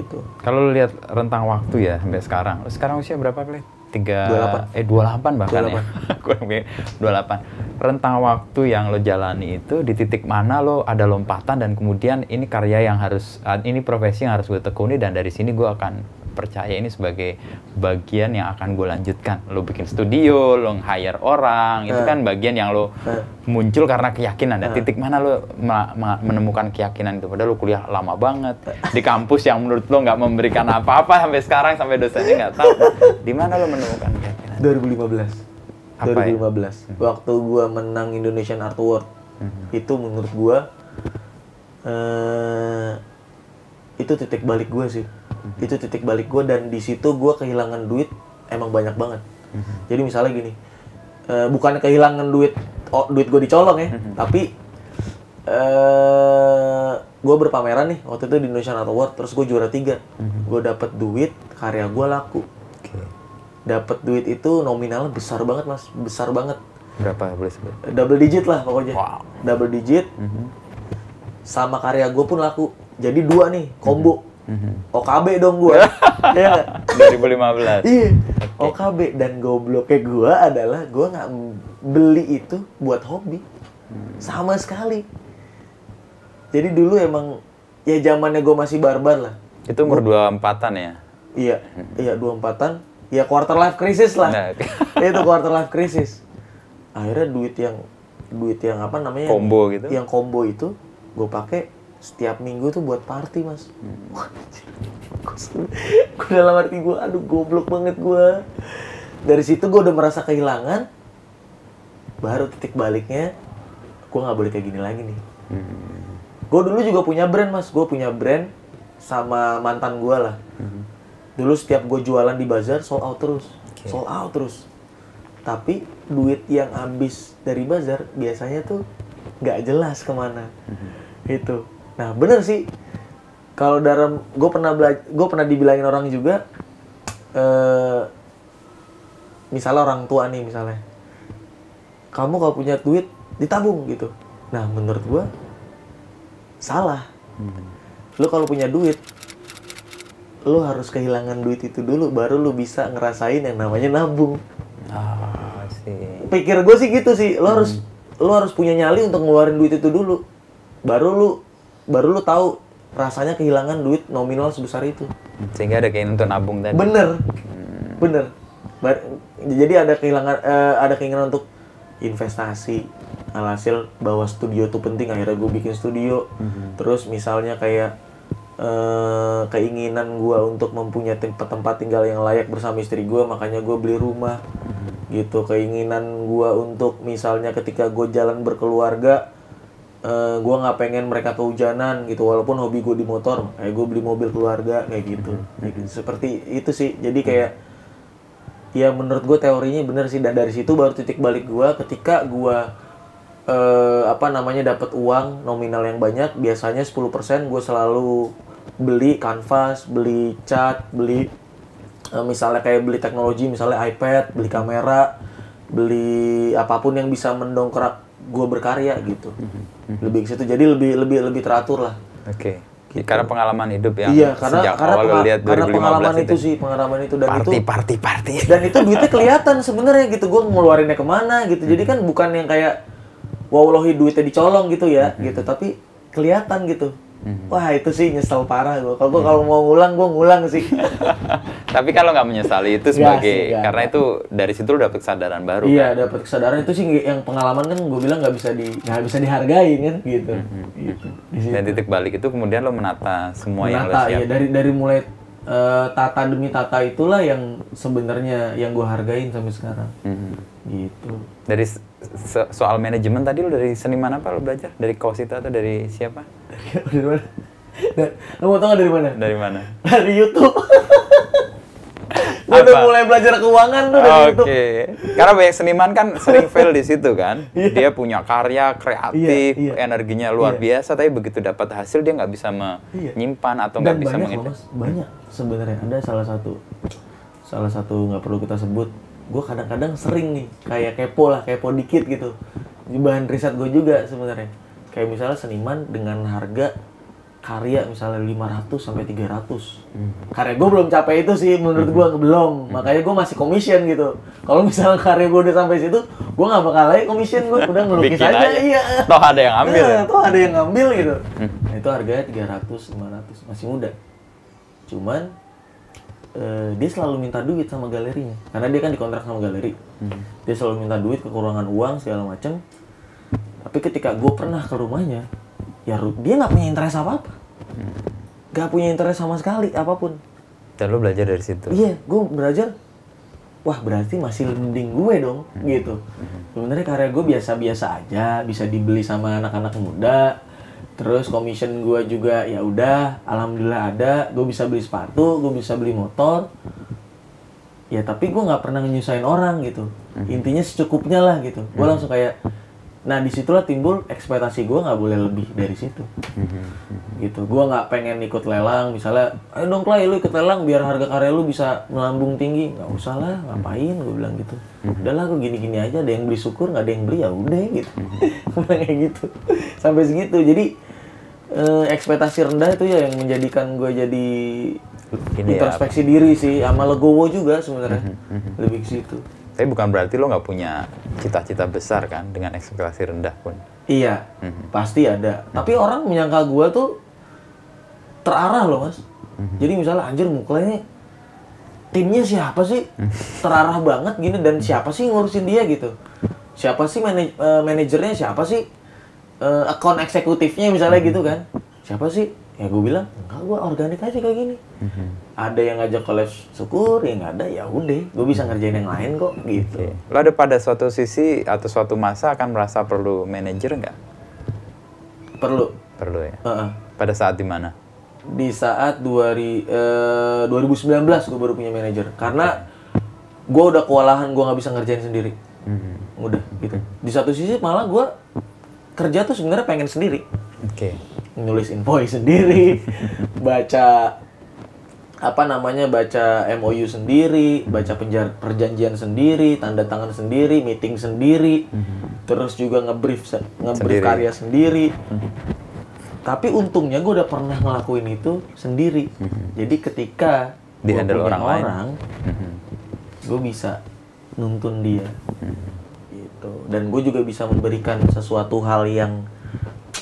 gitu. Kalau lihat rentang waktu ya sampai sekarang, sekarang usia berapa kalian? tiga, dua puluh delapan bahkan dua puluh delapan. Ya. Kurang dua puluh delapan. Rentang waktu yang lo jalani itu di titik mana lo ada lompatan dan kemudian ini karya yang harus, ini profesi yang harus gue tekuni dan dari sini gue akan percaya ini sebagai bagian yang akan gue lanjutkan. Lo bikin studio, lo nge-hire orang, itu kan bagian yang lo muncul karena keyakinan. Dan titik mana lo ma- ma- menemukan keyakinan itu? Padahal lo kuliah lama banget di kampus yang menurut lo nggak memberikan apa-apa sampai sekarang, sampai dosennya nggak tahu. Di mana lo menemukan keyakinan? dua ribu lima belas. Apa dua ribu lima belas. Ya? Waktu gue menang Indonesian Art Award, hmm. itu menurut gue uh, itu titik balik gue sih. Itu titik balik gue dan di situ gue kehilangan duit emang banyak banget. Mm-hmm. Jadi misalnya gini, uh, bukan kehilangan duit, oh, duit gue dicolong ya, mm-hmm. tapi uh, gue berpameran nih waktu itu di Indonesian Art Award, terus gue juara tiga, mm-hmm. gue dapet duit, karya gue laku, okay. Dapet duit itu nominalnya besar banget mas, besar banget. Berapa boleh sebut? Double digit lah pokoknya, wow. Double digit, mm-hmm. sama karya gue pun laku, jadi dua nih combo. Mm-hmm. Mm-hmm. O K B dong gue. Ya, dua ribu lima belas. Iya. Okay. O K B dan gobloknya gue adalah gue nggak beli itu buat hobi, hmm. sama sekali. Jadi dulu emang ya zamannya gue masih barbar lah. Itu umur dua puluh empatan ya? Iya, iya dua puluh empatan. Ya quarter life crisis lah. Nah. Itu quarter life crisis. Akhirnya duit yang duit yang apa namanya? Combo gitu. Yang combo itu gue pakai setiap minggu tuh buat party, Mas. Hmm. Gue dalam arti gue, aduh goblok banget gue. Dari situ gue udah merasa kehilangan. Baru titik baliknya, gue nggak boleh kayak gini lagi nih. Hmm. Gue dulu juga punya brand, Mas. Gue punya brand sama mantan gue lah. Hmm. Dulu setiap gue jualan di bazar, sold out terus. Okay. Sold out terus. Tapi duit yang habis dari bazar biasanya tuh nggak jelas kemana. Hmm. Itu. Nah bener sih, kalau dalam gue pernah bela- gue pernah dibilangin orang juga, eh, misalnya orang tua nih misalnya, kamu kalau punya duit ditabung gitu. Nah menurut gue salah. Hmm. Lo kalau punya duit, lo harus kehilangan duit itu dulu, baru lo bisa ngerasain yang namanya nabung. Ah sih. Pikir gue sih gitu sih, lo hmm. harus lo harus punya nyali untuk ngeluarin duit itu dulu, baru lo baru lu tahu rasanya kehilangan duit nominal sebesar itu. Sehingga ada keinginan untuk nabung tadi. Bener, hmm. bener. Bar- jadi ada kehilangan, uh, ada keinginan untuk investasi. Alhasil bahwa studio itu penting, akhirnya gue bikin studio. Mm-hmm. Terus misalnya kayak uh, keinginan gue untuk mempunyai tempat tempat tinggal yang layak bersama istri gue, makanya gue beli rumah. Mm-hmm. Gitu. Keinginan gue untuk misalnya ketika gue jalan berkeluarga, Uh, gue nggak pengen mereka kehujanan gitu, walaupun hobi gue di motor, kayak gue beli mobil keluarga kayak gitu, kayak gitu. Seperti itu sih. Jadi kayak ya menurut gue teorinya bener sih, dan dari situ baru titik balik gue ketika gue uh, apa namanya dapat uang nominal yang banyak, biasanya sepuluh persen gue selalu beli kanvas, beli cat, beli uh, misalnya kayak beli teknologi, misalnya iPad, beli kamera, beli apapun yang bisa mendongkrak gue berkarya gitu. Mm-hmm. Lebih ke situ, jadi lebih lebih lebih teratur lah. Oke. Okay. Gitu. Karena pengalaman hidup yang iya, karena, sejak karena awal pengal- lihat dua ribu lima belas karena pengalaman itu, itu sih pengalaman itu dan party, itu party party party dan itu duitnya kelihatan sebenarnya gitu, gue ngeluarinnya kemana gitu. Mm-hmm. Jadi kan bukan yang kayak wallahi duitnya dicolong gitu ya. Mm-hmm. Gitu, tapi kelihatan gitu. Mm-hmm. Wah itu sih nyesel parah gue. Kalau mm-hmm. kalau mau ngulang gue ngulang sih. Tapi kalau nggak menyesali itu sebagai gak, karena gak. Itu dari situ lu dapet kesadaran baru. Iya kan? Dapet kesadaran itu sih yang pengalaman kan gue bilang nggak bisa di nggak bisa dihargain kan gitu. Mm-hmm. Gitu. Dan titik balik itu kemudian lo menata semua menata, yang lo siapin. Ya, dari dari mulai uh, tata demi tata itulah yang sebenarnya yang gue hargain sampai sekarang. Mm-hmm. Gitu. Dari so- soal manajemen tadi lo dari seniman apa lo belajar? Dari Kaos itu atau dari siapa? Dari mana? Dari, lo mau tau gak dari mana? Dari mana? Dari YouTube. Gue udah mulai belajar keuangan tuh dari okay. YouTube. Karena banyak seniman kan sering fail di situ kan. Yeah. Dia punya karya kreatif, yeah, yeah. energinya luar yeah. biasa, tapi begitu dapat hasil dia nggak bisa menyimpan yeah. atau nggak bisa menginvest. Banyak sebenarnya. Ada salah satu, salah satu nggak perlu kita sebut. Gue kadang-kadang sering nih kayak kepo lah, kepo dikit gitu. Bahan riset gue juga sebenarnya. Kayak misalnya seniman dengan harga karya misalnya lima ratus sampai tiga ratus. Hmm. Karya gue belum capai itu sih menurut gue, belum. Hmm. Makanya gue masih commission gitu. Kalau misalnya karya gue udah sampai situ, gue gak bakal lagi commission, gue udah ngelukis aja. aja. Iya. Toh ada yang ambil. Nah, ya? Toh ada yang ngambil gitu. Hmm. Nah, itu harganya tiga ratus, lima ratus, masih muda. Cuman uh, dia selalu minta duit sama galerinya. Karena dia kan dikontrak sama galeri. Hmm. Dia selalu minta duit, kekurangan uang segala macam. Tapi ketika gue pernah ke rumahnya, ya dia nggak punya interest apa-apa. Nggak hmm. punya interest sama sekali, apapun. Dan lo belajar dari situ? Iya, gue belajar. Wah, berarti masih mending gue dong, hmm. gitu. Hmm. Sebenarnya karya gue biasa-biasa aja, bisa dibeli sama anak-anak muda. Terus commission gue juga, ya udah, alhamdulillah ada. Gue bisa beli sepatu, gue bisa beli motor. Ya, tapi gue nggak pernah nyusahin orang, gitu. Hmm. Intinya secukupnya lah, gitu. Gue hmm. langsung kayak... Nah disitulah timbul ekspektasi gue nggak boleh lebih dari situ, gitu. Gue nggak pengen ikut lelang, misalnya, ayo dong Klay, lu ikut lelang biar harga karya lu bisa melambung tinggi. Nggak usah lah, ngapain? Gue bilang gitu. Udahlah, gue gini-gini aja. Ada yang beli syukur, nggak ada yang beli ya udah gitu. Kayak gitu, sampai segitu. Jadi eh, ekspektasi rendah itu ya yang menjadikan gue jadi ini introspeksi ya, diri sih, sama legowo juga sebenarnya, lebih ke situ. Tapi bukan berarti lo nggak punya cita-cita besar kan dengan ekspektasi rendah pun. Iya, mm-hmm. pasti ada. Mm-hmm. Tapi orang menyangka gue tuh terarah loh mas. Mm-hmm. Jadi misalnya anjir Muklay timnya siapa sih? Terarah banget gini, dan siapa sih ngurusin dia gitu? Siapa sih manaj- uh, manajernya? Siapa sih uh, account eksekutifnya misalnya mm-hmm. gitu kan? Siapa sih? Ya gue bilang, enggak, gue organik aja kayak gini. Mm-hmm. Ada yang ngajak collab syukur, yang nggak ada ya udah, gue bisa ngerjain yang lain kok gitu. Okay. Lo ada pada suatu sisi atau suatu masa akan merasa perlu manajer nggak? Perlu. Perlu ya? Uh-uh. Pada saat di mana? Di saat dua ribu sembilan belas gue baru punya manajer. Karena gue udah kewalahan, gue nggak bisa ngerjain sendiri. Mm-hmm. Udah gitu. Di satu sisi malah gue kerja tuh sebenarnya pengen sendiri. Oke. Okay. Nulis invoice sendiri, baca apa namanya, baca M O U sendiri, baca penjar- perjanjian sendiri, tanda tangan sendiri, meeting sendiri, mm-hmm. terus juga ngebrief se- ngebrief sendiri. Karya sendiri. Mm-hmm. Tapi untungnya gue udah pernah ngelakuin itu sendiri. Mm-hmm. Jadi ketika di handle orang lain, mm-hmm. gue bisa nuntun dia, mm-hmm. gitu. Dan gue juga bisa memberikan sesuatu hal yang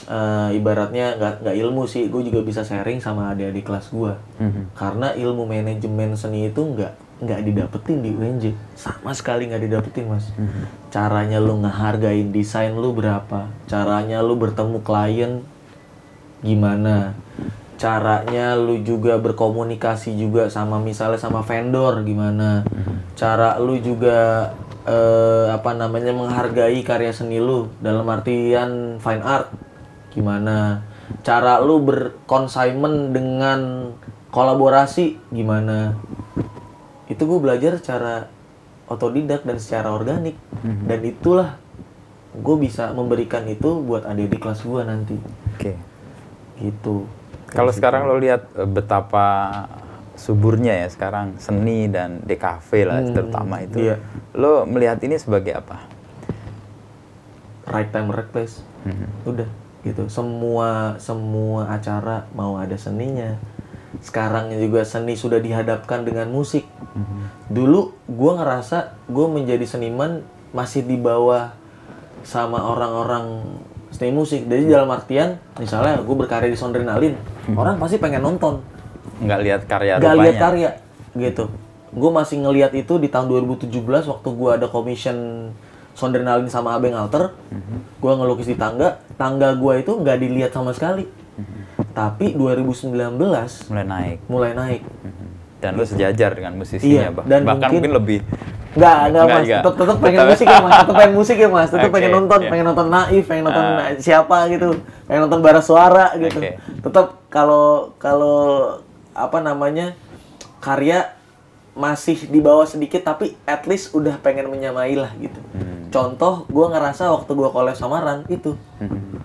Uh, ibaratnya nggak nggak ilmu sih, gue juga bisa sharing sama adik-adik kelas gue, mm-hmm. karena ilmu manajemen seni itu nggak nggak didapetin di U N J, sama sekali nggak didapetin mas. Mm-hmm. Caranya lu ngehargain desain lu berapa, caranya lu bertemu klien gimana, caranya lu juga berkomunikasi juga sama misalnya sama vendor gimana, mm-hmm. cara lu juga uh, apa namanya menghargai karya seni lu dalam artian fine art gimana, cara lu berkonsignment dengan kolaborasi gimana. Itu gue belajar secara otodidak dan secara organik, mm-hmm. dan itulah gue bisa memberikan itu buat adik-adik kelas gue nanti. Oke. Okay. Gitu. Kalau sekarang lo lihat betapa suburnya ya sekarang seni dan D K V lah, hmm, terutama itu. Iya. Lo melihat ini sebagai apa? Right time, right place. Mm-hmm. Udah. Gitu. Semua semua acara mau ada seninya. Sekarang juga seni sudah dihadapkan dengan musik. Mm-hmm. Dulu gue ngerasa gue menjadi seniman masih di bawah sama orang-orang seni musik. Jadi dalam artian misalnya gue berkarya di Sondrenalin, mm-hmm. orang pasti pengen nonton. Nggak lihat karya rupanya. Nggak lihat karya, gitu. Gue masih ngelihat itu di tahun dua ribu tujuh belas waktu gue ada commission Sondrenalin sama Abeng Alter, mm-hmm. gue ngelukis di tangga, tangga gue itu nggak dilihat sama sekali. Mm-hmm. Tapi dua ribu sembilan belas mulai naik, mulai naik. Mm-hmm. Dan lo sejajar dengan musisinya, iya, bah- dan bahkan mungkin, mungkin lebih. Nggak, nggak mas, tetap tetap pengen musik ya mas, tetap pengen musik ya mas, tetap okay, pengen nonton, yeah. pengen nonton Naif, pengen nonton uh. siapa gitu, pengen nonton Bara Suara gitu. Okay. Tetap kalau kalau apa namanya karya masih di bawah sedikit tapi at least udah pengen menyamai lah gitu. Hmm. Contoh gue ngerasa waktu gue collab sama Ran itu. Hmm.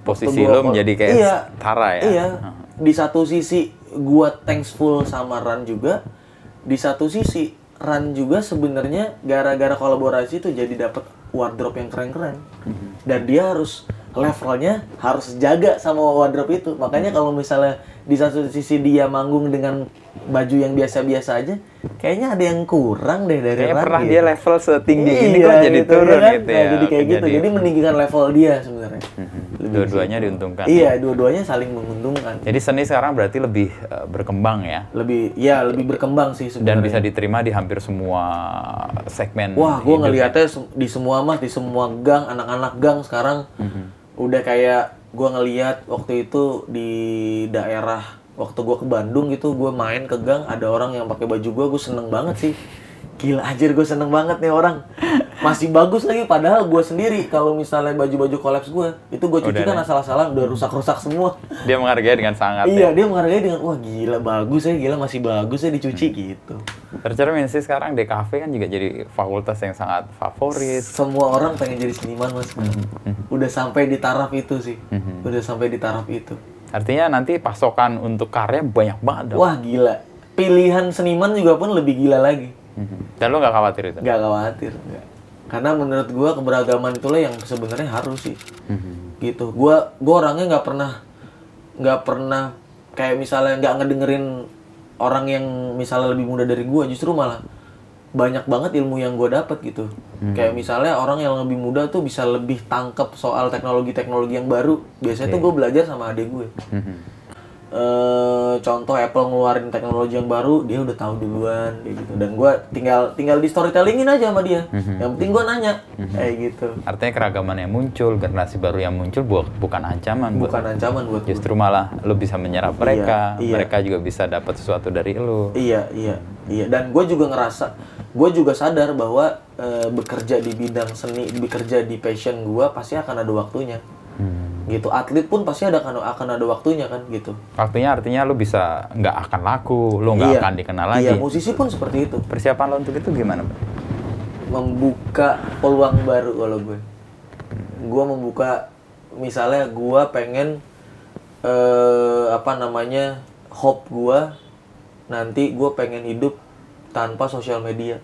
Posisi lo kol- menjadi kayak iya, setara ya? Iya. Di satu sisi gue thankful sama Ran juga. Di satu sisi Ran juga sebenarnya gara-gara kolaborasi itu jadi dapat wardrobe yang keren-keren. Hmm. Dan dia harus levelnya harus jaga sama wardrobe itu. Makanya kalau misalnya di satu sisi dia manggung dengan baju yang biasa-biasa aja, kayaknya ada yang kurang deh dari Ran. Kayaknya pernah dia level setinggi ini kok jadi turun gitu ya. Jadi kayak gitu. Jadi meninggikan level dia sebenarnya. Dua-duanya diuntungkan. Iya, dua-duanya saling menguntungkan. Jadi seni sekarang berarti lebih berkembang ya. Lebih ya, lebih berkembang sih sebenarnya. Dan bisa diterima di hampir semua segmen. Wah, gue ngelihatnya di semua mas, di semua gang, anak-anak gang sekarang udah kayak gue ngeliat waktu itu di daerah waktu gue ke Bandung gitu, gue main ke gang ada orang yang pakai baju gue, gue seneng banget sih, gila anjir gue seneng banget nih orang masih bagus lagi, padahal gue sendiri kalau misalnya baju-baju kolaps gue itu gue cuci kan asal-asalan udah rusak-rusak semua. Dia menghargai dengan sangat. Iya ya? Dia menghargai dengan wah gila bagus ya, gila masih bagus ya dicuci, hmm. gitu. Tercermin sih sekarang D K V kan juga jadi fakultas yang sangat favorit. Semua orang pengen jadi seniman mas, mm-hmm. udah sampai di taraf itu sih, mm-hmm. udah sampai di taraf itu. Artinya nanti pasokan untuk karya banyak banget dong. Wah gila, pilihan seniman juga pun lebih gila lagi. Mm-hmm. Dan lo nggak khawatir itu? Nggak khawatir, nggak. Karena menurut gue keberagaman itulah yang sebenarnya harus sih, mm-hmm. gitu. Gue gue orangnya nggak pernah nggak pernah kayak misalnya nggak ngedengerin orang yang misalnya lebih muda dari gue, justru malah banyak banget ilmu yang gue dapat gitu. Hmm. Kayak misalnya orang yang lebih muda tuh bisa lebih tangkep soal teknologi-teknologi yang baru. Biasanya okay. tuh gue belajar sama adek gue. Hmm. Uh, contoh Apple ngeluarin teknologi yang baru, dia udah tahu duluan gitu. Dan gue tinggal tinggal di storytellingin aja sama dia. Mm-hmm. Yang penting gue nanya mm-hmm. kayak gitu. Artinya keragaman yang muncul, generasi baru yang muncul buat, bukan ancaman. Bukan buat, ancaman buat justru gue. Malah lo bisa menyerap mereka, iya, mereka iya. juga bisa dapat sesuatu dari lo. Iya iya iya. Dan gue juga ngerasa, gue juga sadar bahwa uh, bekerja di bidang seni, bekerja di passion gue pasti akan ada waktunya. Hmm. Gitu, atlet pun pasti ada kan, akan ada waktunya kan gitu. Waktunya artinya lu bisa nggak akan laku, lu nggak iya. akan dikenal lagi. Iya, musisi pun seperti itu. Persiapan lo untuk itu gimana, Pak? Membuka peluang baru kalau gue. Gue membuka, misalnya gue pengen eh, apa namanya, hope gue nanti gue pengen hidup tanpa sosial media.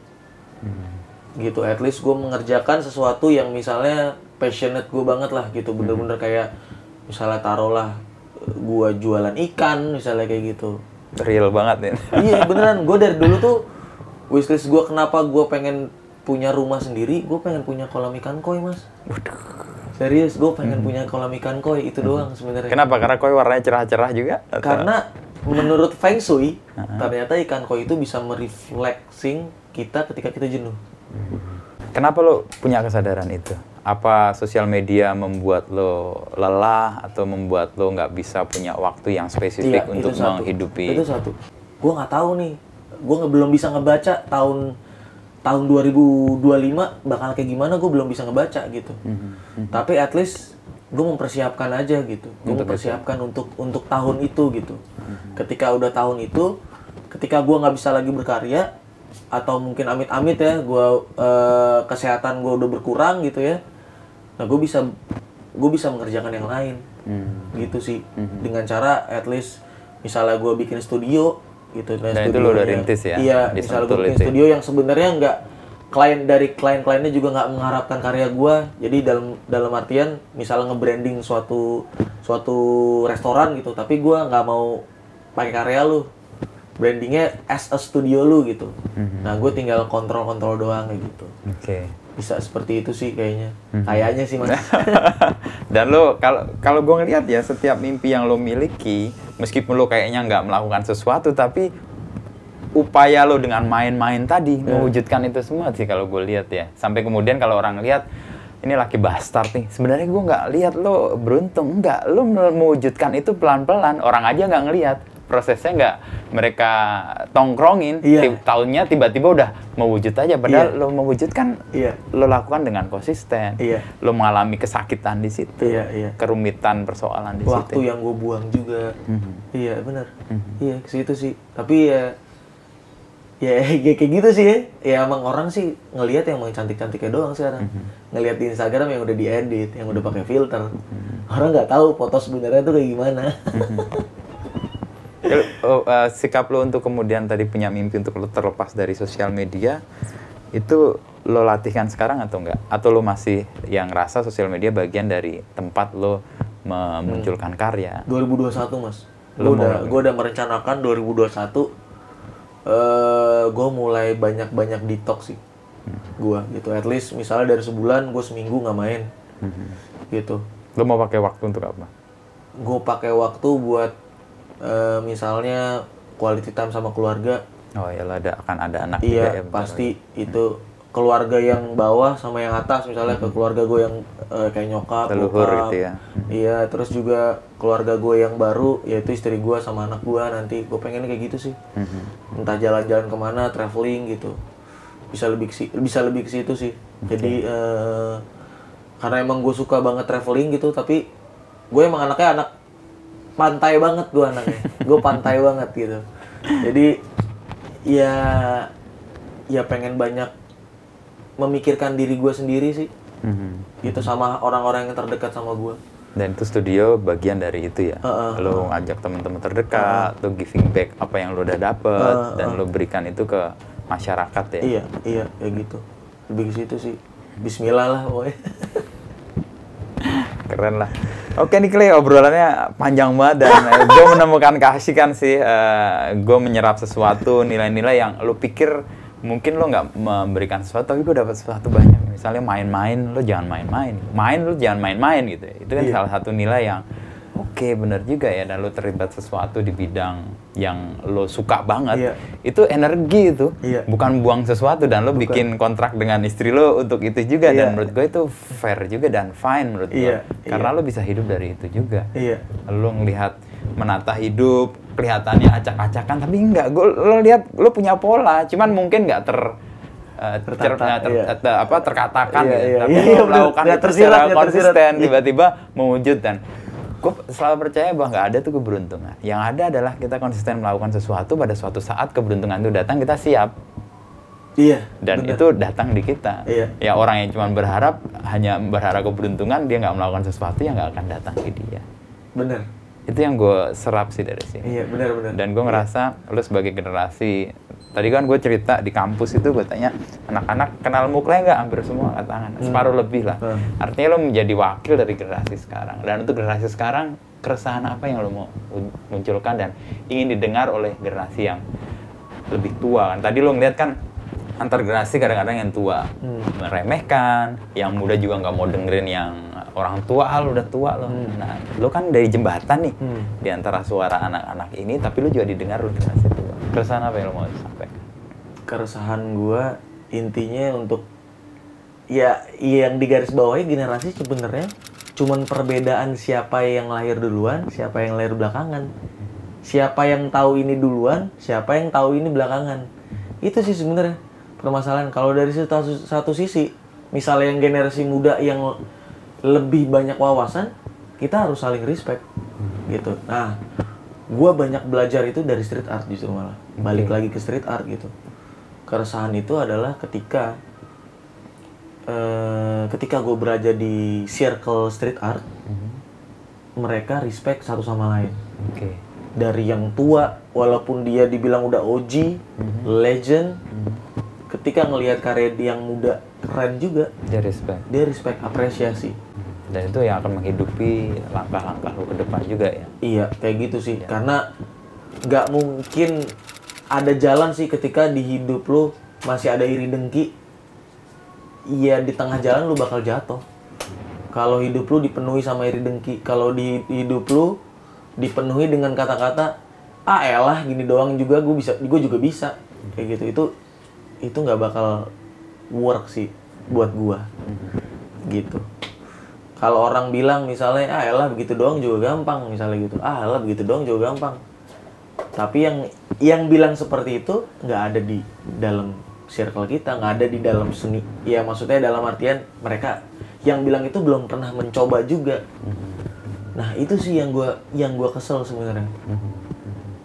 Hmm. Gitu, at least gue mengerjakan sesuatu yang misalnya passionate gue banget lah gitu, bener-bener kayak misalnya taruhlah gue jualan ikan misalnya kayak gitu, real banget ya. Iya beneran, gue dari dulu tuh wishlist gue kenapa gue pengen punya rumah sendiri, gue pengen punya kolam ikan koi mas. Serius, gue pengen hmm. punya kolam ikan koi itu hmm. doang sebenarnya. Kenapa? Karena koi warnanya cerah-cerah juga? Atau? Karena menurut Feng Shui ternyata ikan koi itu bisa mereflexing kita ketika kita jenuh. Kenapa lo punya kesadaran itu? Apa sosial media membuat lo lelah atau membuat lo nggak bisa punya waktu yang spesifik iya, untuk itu menghidupi? Itu satu. Gue nggak tahu nih. Gue belum bisa ngebaca tahun tahun dua ribu dua puluh lima bakal kayak gimana. Gue belum bisa ngebaca gitu. Mm-hmm. Tapi at least gue mempersiapkan aja gitu. Gue mempersiapkan itu. untuk untuk tahun itu gitu. Mm-hmm. Ketika udah tahun itu, ketika gue nggak bisa lagi berkarya atau mungkin amit-amit ya, gue eh, kesehatan gue udah berkurang gitu ya. Nah, gue bisa gue bisa mengerjakan yang lain, hmm. gitu sih, hmm. dengan cara at least misalnya gue bikin studio, gitu. Nah, dan studio itu lo udah rintis ya? Iya, misalnya gue bikin studio yang sebenarnya nggak klien dari klien-kliennya juga nggak mengharapkan karya gue. Jadi dalam dalam artian misalnya nge-branding suatu suatu restoran gitu, tapi gue nggak mau pakai karya lu. Brandingnya as a studio lu gitu. Mm-hmm. Nah, gue tinggal kontrol-kontrol doang gitu. Oke. Okay. Bisa seperti itu sih kayaknya. Mm-hmm. Kayaknya sih mas. Dan lo kalau kalau gue ngeliat ya setiap mimpi yang lo miliki, meskipun lo kayaknya nggak melakukan sesuatu, tapi upaya lo dengan main-main tadi yeah. mewujudkan itu semua sih kalau gue lihat ya. Sampai kemudian kalau orang lihat ini laki bastard nih. Sebenarnya gue nggak lihat lo beruntung, nggak. Lo mewujudkan itu pelan-pelan. Orang aja nggak ngelihat. Prosesnya nggak mereka tongkrongin, iya. t- tahunnya tiba-tiba udah mewujud aja. Padahal iya. lo mewujudkan, iya. lo lakukan dengan konsisten. Iya. Lo mengalami kesakitan di situ, iya, iya. kerumitan persoalan di situ. Waktu yang gue buang juga, mm-hmm. iya benar, mm-hmm. iya ke situ sih. Tapi ya, ya kayak gitu sih. Ya, ya emang orang sih ngelihat yang cantik-cantiknya doang sekarang. Mm-hmm. Ngelihat di Instagram yang udah diedit, yang udah pakai filter. Mm-hmm. Orang nggak tahu foto sebenarnya tuh kayak gimana. Mm-hmm. Oh, uh, sikap lo untuk kemudian tadi punya mimpi untuk lo terlepas dari sosial media itu lo latihkan sekarang atau enggak? Atau lo masih yang rasa sosial media bagian dari tempat lo memunculkan hmm. karya? dua ribu dua puluh satu mas, lo udah, gue udah merencanakan dua ribu dua puluh satu uh, gue mulai banyak-banyak detox sih, hmm. gue gitu. At least misalnya dari sebulan gue seminggu nggak main, hmm. gitu. Lo mau pakai waktu untuk apa? Gue pakai waktu buat Uh, misalnya quality time sama keluarga. Oh iyalah, ada akan ada anak iya, juga ya. Iya pasti lagi. Itu keluarga yang bawah sama yang atas misalnya ke keluarga gue yang uh, kayak nyokap, leluhur gitu ya. Iya terus juga keluarga gue yang baru yaitu istri gue sama anak gue nanti gue pengen kayak gitu sih. Entah jalan-jalan kemana, traveling gitu. Bisa lebih kesi, bisa lebih ke situ sih. Jadi uh, karena emang gue suka banget traveling gitu tapi gue emang anaknya anak pantai banget gue anaknya, gue pantai banget gitu. Jadi ya ya pengen banyak memikirkan diri gue sendiri sih, mm-hmm. gitu sama orang-orang yang terdekat sama gue. Dan itu studio bagian dari itu ya, uh-uh. lo ngajak teman-teman terdekat, uh-uh. lo giving back apa yang lo udah dapet uh-uh. dan lo berikan itu ke masyarakat ya. Iya iya kayak gitu, lebih ke situ sih. Bismillah lah pokoknya. Keren lah. Oke nih Clay, obrolannya panjang banget dan gue menemukan keasikan sih. Uh, gue menyerap sesuatu nilai-nilai yang lu pikir mungkin lo nggak memberikan sesuatu, tapi gue dapat sesuatu banyak. Misalnya main-main, lo jangan main-main. Main lo jangan main-main gitu. Itu kan yeah. salah satu nilai yang oke okay, bener juga ya. Dan lo terlibat sesuatu di bidang yang lo suka banget. Yeah. Itu energi itu, yeah. bukan buang sesuatu. Dan lo bukan. bikin kontrak dengan istri lo untuk itu juga. Yeah. Dan menurut gue itu fair juga dan fine menurut yeah. gue. Karena yeah. lo bisa hidup dari itu juga. Yeah. Lo ngelihat menata hidup, kelihatannya acak-acakan, tapi enggak. Gue lo lihat lo punya pola, cuman mungkin nggak ter Uh, tertata, ter, iya. ter, apa terkatakan iya, gitu. Iya, tapi iya, melakukan iya, tersirat, secara konsisten iya. tiba-tiba mewujudkan. Gue selalu percaya bahwa nggak ada tuh keberuntungan. Yang ada adalah kita konsisten melakukan sesuatu, pada suatu saat keberuntungan itu datang, kita siap. Iya. Dan bener. Itu datang di kita. Iya. Ya orang yang cuma berharap, hanya berharap keberuntungan, dia nggak melakukan sesuatu yang nggak akan datang ke dia. Bener. Itu yang gue serap sih dari sini. Iya, benar-benar. Dan gue ngerasa, lu sebagai generasi, tadi kan gue cerita di kampus itu, gue tanya, anak-anak kenal Muklay nggak? Hampir semua katakan, separuh hmm. lebih lah. Hmm. Artinya lu menjadi wakil dari generasi sekarang. Dan untuk generasi sekarang, keresahan apa yang lu mau munculkan dan ingin didengar oleh generasi yang lebih tua kan? Tadi lu ngeliat kan, antar generasi kadang-kadang yang tua hmm. meremehkan, yang muda juga nggak mau dengerin yang orang tua, ah, lu udah tua lo. Hmm. Nah, lu kan dari jembatan nih, hmm. di antara suara anak-anak ini, tapi lu juga didengar lu generasi tua. Keresahan apa yang lu mau sampaikan? Keresahan gua intinya untuk, ya yang digarisbawahi generasi sebenarnya cuman perbedaan siapa yang lahir duluan, siapa yang lahir belakangan. Siapa yang tahu ini duluan, siapa yang tahu ini belakangan. Itu sih sebenarnya permasalahan. Kalau dari satu, satu sisi, misalnya yang generasi muda yang lebih banyak wawasan, kita harus saling respect gitu. Nah, gue banyak belajar itu dari street art justru malah. Balik okay. lagi ke street art gitu. Keresahan itu adalah ketika uh, ketika gue berada di circle street art, mm-hmm. mereka respect satu sama lain. Okay. Dari yang tua, walaupun dia dibilang udah O G, mm-hmm. legend, mm-hmm. ketika ngelihat karya yang muda keren juga, dia respect, dia respect, apresiasi. Dan itu yang akan menghidupi langkah-langkah lu ke depan juga ya? Iya, kayak gitu sih. Ya. Karena nggak mungkin ada jalan sih ketika di hidup lu masih ada iri dengki. Iya, di tengah jalan lu bakal jatuh. Kalau hidup lu dipenuhi sama iri dengki. Kalau di hidup lu dipenuhi dengan kata-kata, ah elah gini doang juga gue bisa, gue juga bisa. Kayak gitu, itu itu nggak bakal work sih buat gua. Gitu. Kalau orang bilang misalnya, ah elah begitu doang juga gampang, misalnya gitu. Ah elah begitu doang juga gampang. Tapi yang yang bilang seperti itu nggak ada di dalam circle kita, nggak ada di dalam seni. Ya maksudnya dalam artian mereka yang bilang itu belum pernah mencoba juga. Nah, itu sih yang gua yang gua kesel sebenarnya.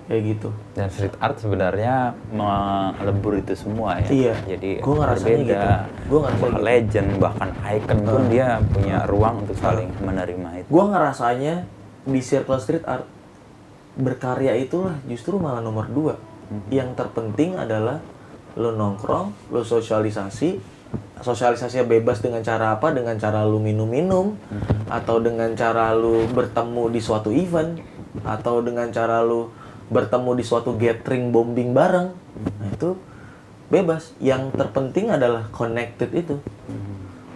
Kayak gitu. Dan street art sebenarnya melebur itu semua ya. Iya. Jadi gue ngerasanya gitu. Gue ngerasanya gitu. Legend bahkan icon pun uh. dia punya ruang untuk saling uh. menerima itu. Gue ngerasanya di circle street art berkarya itulah justru malah nomor dua. Hmm. Yang terpenting adalah lo nongkrong, lo sosialisasi, sosialisasinya bebas dengan cara apa? Dengan cara lo minum-minum hmm. atau dengan cara lo bertemu di suatu event atau dengan cara lo bertemu di suatu gathering bombing bareng. Nah, itu bebas. Yang terpenting adalah connected itu.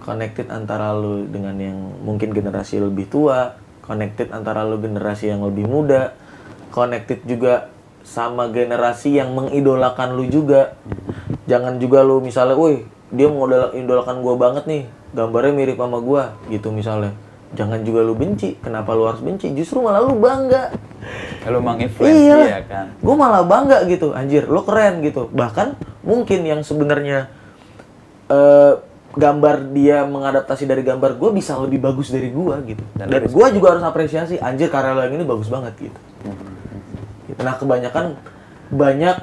Connected antara lu dengan yang mungkin generasi lebih tua, connected antara lu generasi yang lebih muda, connected juga sama generasi yang mengidolakan lu juga. Jangan juga lu misalnya, "Woi, dia mengidolakan gua banget nih, gambarnya mirip sama gua." Gitu misalnya. Jangan juga lu benci. Kenapa lu harus benci? Justru malah lu bangga. Kalau menginfluence iya. ya kan. Gue malah bangga gitu. Anjir, lu keren gitu. Bahkan mungkin yang sebenarnya uh, gambar dia mengadaptasi dari gambar gue bisa lebih bagus dari gue gitu. Dan, Dan gue juga harus apresiasi. Anjir, karya lo yang ini bagus banget gitu. gitu. Nah, kebanyakan banyak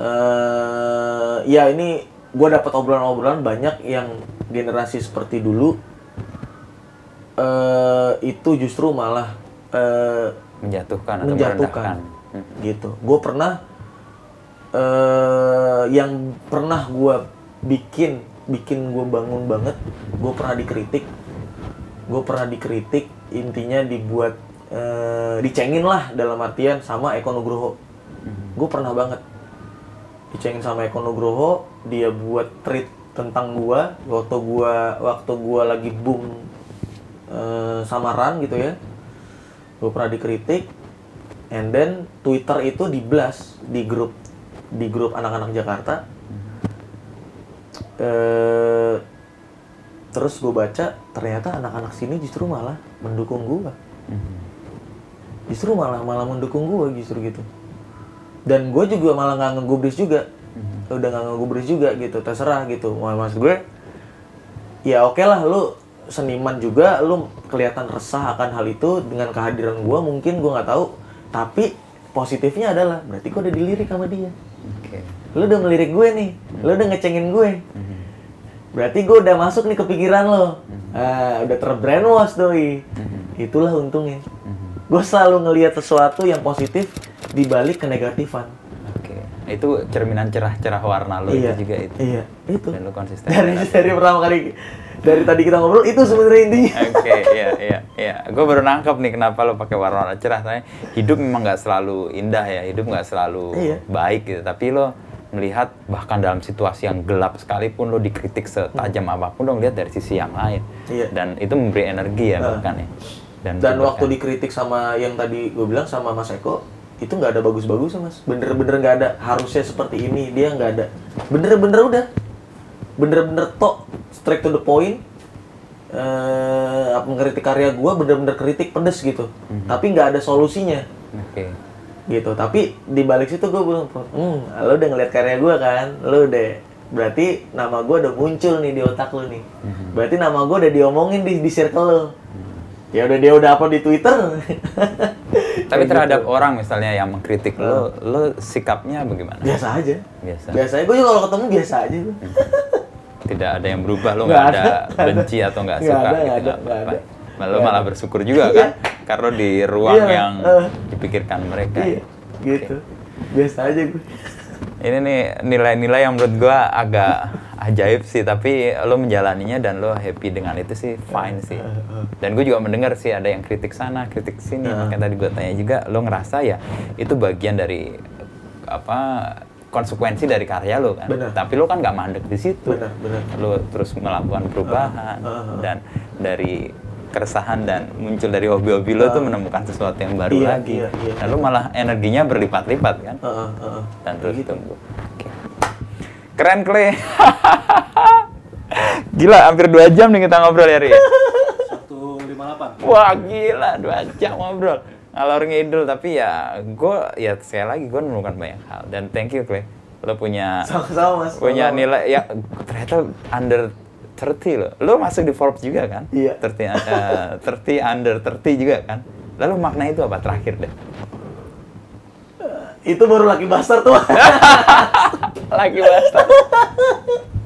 uh, ya ini gue dapat obrolan-obrolan banyak yang generasi seperti dulu. Uh, itu justru malah uh, menjatuhkan atau menjatuhkan gitu. Gue pernah uh, yang pernah gue bikin bikin gue bangun banget. Gue pernah dikritik gue pernah dikritik, intinya dibuat uh, dicengin lah dalam artian sama Eko Nugroho. Mm-hmm. Gue pernah banget dicengin sama Eko Nugroho, dia buat tweet tentang gue waktu gue waktu gue lagi boom uh, sama Ran gitu ya. Gue pernah dikritik, and then Twitter itu diblast di grup di grup anak-anak Jakarta. Uh, terus gue baca, ternyata anak-anak sini justru malah mendukung gue, justru malah malah mendukung gue justru gitu. Dan gue juga malah nggak ngegubris juga, udah nggak ngegubris juga gitu, terserah gitu. Mas gue, ya oke lah, lu seniman juga, lu kelihatan resah akan hal itu dengan kehadiran gue, mungkin gue nggak tahu. Tapi positifnya adalah berarti gue udah dilirik sama dia. Okay. Lu udah ngelirik gue nih, lu udah ngecengin gue. Berarti gue udah masuk nih ke pikiran lo, ah, udah terbrainwash doi. Itulah untungnya. Gue selalu ngelihat sesuatu yang positif dibalik kenegatifan. Oke, okay. Itu cerminan cerah-cerah warna lo. Iya, itu juga itu. Iya, itu. Dan lo konsisten. Dari dari pertama kali, dari tadi kita ngobrol itu sebenarnya intinya. Oke, okay, iya iya iya. Gue baru nangkep nih kenapa lo pakai warna-warna cerah. Soalnya hidup memang nggak selalu indah ya, hidup nggak selalu iya. baik gitu. Tapi lo melihat bahkan dalam situasi yang gelap sekalipun lo dikritik setajam hmm. apapun, lo lihat dari sisi yang lain. Iya. Dan itu memberi energi ya, nah. bahkan ya. Dan, Dan waktu kan. dikritik sama yang tadi gue bilang sama Mas Eko, itu nggak ada bagus-bagusnya Mas, bener-bener nggak ada. Harusnya seperti ini, dia nggak ada. Bener-bener udah, bener-bener tok, straight to the point. Uh, mengkritik karya gue, bener-bener kritik pedes gitu. Mm-hmm. Tapi nggak ada solusinya. Okay. Gitu. Tapi di balik situ gue bilang, hmm, lo udah ngeliat karya gue kan, lo udah. Berarti nama gue udah muncul nih di otak lo nih. Mm-hmm. Berarti nama gue udah diomongin di di circle lo. Ya udah dia udah upload di Twitter. Tapi terhadap gitu. Orang misalnya yang mengkritik lo, lo sikapnya bagaimana? Biasa aja. Biasa. Biasa aja. Gue juga kalau ketemu biasa aja. Tidak ada yang berubah, lo nggak ada, ada benci atau nggak suka ada, gitu. Nggak ada. Malah lo malah bersyukur juga kan, karena di ruang iya. yang dipikirkan mereka. Iya. Ya. Gitu. Okay. Biasa aja gue. Ini nih nilai-nilai yang menurut gue agak ajaib sih, tapi lo menjalaninya dan lo happy dengan itu sih, fine sih. Dan gue juga mendengar sih ada yang kritik sana, kritik sini. Makanya uh. tadi gue tanya juga, lo ngerasa ya itu bagian dari apa konsekuensi dari karya lo kan. Bener. Tapi lo kan nggak mandek di situ. Bener, bener. Lo terus melakukan perubahan uh. Uh. dan dari keresahan dan muncul dari hobi-hobi lo uh. tuh menemukan sesuatu yang baru iya, lagi. Iya, iya. Dan lo malah energinya berlipat-lipat kan. Uh, uh, uh. Dan terus gitu. Tumbuh. Keren, Kle. Gila, hampir dua jam nih kita ngobrol ya, Ri. satu lima delapan. Wah, gila, dua jam ngobrol. Ngalor ngidul, tapi ya gue, ya sekali lagi gue menemukan banyak hal. Dan thank you, Kle. Lo punya sama-sama, Mas. Punya nilai, ya ternyata under tiga puluh lo. Lo masuk di Forbes juga kan? Iya. tiga puluh, uh, tiga puluh under tiga puluh juga kan? Lalu makna itu apa? Terakhir deh. Itu baru lagi bastard tuh. Lagi bastard.